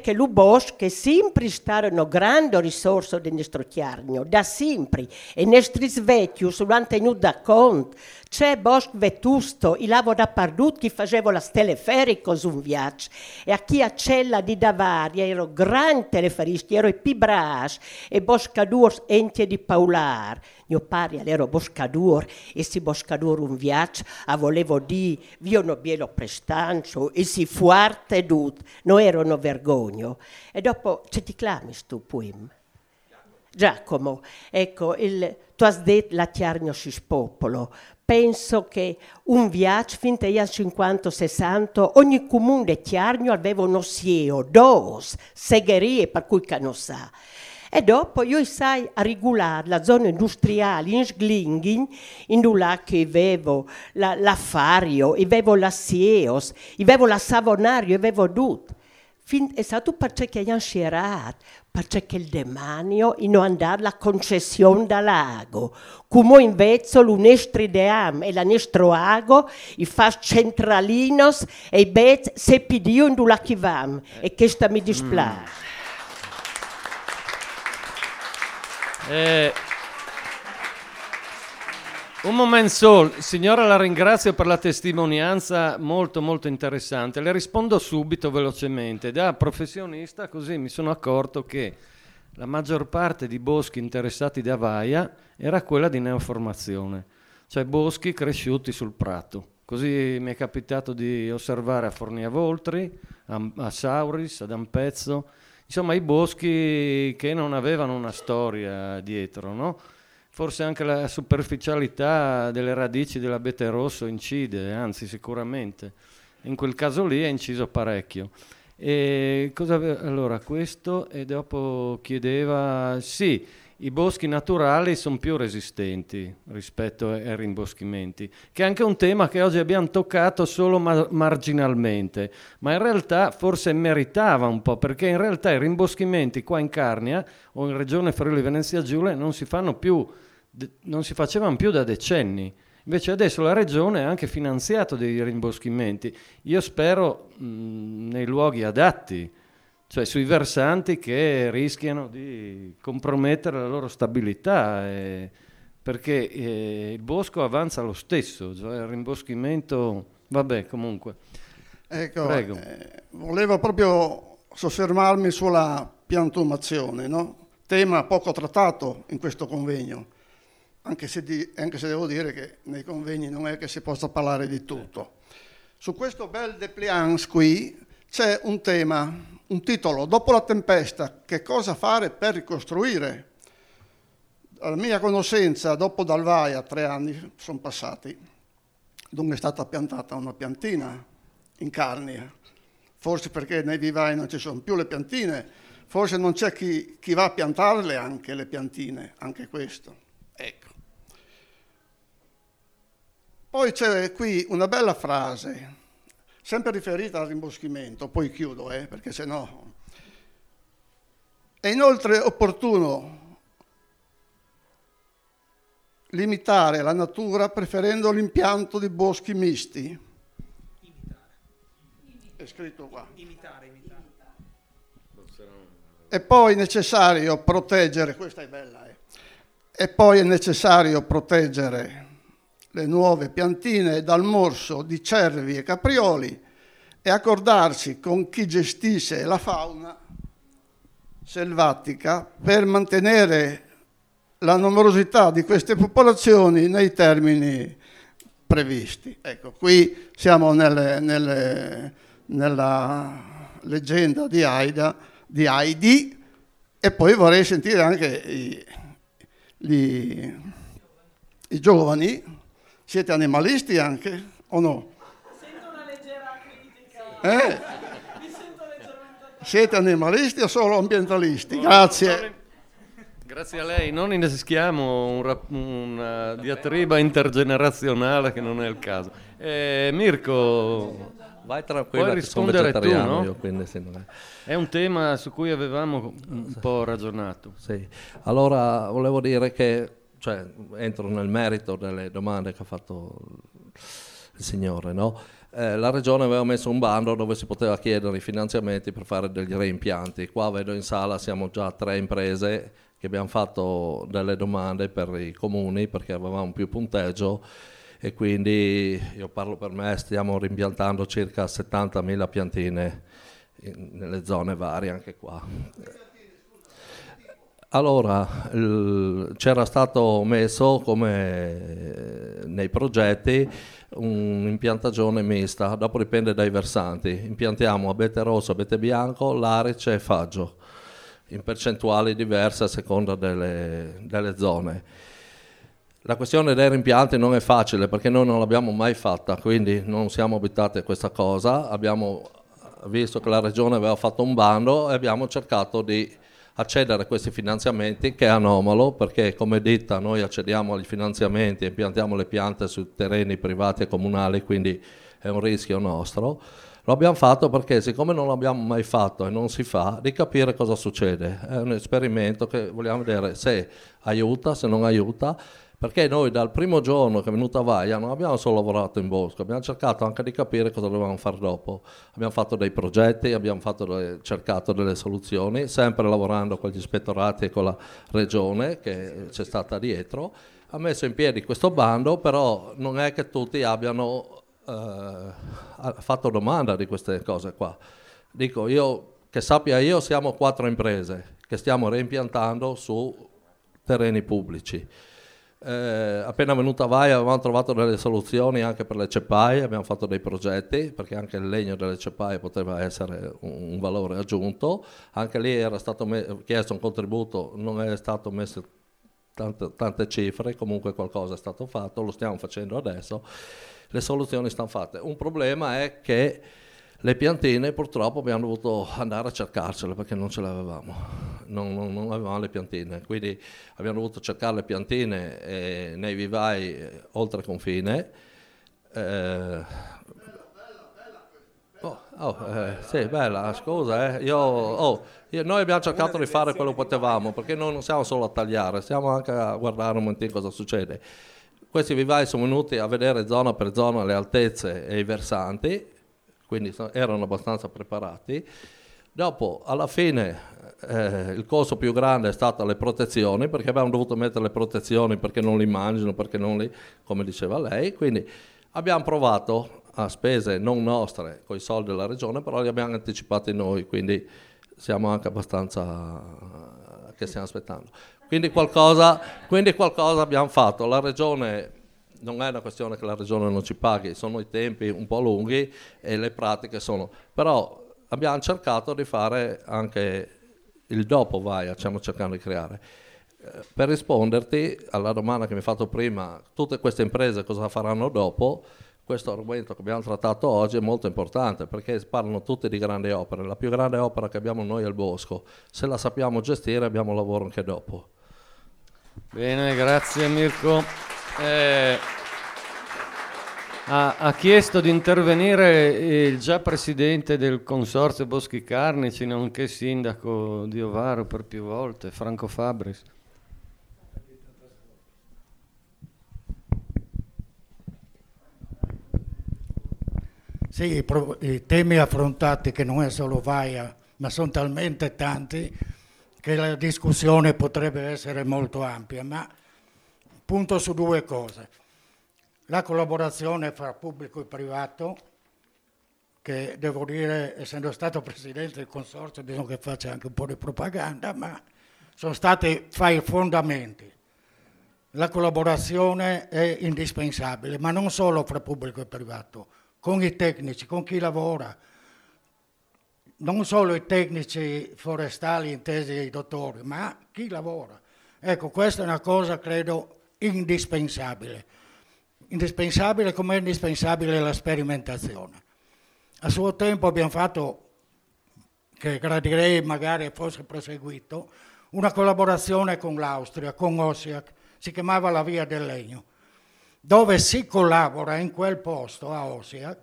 che lo bosco è sempre stata una grande risorsa del nostro Carnia, da sempre, e i nostri svecchi sono tenuti da conto. C'è bosco vetusto, il lavoro da perduto che faceva la teleferico su un viaggio, e a chi a Cella di Davaria ero grande teleferista, ero i Pibrash e boscadur enti di Paular. Mio padre era boscadur, e si boscadur un viaggio, a volevo dire, io non bielo prestancio, e si fuarte tutto, non erano vero vergogno. E dopo ce ti clami stu poema. Giacomo, ecco, tu has detto la Chiarnia si spopolo. Penso che un viaggio finché io al 50-60 ogni comune di Chiarnia aveva un ossieo, dos, segherie per cui cano sa. E dopo io sai a regolare la zona industriale in Sglinghin, in là che avevo l'affario, avevo la Sieos, avevo la Savonario, avevo tutto. È stato perché gli hanno scierato, perché il demanio non andava la concessione da lago. Come invece l'unestri deam e la nostro ago, i fas centralinos e i bet sepidio in dula chi vam. E questa mi dispiace. Un momento solo, signora, la ringrazio per la testimonianza molto molto interessante. Le rispondo subito velocemente. Da professionista così mi sono accorto che la maggior parte di boschi interessati da Vaia era quella di neoformazione, cioè boschi cresciuti sul prato. Così mi è capitato di osservare a Forni Avoltri, a Sauris, ad Ampezzo, insomma i boschi che non avevano una storia dietro, no? Forse anche la superficialità delle radici dell'abete rosso incide, anzi sicuramente. In quel caso lì è inciso parecchio. E allora questo, e dopo chiedeva, sì, i boschi naturali sono più resistenti rispetto ai rimboschimenti, che è anche un tema che oggi abbiamo toccato solo marginalmente, ma in realtà forse meritava un po', perché in realtà i rimboschimenti qua in Carnia o in regione Friuli Venezia Giulia non si facevano più da decenni. Invece adesso la regione ha anche finanziato dei rimboschimenti, io spero nei luoghi adatti, cioè sui versanti che rischiano di compromettere la loro stabilità, perché il bosco avanza lo stesso, cioè il rimboschimento, vabbè, comunque. Ecco, prego. Volevo proprio soffermarmi sulla piantumazione, no? Tema poco trattato in questo convegno, anche se devo dire che nei convegni non è che si possa parlare di tutto. Su questo bel dépliance qui c'è un tema, un titolo, dopo la tempesta, che cosa fare per ricostruire? Alla mia conoscenza, dopo dal VAIA, 3 anni sono passati, dunque è stata piantata una piantina in Carnia, forse perché nei vivai non ci sono più le piantine, forse non c'è chi va a piantarle anche le piantine, anche questo. Ecco. Poi c'è qui una bella frase, sempre riferita al rimboschimento, poi chiudo, perché sennò. È inoltre opportuno limitare la natura preferendo l'impianto di boschi misti. È scritto qua. Imitare. E poi è necessario proteggere, questa è bella, e poi è necessario proteggere le nuove piantine dal morso di cervi e caprioli e accordarsi con chi gestisce la fauna selvatica per mantenere la numerosità di queste popolazioni nei termini previsti. Ecco, qui siamo nella leggenda di Heidi, e poi vorrei sentire anche i giovani. Siete animalisti anche, o no? Sento una leggera critica. Mi sento leggermente... Siete animalisti o solo ambientalisti? No, grazie. Grazie a lei. Non inneschiamo una diatriba intergenerazionale che non è il caso. Mirko, vai tranquillo, puoi rispondere tu, no? Io, quindi, se non è un tema su cui avevamo un po' ragionato. Sì. Allora, volevo dire che... cioè entro nel merito delle domande che ha fatto il signore, no? La regione aveva messo un bando dove si poteva chiedere i finanziamenti per fare degli reimpianti. Qua vedo in sala siamo già 3 imprese che abbiamo fatto delle domande per i comuni perché avevamo più punteggio, e quindi io parlo per me, stiamo rimpiantando circa 70.000 piantine nelle zone varie anche qua. Allora, c'era stato messo come nei progetti un'impiantagione mista, dopo dipende dai versanti. Impiantiamo abete rosso, abete bianco, larice e faggio, in percentuali diverse a seconda delle zone. La questione dei rimpianti non è facile perché noi non l'abbiamo mai fatta, quindi non siamo abituati a questa cosa. Abbiamo visto che la regione aveva fatto un bando e abbiamo cercato di accedere a questi finanziamenti, che è anomalo perché come ditta noi accediamo ai finanziamenti e piantiamo le piante su terreni privati e comunali, quindi è un rischio nostro. Lo abbiamo fatto perché, siccome non l'abbiamo mai fatto e non si fa, di capire cosa succede. È un esperimento che vogliamo vedere se aiuta, se non aiuta, perché noi dal primo giorno che è venuta VAIA non abbiamo solo lavorato in bosco, abbiamo cercato anche di capire cosa dovevamo fare dopo. Abbiamo fatto dei progetti, abbiamo cercato delle soluzioni, sempre lavorando con gli ispettorati e con la regione che c'è stata dietro. Ha messo in piedi questo bando, però non è che tutti abbiano fatto domanda di queste cose qua. Dico, io che sappia, io siamo 4 imprese che stiamo reimpiantando su terreni pubblici. Appena venuta VAIA avevamo trovato delle soluzioni anche per le ceppaie, abbiamo fatto dei progetti perché anche il legno delle ceppaie poteva essere un valore aggiunto. Anche lì era stato chiesto un contributo, non è stato messo tante cifre, comunque qualcosa è stato fatto, lo stiamo facendo adesso. Le soluzioni stanno fatte. Un problema è che le piantine purtroppo abbiamo dovuto andare a cercarcele perché non ce le avevamo, non avevamo le piantine, quindi abbiamo dovuto cercare le piantine nei vivai oltre confine. Sì, bella, scusa, noi abbiamo cercato di fare quello che potevamo perché noi non siamo solo a tagliare, stiamo anche a guardare un momentino cosa succede. Questi vivai sono venuti a vedere zona per zona le altezze e i versanti, quindi erano abbastanza preparati. Dopo, alla fine, il costo più grande è stato le protezioni, perché abbiamo dovuto mettere le protezioni perché non li mangiano, perché non li, come diceva lei. Quindi abbiamo provato a spese non nostre, con i soldi della regione, però li abbiamo anticipati noi, quindi siamo anche abbastanza che stiamo aspettando. Quindi qualcosa abbiamo fatto. La regione, non è una questione che la regione non ci paghi, sono i tempi un po' lunghi e le pratiche sono. Però abbiamo cercato di fare anche il dopo VAIA, stiamo cercando di creare. Per risponderti alla domanda che mi hai fatto prima, tutte queste imprese cosa faranno dopo? Questo argomento che abbiamo trattato oggi è molto importante perché parlano tutti di grandi opere. La più grande opera che abbiamo noi è il bosco. Se la sappiamo gestire abbiamo lavoro anche dopo. Bene, grazie Mirko. Ha chiesto di intervenire il già presidente del Consorzio Boschi Carnici, nonché sindaco di Ovaro per più volte, Franco Fabris. Sì, i temi affrontati, che non è solo VAIA, ma sono talmente tanti che la discussione potrebbe essere molto ampia, ma punto su 2 cose. La collaborazione fra pubblico e privato, che devo dire, essendo stato presidente del consorzio, bisogna che faccia anche un po' di propaganda, ma sono stati fra i fondamenti. La collaborazione è indispensabile, ma non solo fra pubblico e privato, con i tecnici, con chi lavora, non solo i tecnici forestali intesi i dottori, ma chi lavora. Ecco, questa è una cosa, credo, indispensabile. Indispensabile come è indispensabile la sperimentazione. A suo tempo abbiamo fatto, che gradirei magari fosse proseguito, una collaborazione con l'Austria, con Osijek, si chiamava la Via del Legno, dove si collabora in quel posto a Osijek.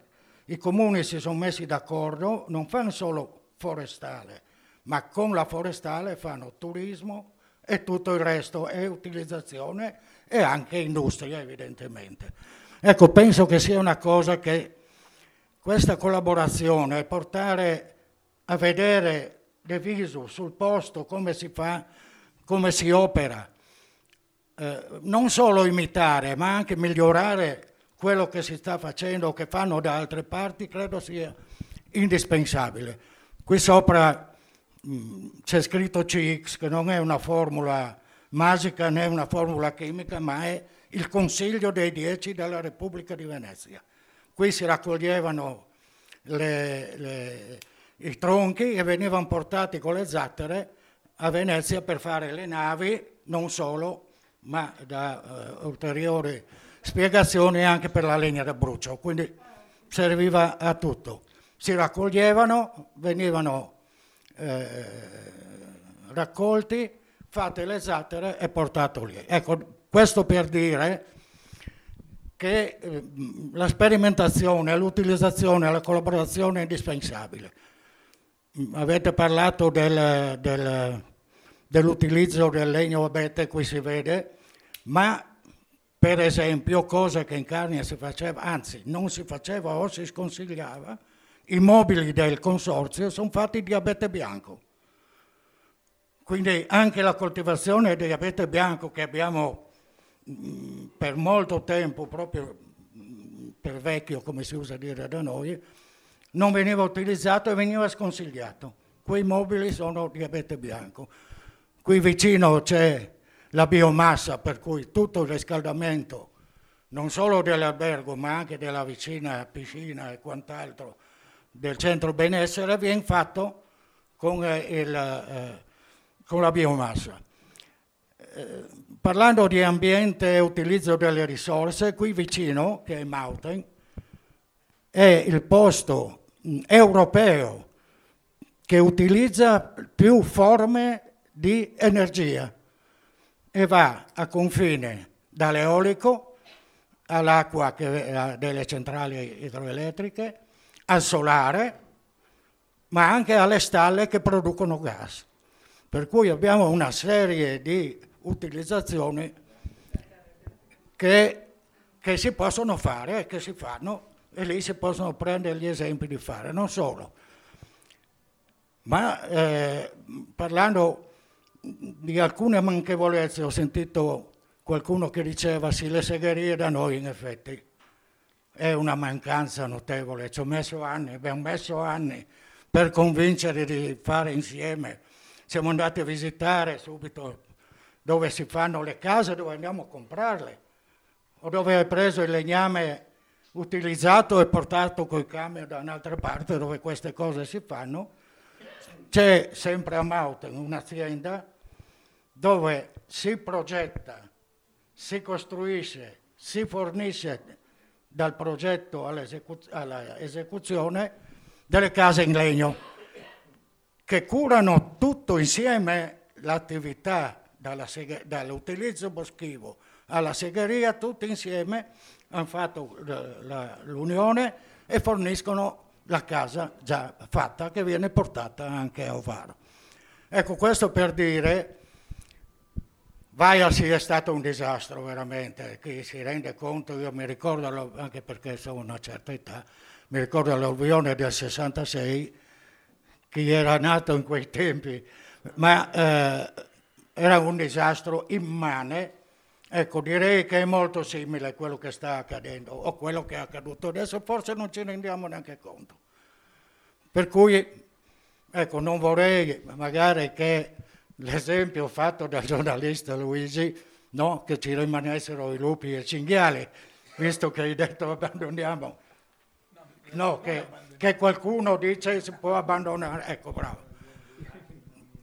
I comuni si sono messi d'accordo, non fanno solo forestale, ma con la forestale fanno turismo e tutto il resto, e utilizzazione e anche industria evidentemente. Ecco, penso che sia una cosa che questa collaborazione, portare a vedere de visu sul posto come si fa, come si opera, non solo imitare ma anche migliorare quello che si sta facendo, che fanno da altre parti, credo sia indispensabile. Qui sopra c'è scritto CX, che non è una formula magica né una formula chimica, ma è il Consiglio dei 10 della Repubblica di Venezia. Qui si raccoglievano i tronchi e venivano portati con le zattere a Venezia per fare le navi, non solo, ma da ulteriori spiegazioni anche per la legna da brucio, quindi serviva a tutto. Si raccoglievano, venivano raccolti, fate le zattere e portato lì. Ecco, questo per dire che la sperimentazione, l'utilizzazione, la collaborazione è indispensabile. Avete parlato dell'utilizzo del legno abete, qui si vede, ma per esempio cosa che in Carnia si faceva, anzi non si faceva o si sconsigliava, i mobili del consorzio sono fatti di abete bianco. Quindi anche la coltivazione di abete bianco che abbiamo per molto tempo, proprio per vecchio come si usa dire da noi, non veniva utilizzato e veniva sconsigliato. Quei mobili sono di abete bianco. Qui vicino c'è la biomassa, per cui tutto il riscaldamento, non solo dell'albergo ma anche della vicina piscina e quant'altro, del centro benessere, viene fatto con la biomassa. Parlando di ambiente e utilizzo delle risorse, qui vicino, che è Mountain, è il posto europeo che utilizza più forme di energia e va a confine dall'eolico all'acqua delle centrali idroelettriche, al solare, ma anche alle stalle che producono gas. Per cui abbiamo una serie di utilizzazioni che si possono fare e che si fanno, e lì si possono prendere gli esempi di fare, non solo. Ma parlando di alcune manchevolezze, ho sentito qualcuno che diceva sì, le segherie da noi in effetti è una mancanza notevole, abbiamo messo anni per convincere di fare insieme. Siamo andati a visitare subito dove si fanno le case, dove andiamo a comprarle, o dove hai preso il legname utilizzato e portato coi camion da un'altra parte dove queste cose si fanno. C'è sempre a Mountain un'azienda dove si progetta, si costruisce, si fornisce dal progetto alla esecuzione delle case in legno, che curano tutto insieme l'attività, dall'utilizzo boschivo alla segheria, tutti insieme hanno fatto l'unione e forniscono la casa già fatta che viene portata anche a Ovaro. Ecco, questo per dire, VAIA sì è stato un disastro veramente, chi si rende conto, io mi ricordo, anche perché sono una certa età, mi ricordo l'alluvione del 66, chi era nato in quei tempi, ma era un disastro immane. Ecco, direi che è molto simile a quello che sta accadendo o quello che è accaduto adesso, forse non ci rendiamo neanche conto. Per cui, ecco, non vorrei magari che l'esempio fatto dal giornalista Luigi, no, che ci rimanessero i lupi e i cinghiali, visto che hai detto abbandoniamo. No, che qualcuno dice si può abbandonare, ecco, bravo.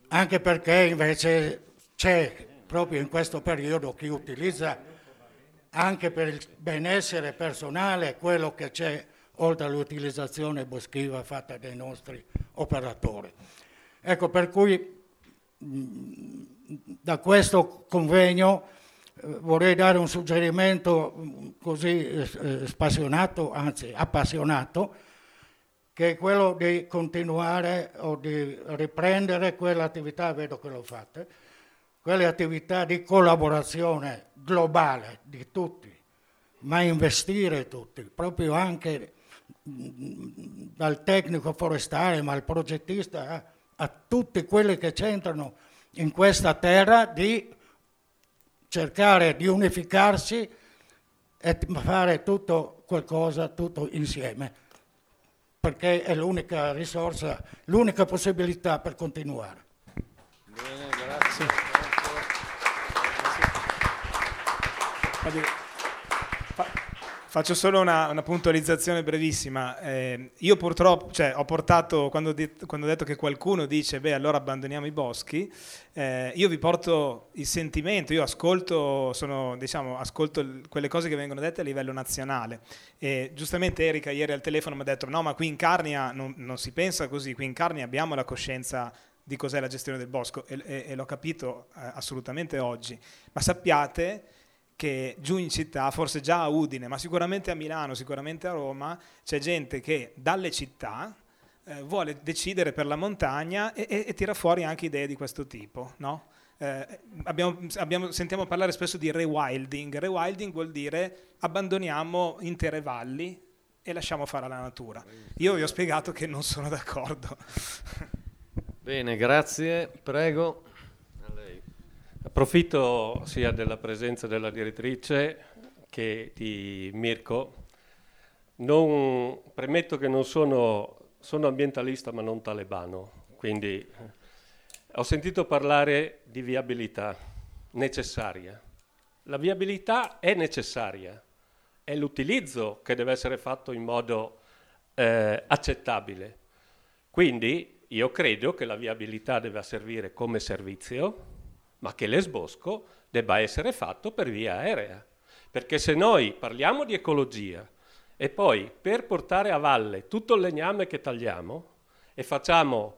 Anche perché invece c'è proprio in questo periodo chi utilizza anche per il benessere personale quello che c'è oltre all'utilizzazione boschiva fatta dai nostri operatori. Ecco, per cui da questo convegno vorrei dare un suggerimento così spassionato, anzi appassionato, che è quello di continuare o di riprendere quell'attività, vedo che lo fate, quelle attività di collaborazione globale di tutti, ma investire tutti, proprio anche dal tecnico forestale, ma al progettista, a tutti quelli che c'entrano in questa terra, di cercare di unificarsi e fare tutto qualcosa, tutto insieme. perché è l'unica risorsa, l'unica possibilità per continuare. Bene, grazie. Faccio solo una puntualizzazione brevissima. Io purtroppo, ho portato, quando ho detto che qualcuno dice beh allora abbandoniamo i boschi, io vi porto il sentimento, io ascolto quelle cose che vengono dette a livello nazionale. Giustamente Erika ieri al telefono mi ha detto no, ma qui in Carnia non si pensa così, qui in Carnia abbiamo la coscienza di cos'è la gestione del bosco e l'ho capito assolutamente oggi, ma sappiate che giù in città, forse già a Udine, ma sicuramente a Milano, sicuramente a Roma, c'è gente che dalle città vuole decidere per la montagna e tira fuori anche idee di questo tipo, no? Sentiamo parlare spesso di rewilding. Rewilding vuol dire abbandoniamo intere valli e lasciamo fare alla natura. Io vi ho spiegato che non sono d'accordo. Bene, grazie, prego. Approfitto sia della presenza della direttrice che di Mirko. Premetto che non sono ambientalista ma non talebano, quindi ho sentito parlare di viabilità necessaria. La viabilità è necessaria, è l'utilizzo che deve essere fatto in modo accettabile. Quindi io credo che la viabilità debba servire come servizio, ma che l'esbosco debba essere fatto per via aerea. Perché se noi parliamo di ecologia e poi per portare a valle tutto il legname che tagliamo e facciamo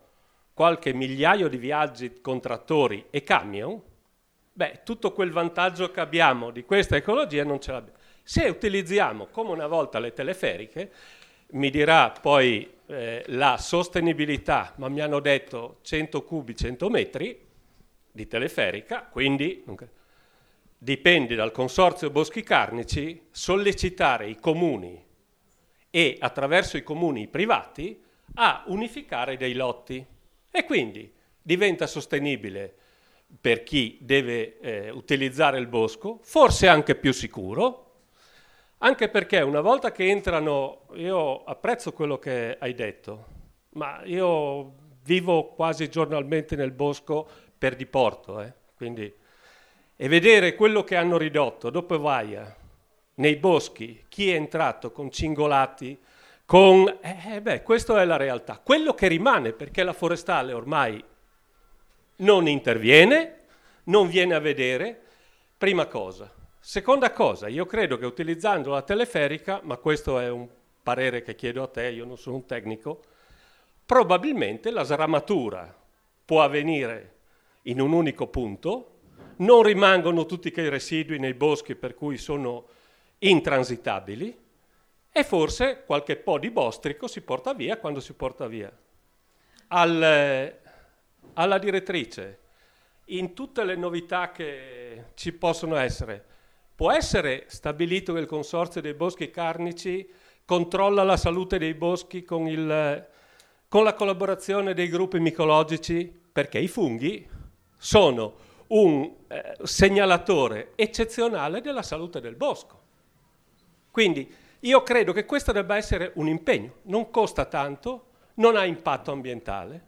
qualche migliaio di viaggi con trattori e camion, tutto quel vantaggio che abbiamo di questa ecologia non ce l'abbiamo. Se utilizziamo come una volta le teleferiche, mi dirà poi la sostenibilità, ma mi hanno detto 100 cubi, 100 metri, di teleferica, quindi dipende dal Consorzio Boschi Carnici sollecitare i comuni e attraverso i comuni privati a unificare dei lotti e quindi diventa sostenibile per chi deve utilizzare il bosco, forse anche più sicuro, anche perché una volta che entrano, io apprezzo quello che hai detto, ma io vivo quasi giornalmente nel bosco per diporto, quindi, e vedere quello che hanno ridotto dopo VAIA nei boschi, chi è entrato con cingolati, questa è la realtà, quello che rimane, perché la forestale ormai non interviene, non viene a vedere, prima cosa. Seconda cosa, io credo che utilizzando la teleferica, ma questo è un parere che chiedo a te, io non sono un tecnico, probabilmente la sramatura può avvenire in un unico punto, non rimangono tutti quei residui nei boschi per cui sono intransitabili e forse qualche po' di bostrico si porta via quando si porta via. Alla direttrice, in tutte le novità che ci possono essere, può essere stabilito che il Consorzio dei Boschi Carnici controlla la salute dei boschi con la collaborazione dei gruppi micologici, perché i funghi sono un segnalatore eccezionale della salute del bosco. Quindi io credo che questo debba essere un impegno, non costa tanto, non ha impatto ambientale.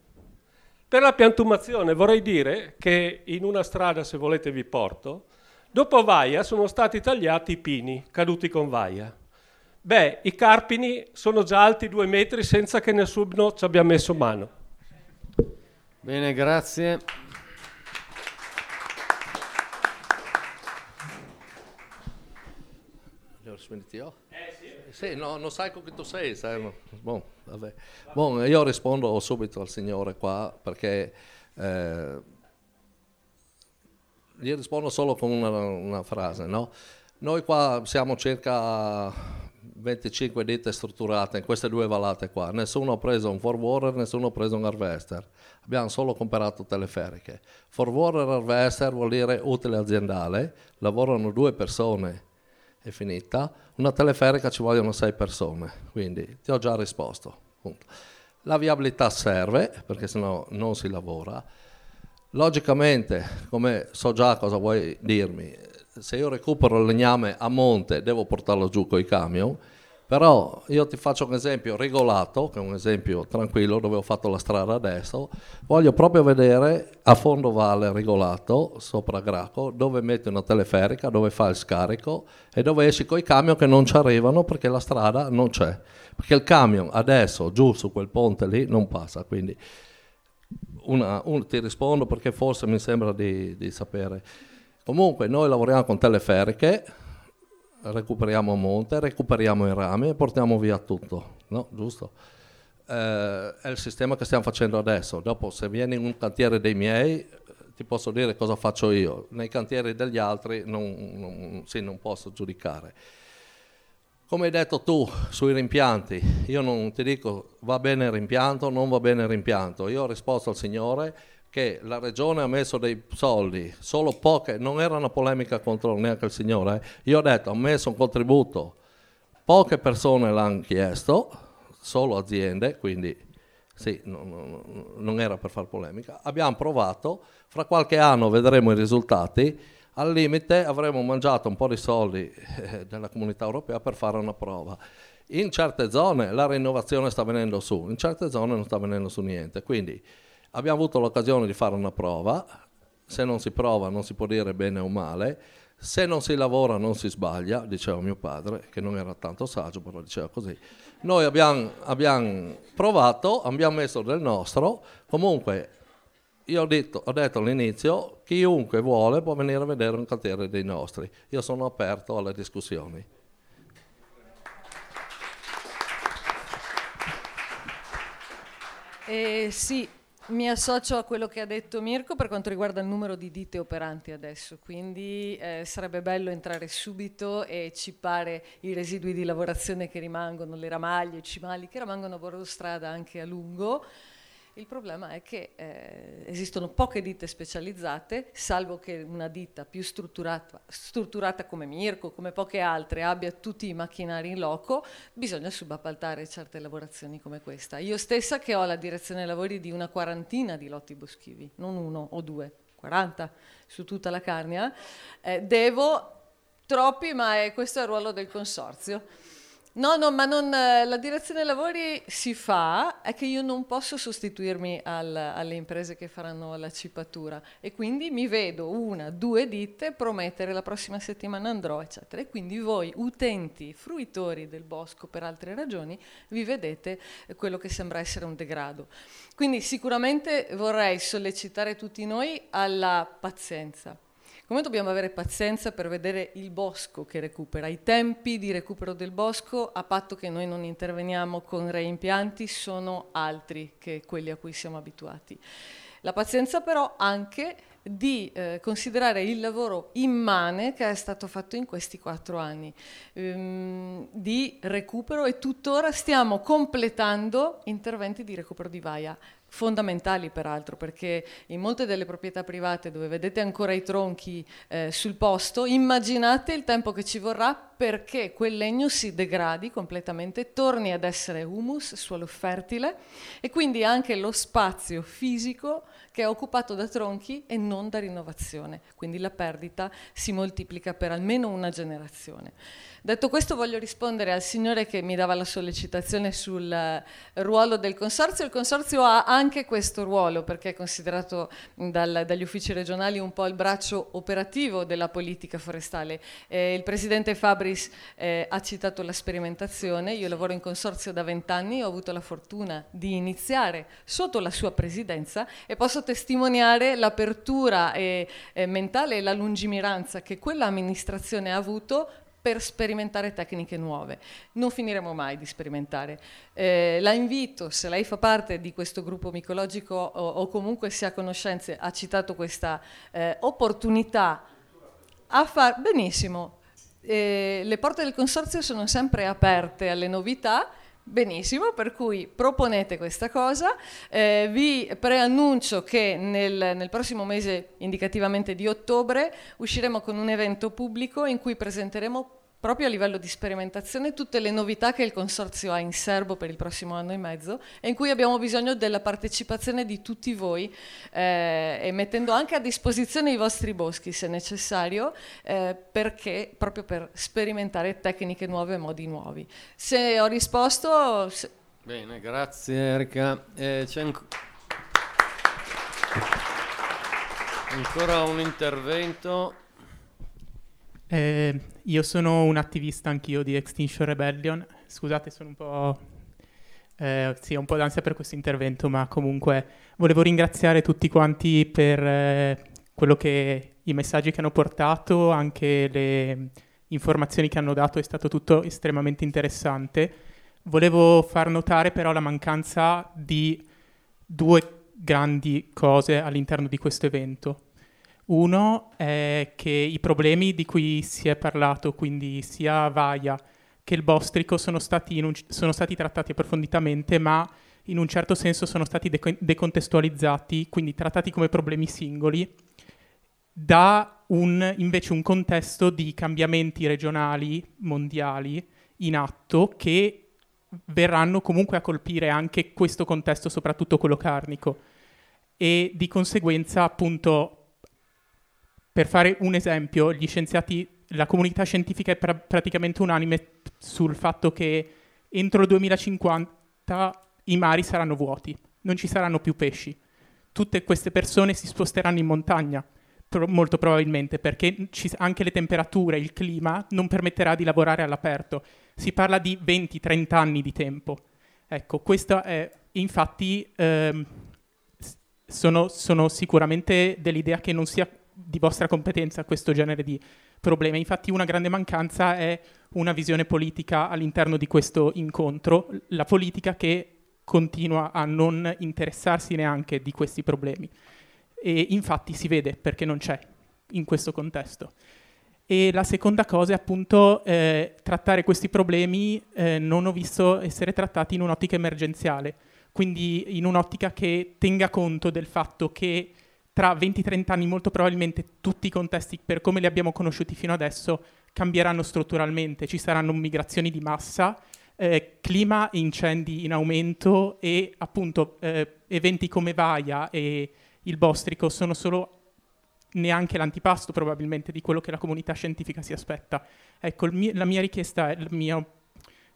Per la piantumazione vorrei dire che in una strada, se volete vi porto, dopo Vaia sono stati tagliati i pini caduti con Vaia. I carpini sono già alti 2 metri senza che nessuno ci abbia messo mano. Bene, grazie. Sì, no, non sai che tu sei. Io rispondo subito al signore qua perché gli rispondo solo con una frase, no? Noi qua siamo circa 25 ditte strutturate in queste 2 vallate qua, nessuno ha preso un forwarder, nessuno ha preso un harvester, abbiamo solo comprato teleferiche. Forwarder e harvester vuol dire utile aziendale, lavorano 2 persone, è finita, una teleferica ci vogliono 6 persone, quindi ti ho già risposto. Punto. La viabilità serve perché sennò non si lavora. Logicamente, come so già cosa vuoi dirmi, se io recupero il legname a monte devo portarlo giù con i camion, Però io ti faccio un esempio, Regolato, che è un esempio tranquillo dove ho fatto la strada adesso, voglio proprio vedere a fondo valle Regolato, sopra Graco, dove metti una teleferica, dove fa il scarico e dove esci coi camion che non ci arrivano perché la strada non c'è. Perché il camion adesso giù su quel ponte lì non passa, quindi ti rispondo perché forse mi sembra di sapere. Comunque noi lavoriamo con teleferiche, recuperiamo monte, recuperiamo i rami e portiamo via tutto, no? Giusto? È il sistema che stiamo facendo adesso. Dopo, se vieni in un cantiere dei miei, ti posso dire cosa faccio io. Nei cantieri degli altri non posso giudicare. Come hai detto tu sui rimpianti, io non ti dico va bene il rimpianto, non va bene il rimpianto. Io ho risposto al signore che la regione ha messo dei soldi, solo poche, non era una polemica contro neanche il signore, Io ho detto, ho messo un contributo, poche persone l'hanno chiesto, solo aziende, quindi sì, non era per far polemica. Abbiamo provato, fra qualche anno vedremo i risultati. Al limite avremmo mangiato un po' di soldi della comunità europea per fare una prova. In certe zone la rinnovazione sta venendo su, in certe zone non sta venendo su niente. Quindi abbiamo avuto l'occasione di fare una prova, se non si prova non si può dire bene o male, se non si lavora non si sbaglia, diceva mio padre, che non era tanto saggio, però diceva così. Noi abbiamo provato, abbiamo messo del nostro, comunque. Io ho detto all'inizio, chiunque vuole può venire a vedere un cantiere dei nostri. Io sono aperto alle discussioni. Sì, mi associo a quello che ha detto Mirko per quanto riguarda il numero di ditte operanti adesso, quindi sarebbe bello entrare subito e cippare i residui di lavorazione che rimangono, le ramaglie, i cimali che rimangono a bordo strada anche a lungo. Il problema è che esistono poche ditte specializzate, salvo che una ditta più strutturata come Mirko, come poche altre, abbia tutti i macchinari in loco, bisogna subappaltare certe lavorazioni come questa. Io stessa che ho la direzione lavori di una quarantina di lotti boschivi, non uno o due, 40 su tutta la Carnia, devo troppi, ma questo è il ruolo del consorzio. No, ma la direzione lavori si fa, è che io non posso sostituirmi alle imprese che faranno la cipatura e quindi mi vedo 1, 2 ditte promettere la prossima settimana andrò, eccetera. E quindi voi, utenti, fruitori del bosco per altre ragioni, vi vedete quello che sembra essere un degrado. Quindi sicuramente vorrei sollecitare tutti noi alla pazienza. Come dobbiamo avere pazienza per vedere il bosco che recupera, i tempi di recupero del bosco, a patto che noi non interveniamo con reimpianti, sono altri che quelli a cui siamo abituati. La pazienza però anche di considerare il lavoro immane che è stato fatto in questi 4 anni di recupero e tuttora stiamo completando interventi di recupero di VAIA. Fondamentali peraltro, perché in molte delle proprietà private dove vedete ancora i tronchi sul posto, immaginate il tempo che ci vorrà perché quel legno si degradi completamente, torni ad essere humus, suolo fertile, e quindi anche lo spazio fisico che è occupato da tronchi e non da rinnovazione, quindi la perdita si moltiplica per almeno una generazione. Detto questo, voglio rispondere al signore che mi dava la sollecitazione sul ruolo del consorzio. Il consorzio ha anche questo ruolo perché è considerato dagli uffici regionali un po' il braccio operativo della politica forestale. Il presidente Fabris ha citato la sperimentazione. Io lavoro in consorzio da 20 anni, ho avuto la fortuna di iniziare sotto la sua presidenza e posso testimoniare l'apertura mentale e la lungimiranza che quella amministrazione ha avuto per sperimentare tecniche nuove. Non finiremo mai di sperimentare. La invito, se lei fa parte di questo gruppo micologico o comunque se ha conoscenze, ha citato questa opportunità, a far benissimo. Le porte del consorzio sono sempre aperte alle novità. Benissimo, per cui proponete questa cosa, vi preannuncio che nel prossimo mese, indicativamente di ottobre, usciremo con un evento pubblico in cui presenteremo proprio a livello di sperimentazione tutte le novità che il Consorzio ha in serbo per il prossimo anno e mezzo, e in cui abbiamo bisogno della partecipazione di tutti voi, e mettendo anche a disposizione i vostri boschi se necessario, perché proprio per sperimentare tecniche nuove e modi nuovi. Se ho risposto... Bene, grazie Erika. C'è ancora un intervento... io sono un attivista anch'io di Extinction Rebellion. Scusate, sono un po'... sì, ho un po' d'ansia per questo intervento, ma comunque volevo ringraziare tutti quanti per quello che... i messaggi che hanno portato, anche le informazioni che hanno dato, è stato tutto estremamente interessante. Volevo far notare però la mancanza di due grandi cose all'interno di questo evento. Uno è che i problemi di cui si è parlato, quindi sia VAIA che il Bostrico, sono stati trattati approfonditamente, ma in un certo senso sono stati decontestualizzati, quindi trattati come problemi singoli, da invece un contesto di cambiamenti regionali, mondiali, in atto, che verranno comunque a colpire anche questo contesto, soprattutto quello carnico. E di conseguenza, appunto... Per fare un esempio, gli scienziati, la comunità scientifica è praticamente unanime sul fatto che entro il 2050 i mari saranno vuoti, non ci saranno più pesci. Tutte queste persone si sposteranno in montagna, molto probabilmente, perché anche le temperature, il clima, non permetterà di lavorare all'aperto. Si parla di 20-30 anni di tempo. Ecco, questo è, infatti, sono sicuramente dell'idea che non sia... di vostra competenza questo genere di problemi. Infatti una grande mancanza è una visione politica all'interno di questo incontro, la politica che continua a non interessarsi neanche di questi problemi. E infatti si vede perché non c'è in questo contesto. E la seconda cosa è appunto trattare questi problemi, non ho visto essere trattati in un'ottica emergenziale, quindi in un'ottica che tenga conto del fatto che tra 20-30 anni molto probabilmente tutti i contesti, per come li abbiamo conosciuti fino adesso, cambieranno strutturalmente. Ci saranno migrazioni di massa, clima e incendi in aumento, e appunto eventi come VAIA e il Bostrico sono solo neanche l'antipasto probabilmente di quello che la comunità scientifica si aspetta. Ecco, la mia richiesta, il mio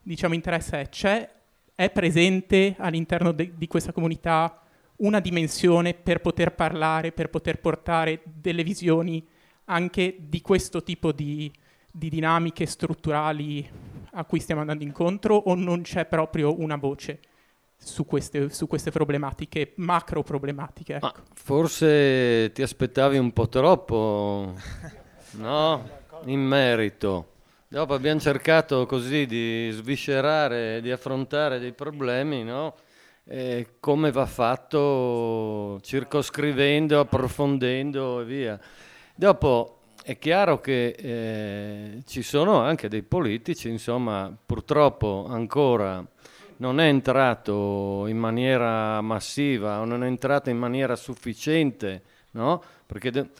interesse è presente all'interno di questa comunità una dimensione per poter parlare, per poter portare delle visioni anche di questo tipo di dinamiche strutturali a cui stiamo andando incontro, o non c'è proprio una voce su queste problematiche, macro problematiche? Ecco. Forse ti aspettavi un po' troppo, no? In merito. Dopo abbiamo cercato così di sviscerare, di affrontare dei problemi, no? Come va fatto, circoscrivendo, approfondendo e via. Dopo è chiaro che ci sono anche dei politici, insomma, purtroppo ancora non è entrato in maniera massiva o non è entrato in maniera sufficiente, no? Perché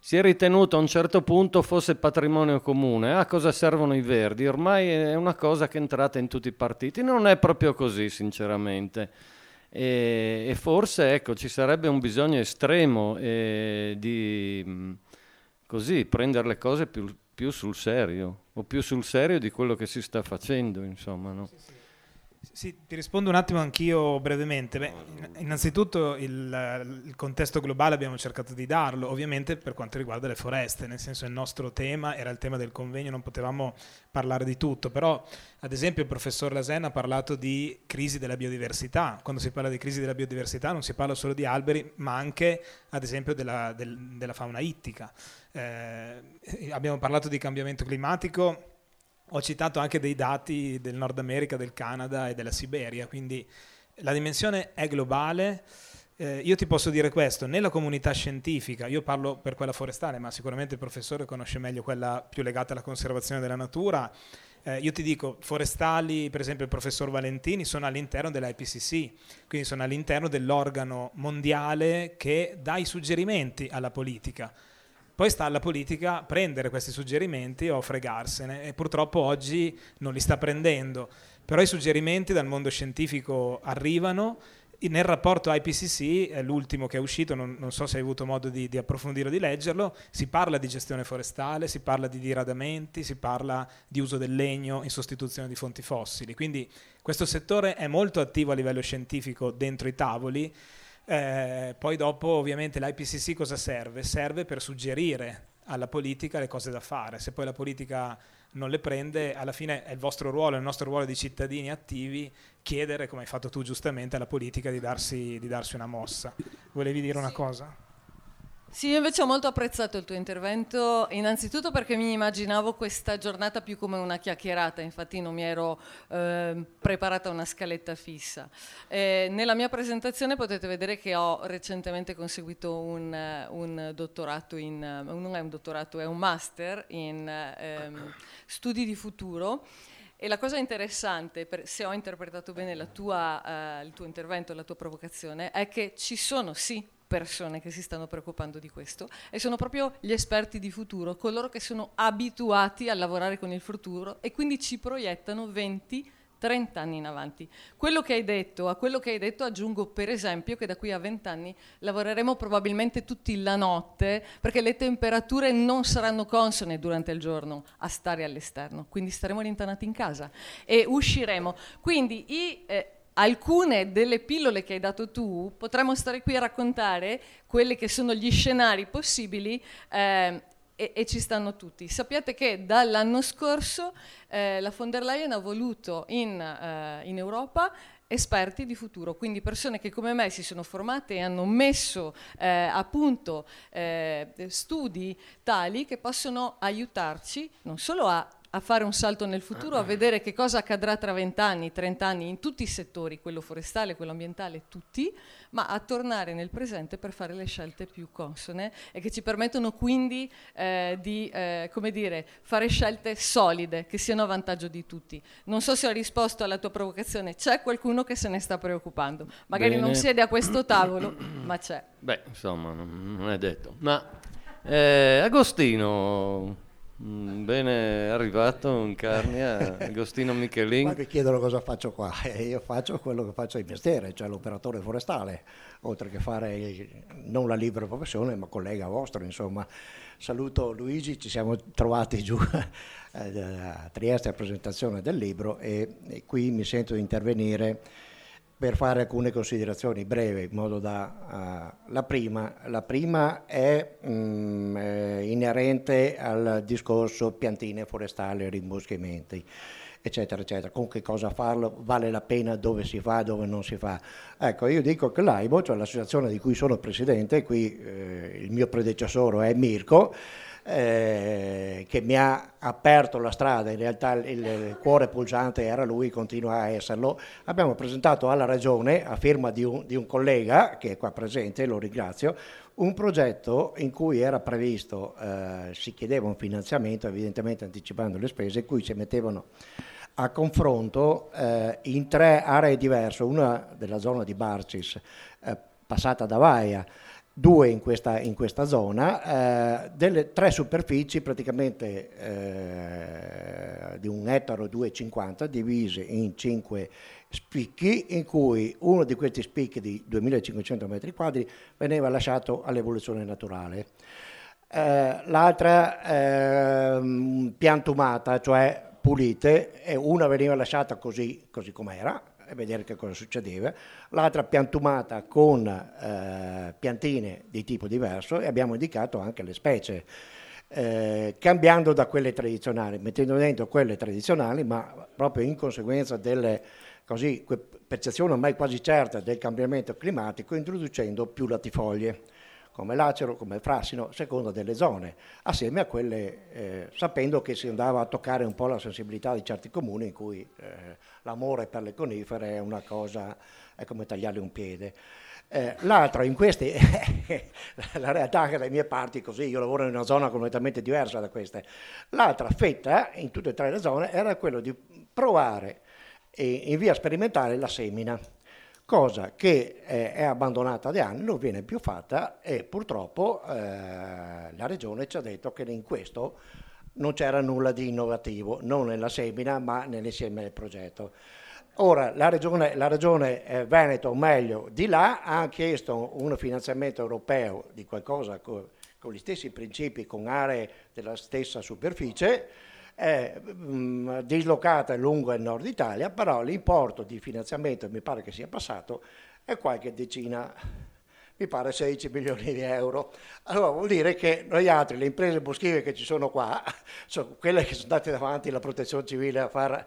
si è ritenuto a un certo punto fosse patrimonio comune. A cosa servono i verdi? Ormai è una cosa che è entrata in tutti i partiti. Non è proprio così, sinceramente. E forse, ecco, ci sarebbe un bisogno estremo di così prendere le cose più sul serio, o più sul serio di quello che si sta facendo, insomma, no? Sì, ti rispondo un attimo anch'io brevemente. Beh, innanzitutto il contesto globale abbiamo cercato di darlo, ovviamente per quanto riguarda le foreste, nel senso il nostro tema era il tema del convegno, non potevamo parlare di tutto, però ad esempio il professor Lasen ha parlato di crisi della biodiversità. Quando si parla di crisi della biodiversità non si parla solo di alberi, ma anche ad esempio della fauna ittica. Abbiamo parlato di cambiamento climatico. Ho citato anche dei dati del Nord America, del Canada e della Siberia, quindi la dimensione è globale. Io ti posso dire questo, nella comunità scientifica, io parlo per quella forestale, ma sicuramente il professore conosce meglio quella più legata alla conservazione della natura. Io ti dico, forestali, per esempio il professor Valentini, sono all'interno dell'IPCC, quindi sono all'interno dell'organo mondiale che dà i suggerimenti alla politica. Poi sta alla politica prendere questi suggerimenti o fregarsene, e purtroppo oggi non li sta prendendo. Però i suggerimenti dal mondo scientifico arrivano. Nel rapporto IPCC, è l'ultimo che è uscito, non so se hai avuto modo di approfondire o di leggerlo, si parla di gestione forestale, si parla di diradamenti, si parla di uso del legno in sostituzione di fonti fossili. Quindi questo settore è molto attivo a livello scientifico dentro i tavoli. Poi dopo ovviamente l'IPCC cosa serve? Serve per suggerire alla politica le cose da fare. Se poi la politica non le prende, alla fine è il vostro ruolo, è il nostro ruolo di cittadini attivi chiedere, come hai fatto tu giustamente, alla politica di darsi una mossa. Volevi dire una cosa? Sì, io invece ho molto apprezzato il tuo intervento, innanzitutto perché mi immaginavo questa giornata più come una chiacchierata, infatti non mi ero preparata una scaletta fissa. Nella mia presentazione potete vedere che ho recentemente conseguito un dottorato, non è un dottorato, è un master in studi di futuro. E la cosa interessante, se ho interpretato bene il tuo intervento, la tua provocazione, è che ci sono sì persone che si stanno preoccupando di questo e sono proprio gli esperti di futuro, coloro che sono abituati a lavorare con il futuro e quindi ci proiettano 20-30 anni in avanti. A quello che hai detto aggiungo per esempio che da qui a 20 anni lavoreremo probabilmente tutti la notte, perché le temperature non saranno consone durante il giorno a stare all'esterno, quindi staremo rintanati in casa e usciremo. Quindi alcune delle pillole che hai dato tu potremmo stare qui a raccontare quelli che sono gli scenari possibili e ci stanno tutti. Sappiate che dall'anno scorso la von der Leyen ha voluto in Europa esperti di futuro, quindi persone che come me si sono formate e hanno messo a punto studi tali che possono aiutarci non solo a fare un salto nel futuro, a vedere che cosa accadrà tra 20 anni, 30 anni in tutti i settori, quello forestale, quello ambientale, tutti, ma a tornare nel presente per fare le scelte più consone e che ci permettono quindi di fare scelte solide che siano a vantaggio di tutti. Non so se ho risposto alla tua provocazione, c'è qualcuno che se ne sta preoccupando, magari Bene. Non siede a questo tavolo, ma c'è. Beh, insomma, non è detto. Ma Agostino... Bene, arrivato in Carnia, Agostino Michelin. Ma mi chiedono cosa faccio qua, io faccio quello che faccio in mestiere, cioè l'operatore forestale, oltre che fare non la libera professione, ma collega vostro, insomma. Saluto Luigi, ci siamo trovati giù a Trieste a presentazione del libro e qui mi sento di intervenire per fare alcune considerazioni brevi, in modo da... La prima è inerente al discorso piantine forestali, rimboschimenti, eccetera, eccetera. Con che cosa farlo, vale la pena, dove si fa, dove non si fa. Ecco, io dico che l'AIBO, cioè l'associazione di cui sono presidente, qui il mio predecessore è Mirko, che mi ha aperto la strada, in realtà il cuore pulsante era lui, continua a esserlo. Abbiamo presentato alla Regione, a firma di un collega che è qua presente, lo ringrazio, un progetto in cui era previsto, si chiedeva un finanziamento, evidentemente anticipando le spese, in cui si mettevano a confronto in tre aree diverse, una della zona di Barcis, passata da VAIA, due in questa zona, delle tre superfici praticamente di un ettaro 2,50 divise in 5 spicchi, in cui uno di questi spicchi di 2.500 metri quadri veniva lasciato all'evoluzione naturale. L'altra piantumata, cioè pulite, e una veniva lasciata così com'era, e vedere che cosa succedeva, l'altra piantumata con piantine di tipo diverso, e abbiamo indicato anche le specie, cambiando da quelle tradizionali, mettendo dentro quelle tradizionali, ma proprio in conseguenza delle percezione ormai quasi certa del cambiamento climatico, introducendo più latifoglie, come l'acero, come frassino, a seconda delle zone, assieme a quelle, sapendo che si andava a toccare un po' la sensibilità di certi comuni in cui l'amore per le conifere è una cosa, è come tagliarle un piede. L'altro, in questi, la realtà anche dalle mie parti così, io lavoro in una zona completamente diversa da queste, l'altra fetta in tutte e tre le zone era quello di provare in via sperimentale la semina. cosa che è abbandonata da anni, non viene più fatta e purtroppo la regione ci ha detto che in questo non c'era nulla di innovativo, non nella semina ma nell'insieme del progetto. Ora la regione Veneto, o meglio di là, ha chiesto un finanziamento europeo di qualcosa con gli stessi principi, con aree della stessa superficie, dislocata lungo il nord Italia, però l'importo di finanziamento mi pare che sia passato è qualche decina, mi pare 16 milioni di euro. Allora vuol dire che noi altri, le imprese boschive che ci sono qua, sono quelle che sono andate davanti alla protezione civile a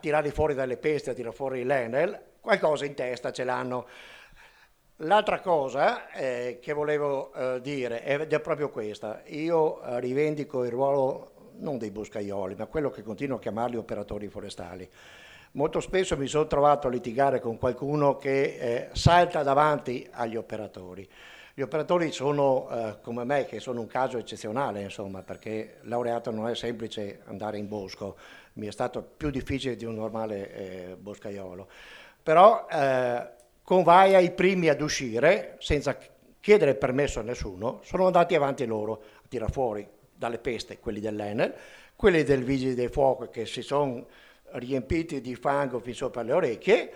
tirarli fuori dalle peste, a tirare fuori l'Enel, qualcosa in testa ce l'hanno. L'altra cosa che volevo dire è proprio questa. Io rivendico il ruolo non dei boscaioli, ma quello che continuo a chiamarli operatori forestali. Molto spesso mi sono trovato a litigare con qualcuno che salta davanti agli operatori. Gli operatori sono come me, che sono un caso eccezionale, insomma, perché laureato non è semplice andare in bosco, mi è stato più difficile di un normale boscaiolo. Però con VAIA i primi ad uscire, senza chiedere permesso a nessuno, sono andati avanti loro a tirar fuori dalle peste quelli dell'Enel, quelli del Vigili del Fuoco che si sono riempiti di fango fin sopra le orecchie,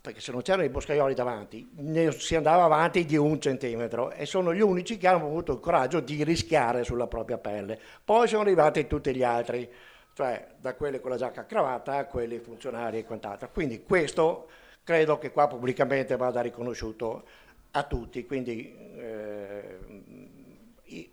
perché se non c'erano i boscaioli davanti ne si andava avanti di un centimetro, e sono gli unici che hanno avuto il coraggio di rischiare sulla propria pelle. Poi sono arrivati tutti gli altri, cioè da quelli con la giacca a cravatta a quelli funzionari e quant'altro. Quindi questo credo che qua pubblicamente vada riconosciuto a tutti, quindi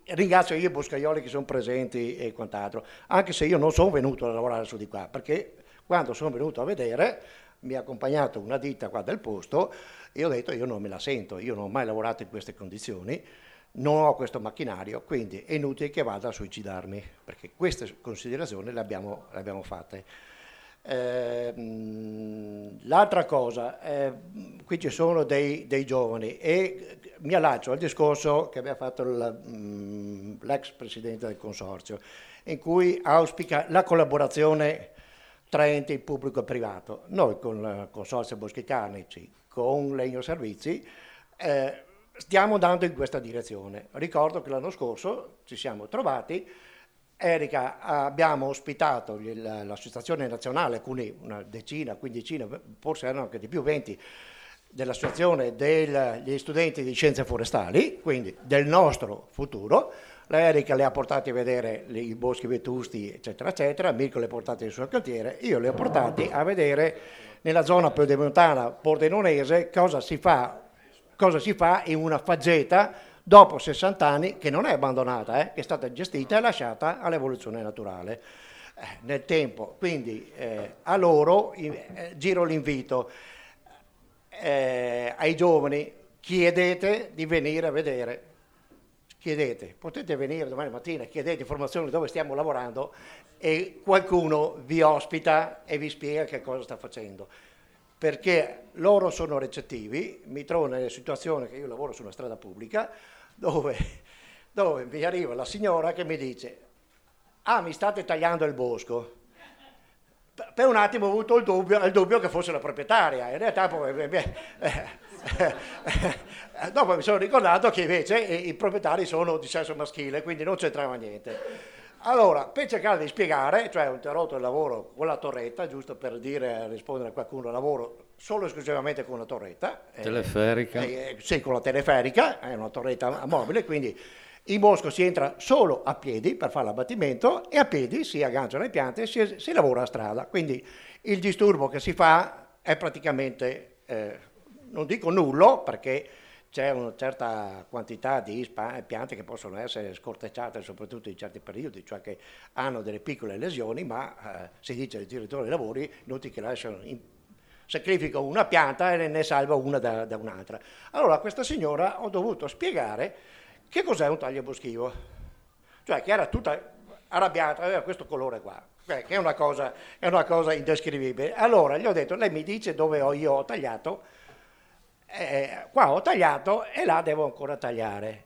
ringrazio io i boscaioli che sono presenti e quant'altro, anche se io non sono venuto a lavorare su di qua, perché quando sono venuto a vedere mi ha accompagnato una ditta qua del posto e ho detto io non me la sento, io non ho mai lavorato in queste condizioni, non ho questo macchinario, quindi è inutile che vada a suicidarmi, perché queste considerazioni le abbiamo fatte. L'altra cosa, qui ci sono dei giovani e mi allaccio al discorso che aveva fatto l'ex presidente del consorzio, in cui auspica la collaborazione tra enti pubblico e privato. Noi con il Consorzio Boschi Carnici, con Legno Servizi, stiamo andando in questa direzione. Ricordo che l'anno scorso ci siamo trovati, Erika, abbiamo ospitato l'associazione nazionale, alcuni, una decina, quindicina, forse erano anche di più, 20, dell'associazione degli studenti di scienze forestali, quindi del nostro futuro. La Erika le ha portati a vedere i boschi vetusti, eccetera, eccetera, Mirko le ha portate nel suo cantiere, io le ho portati a vedere nella zona pedemontana pordenonese cosa si fa in una faggeta dopo 60 anni, che non è abbandonata, che è stata gestita e lasciata all'evoluzione naturale nel tempo. Quindi a loro giro l'invito, ai giovani, chiedete di venire a vedere, chiedete, potete venire domani mattina, chiedete informazioni dove stiamo lavorando e qualcuno vi ospita e vi spiega che cosa sta facendo. Perché loro sono recettivi, mi trovo nella situazione che io lavoro su una strada pubblica, dove mi arriva la signora che mi dice mi state tagliando il bosco. Per un attimo ho avuto il dubbio che fosse la proprietaria, in realtà poi, dopo mi sono ricordato che invece i proprietari sono di sesso maschile, quindi non c'entrava niente. Allora, per cercare di spiegare, cioè ho interrotto il lavoro con la torretta, giusto per dire, rispondere a qualcuno, lavoro solo esclusivamente con la torretta. Teleferica? Sì, con la teleferica, è una torretta mobile, quindi in bosco si entra solo a piedi per fare l'abbattimento e a piedi si agganciano le piante e si lavora a strada. Quindi il disturbo che si fa è praticamente, non dico nullo, perché c'è una certa quantità di piante che possono essere scortecciate soprattutto in certi periodi, cioè che hanno delle piccole lesioni, ma si dice il direttore dei lavori, noti che sacrifica una pianta e ne salva una da un'altra. Allora a questa signora ho dovuto spiegare che cos'è un taglio boschivo, cioè che era tutta arrabbiata, aveva questo colore qua, che è una cosa indescrivibile. Allora gli ho detto, lei mi dice dove io ho tagliato, qua ho tagliato e là devo ancora tagliare.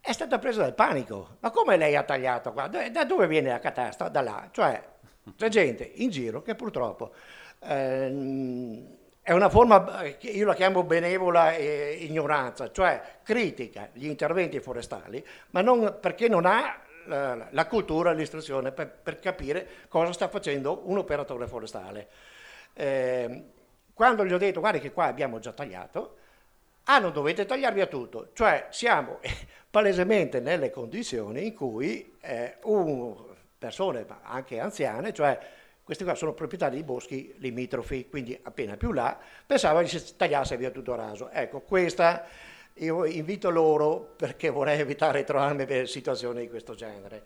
È stata presa dal panico, ma come lei ha tagliato qua? Da dove viene la catasta? Da là, cioè c'è gente in giro che purtroppo È una forma, io la chiamo benevola ignoranza, cioè critica gli interventi forestali, ma non perché non ha la cultura, l'istruzione per capire cosa sta facendo un operatore forestale. Quando gli ho detto guarda che qua abbiamo già tagliato, ah non dovete tagliar via tutto, cioè siamo palesemente nelle condizioni in cui persone, ma anche anziane, cioè questi qua sono proprietari di boschi limitrofi, quindi appena più là, pensava che si tagliasse via tutto raso. Ecco, questa io invito loro perché vorrei evitare di trovarmi per situazioni di questo genere.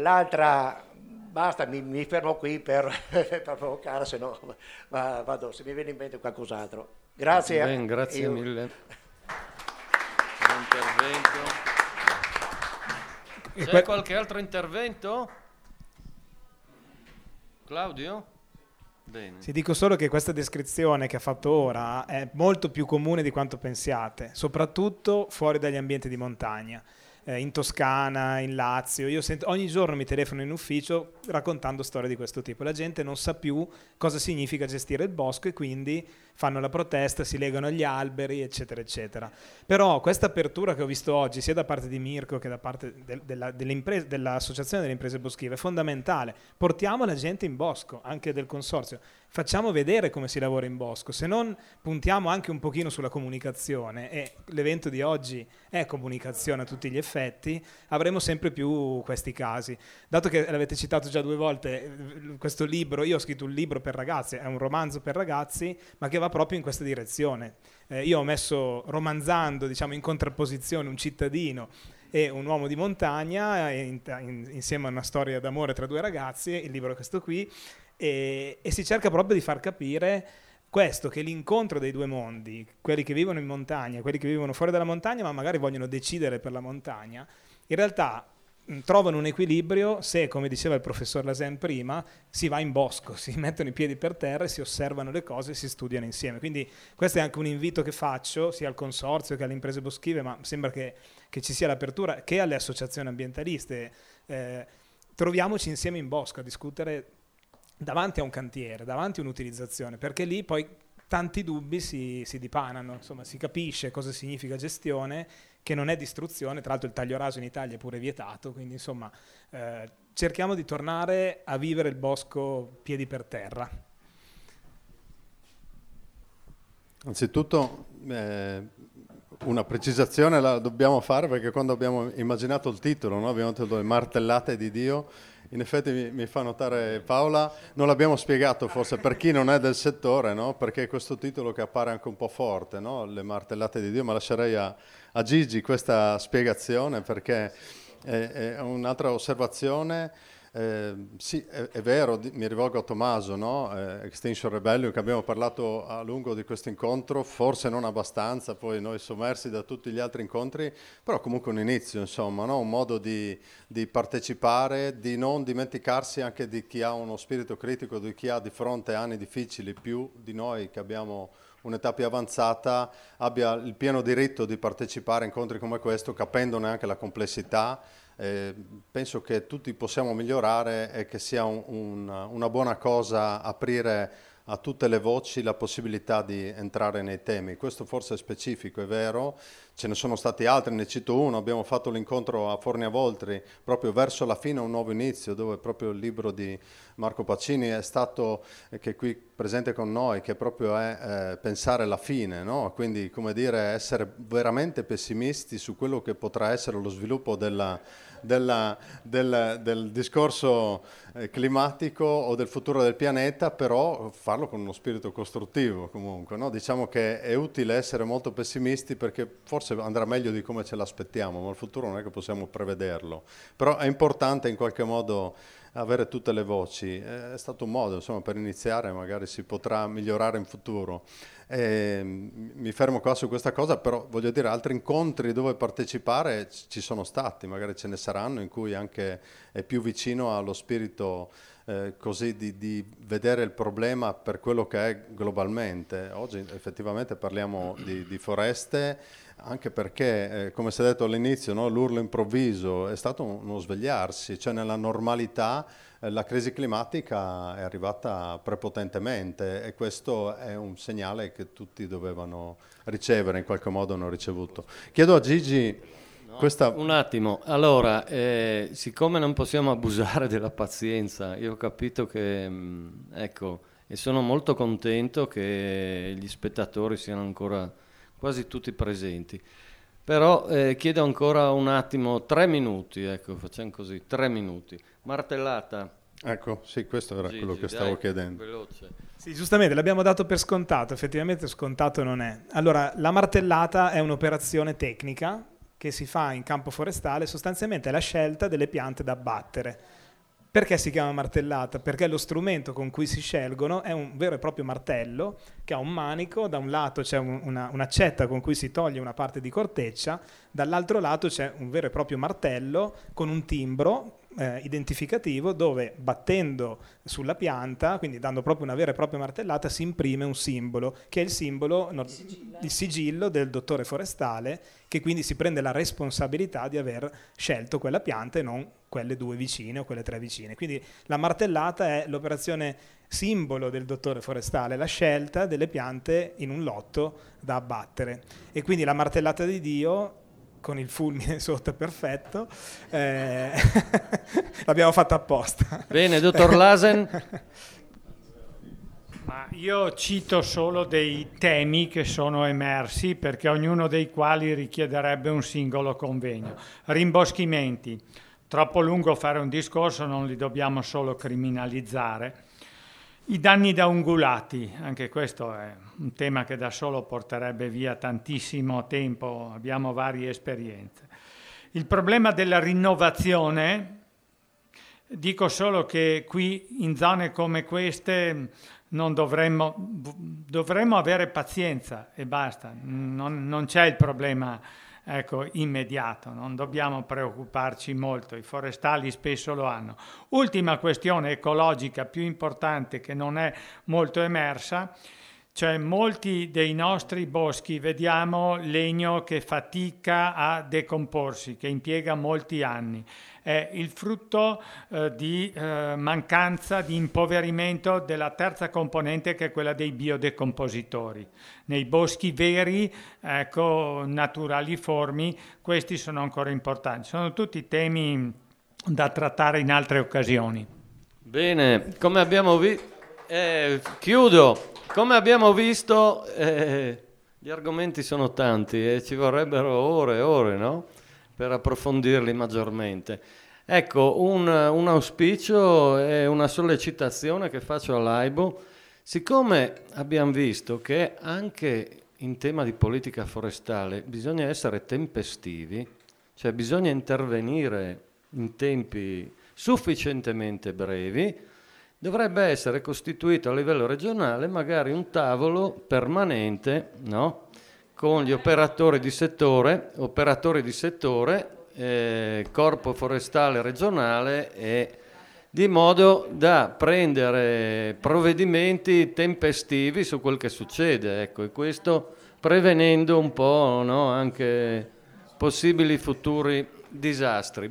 L'altra, basta, mi fermo qui per provocare, se no vado, se mi viene in mente qualcos'altro. Grazie. Ben, grazie io. Mille. Intervento. C'è qualche altro intervento? Claudio? Bene. Sì, dico solo che questa descrizione che ha fatto ora è molto più comune di quanto pensiate, soprattutto fuori dagli ambienti di montagna, in Toscana, in Lazio. Io ogni giorno mi telefono in ufficio raccontando storie di questo tipo. La gente non sa più cosa significa gestire il bosco e quindi fanno la protesta, si legano agli alberi, eccetera, eccetera. Però questa apertura che ho visto oggi, sia da parte di Mirko che da parte dell'Associazione delle Imprese Boschive, è fondamentale. Portiamo la gente in bosco, anche del consorzio. Facciamo vedere come si lavora in bosco. Se non puntiamo anche un pochino sulla comunicazione, e l'evento di oggi è comunicazione a tutti gli effetti, avremo sempre più questi casi. Dato che l'avete citato già 2 volte, questo libro, io ho scritto un libro per ragazzi, è un romanzo per ragazzi, ma che va proprio in questa direzione. Io ho messo, romanzando, diciamo, in contrapposizione un cittadino e un uomo di montagna, insieme a una storia d'amore tra 2 ragazzi, il libro è questo qui, e si cerca proprio di far capire questo, che l'incontro dei 2 mondi, quelli che vivono in montagna, quelli che vivono fuori dalla montagna, ma magari vogliono decidere per la montagna, in realtà trovano un equilibrio se, come diceva il professor Lasen prima, si va in bosco, si mettono i piedi per terra, si osservano le cose e si studiano insieme. Quindi questo è anche un invito che faccio sia al Consorzio che alle Imprese Boschive, ma sembra che ci sia l'apertura, che alle associazioni ambientaliste. Troviamoci insieme in bosco a discutere davanti a un cantiere, davanti a un'utilizzazione, perché lì poi tanti dubbi si dipanano, insomma si capisce cosa significa gestione, che non è distruzione, tra l'altro il taglio raso in Italia è pure vietato, quindi insomma cerchiamo di tornare a vivere il bosco piedi per terra. Anzitutto una precisazione la dobbiamo fare, perché quando abbiamo immaginato il titolo, no? Abbiamo detto le martellate di Dio. In effetti mi fa notare Paola, non l'abbiamo spiegato forse per chi non è del settore, no? Perché questo titolo che appare anche un po' forte, no? Le martellate di Dio, ma lascerei a Gigi questa spiegazione, perché è un'altra osservazione. Sì, è vero, mi rivolgo a Tommaso, no? Extinction Rebellion, che abbiamo parlato a lungo di questo incontro, forse non abbastanza, poi noi sommersi da tutti gli altri incontri, però comunque un inizio, insomma, no? Un modo di partecipare, di non dimenticarsi anche di chi ha uno spirito critico, di chi ha di fronte anni difficili, più di noi che abbiamo un'età più avanzata, abbia il pieno diritto di partecipare a incontri come questo, capendone anche la complessità. Penso che tutti possiamo migliorare e che sia una buona cosa aprire a tutte le voci la possibilità di entrare nei temi. Questo forse è specifico, è vero, ce ne sono stati altri, ne cito uno, abbiamo fatto l'incontro a Forni Avoltri proprio verso la fine, un nuovo inizio, dove proprio il libro di Marco Pacini è stato, che è qui presente con noi, che proprio è pensare la fine, no? Quindi, come dire, essere veramente pessimisti su quello che potrà essere lo sviluppo del discorso climatico o del futuro del pianeta, però farlo con uno spirito costruttivo comunque, no? Diciamo che è utile essere molto pessimisti perché forse andrà meglio di come ce l'aspettiamo, ma il futuro non è che possiamo prevederlo, però è importante in qualche modo avere tutte le voci, è stato un modo, insomma, per iniziare, magari si potrà migliorare in futuro. Mi fermo qua su questa cosa, però voglio dire, altri incontri dove partecipare ci sono stati, magari ce ne saranno in cui anche è più vicino allo spirito così di vedere il problema per quello che è globalmente. Oggi effettivamente parliamo di foreste, anche perché, come si è detto all'inizio, no, l'urlo improvviso è stato uno svegliarsi, cioè nella normalità la crisi climatica è arrivata prepotentemente e questo è un segnale che tutti dovevano ricevere, in qualche modo hanno ricevuto. Chiedo a Gigi questa... Un attimo, allora, siccome non possiamo abusare della pazienza, io ho capito che, ecco, e sono molto contento che gli spettatori siano ancora quasi tutti presenti, però chiedo ancora un attimo, 3 minuti, ecco, facciamo così, 3 minuti, martellata. Ecco, sì, questo era Gigi, quello che stavo chiedendo. Veloce. Sì, giustamente, l'abbiamo dato per scontato, effettivamente scontato non è. Allora, la martellata è un'operazione tecnica che si fa in campo forestale, sostanzialmente è la scelta delle piante da abbattere. Perché si chiama martellata? Perché lo strumento con cui si scelgono è un vero e proprio martello che ha un manico, da un lato c'è un'accetta con cui si toglie una parte di corteccia, dall'altro lato c'è un vero e proprio martello con un timbro identificativo dove, battendo sulla pianta, quindi dando proprio una vera e propria martellata, si imprime un simbolo, che è il simbolo, il sigillo del dottore forestale, che quindi si prende la responsabilità di aver scelto quella pianta e non quelle 2 vicine o quelle 3 vicine. Quindi la martellata è l'operazione simbolo del dottore forestale, la scelta delle piante in un lotto da abbattere. E quindi la martellata di Dio, con il fulmine sotto perfetto, l'abbiamo fatta apposta. Bene, dottor Lasen. Ma io cito solo dei temi che sono emersi, perché ognuno dei quali richiederebbe un singolo convegno. Rimboschimenti. Troppo lungo fare un discorso, non li dobbiamo solo criminalizzare. I danni da ungulati, anche questo è un tema che da solo porterebbe via tantissimo tempo, abbiamo varie esperienze. Il problema della rinnovazione, dico solo che qui in zone come queste non dovremmo avere pazienza e basta, non c'è il problema, ecco, immediato, non dobbiamo preoccuparci molto, i forestali spesso lo hanno. Ultima questione ecologica più importante che non è molto emersa, cioè molti dei nostri boschi vediamo legno che fatica a decomporsi, che impiega molti anni, è il frutto di mancanza, di impoverimento della terza componente, che è quella dei biodecompositori. Nei boschi veri, ecco, naturaliformi, questi sono ancora importanti. Sono tutti temi da trattare in altre occasioni. Bene, come abbiamo visto, chiudo. Come abbiamo visto, gli argomenti sono tanti e ci vorrebbero ore e ore, no? Per approfondirli maggiormente. Ecco, un auspicio e una sollecitazione che faccio all'AIBO, siccome abbiamo visto che anche in tema di politica forestale bisogna essere tempestivi, cioè bisogna intervenire in tempi sufficientemente brevi, dovrebbe essere costituito a livello regionale magari un tavolo permanente, no? Con gli operatori di settore, corpo forestale regionale, e di modo da prendere provvedimenti tempestivi su quel che succede, ecco, e questo prevenendo un po', no, anche possibili futuri disastri.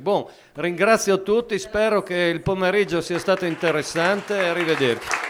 Ringrazio tutti, spero che il pomeriggio sia stato interessante e arrivederci.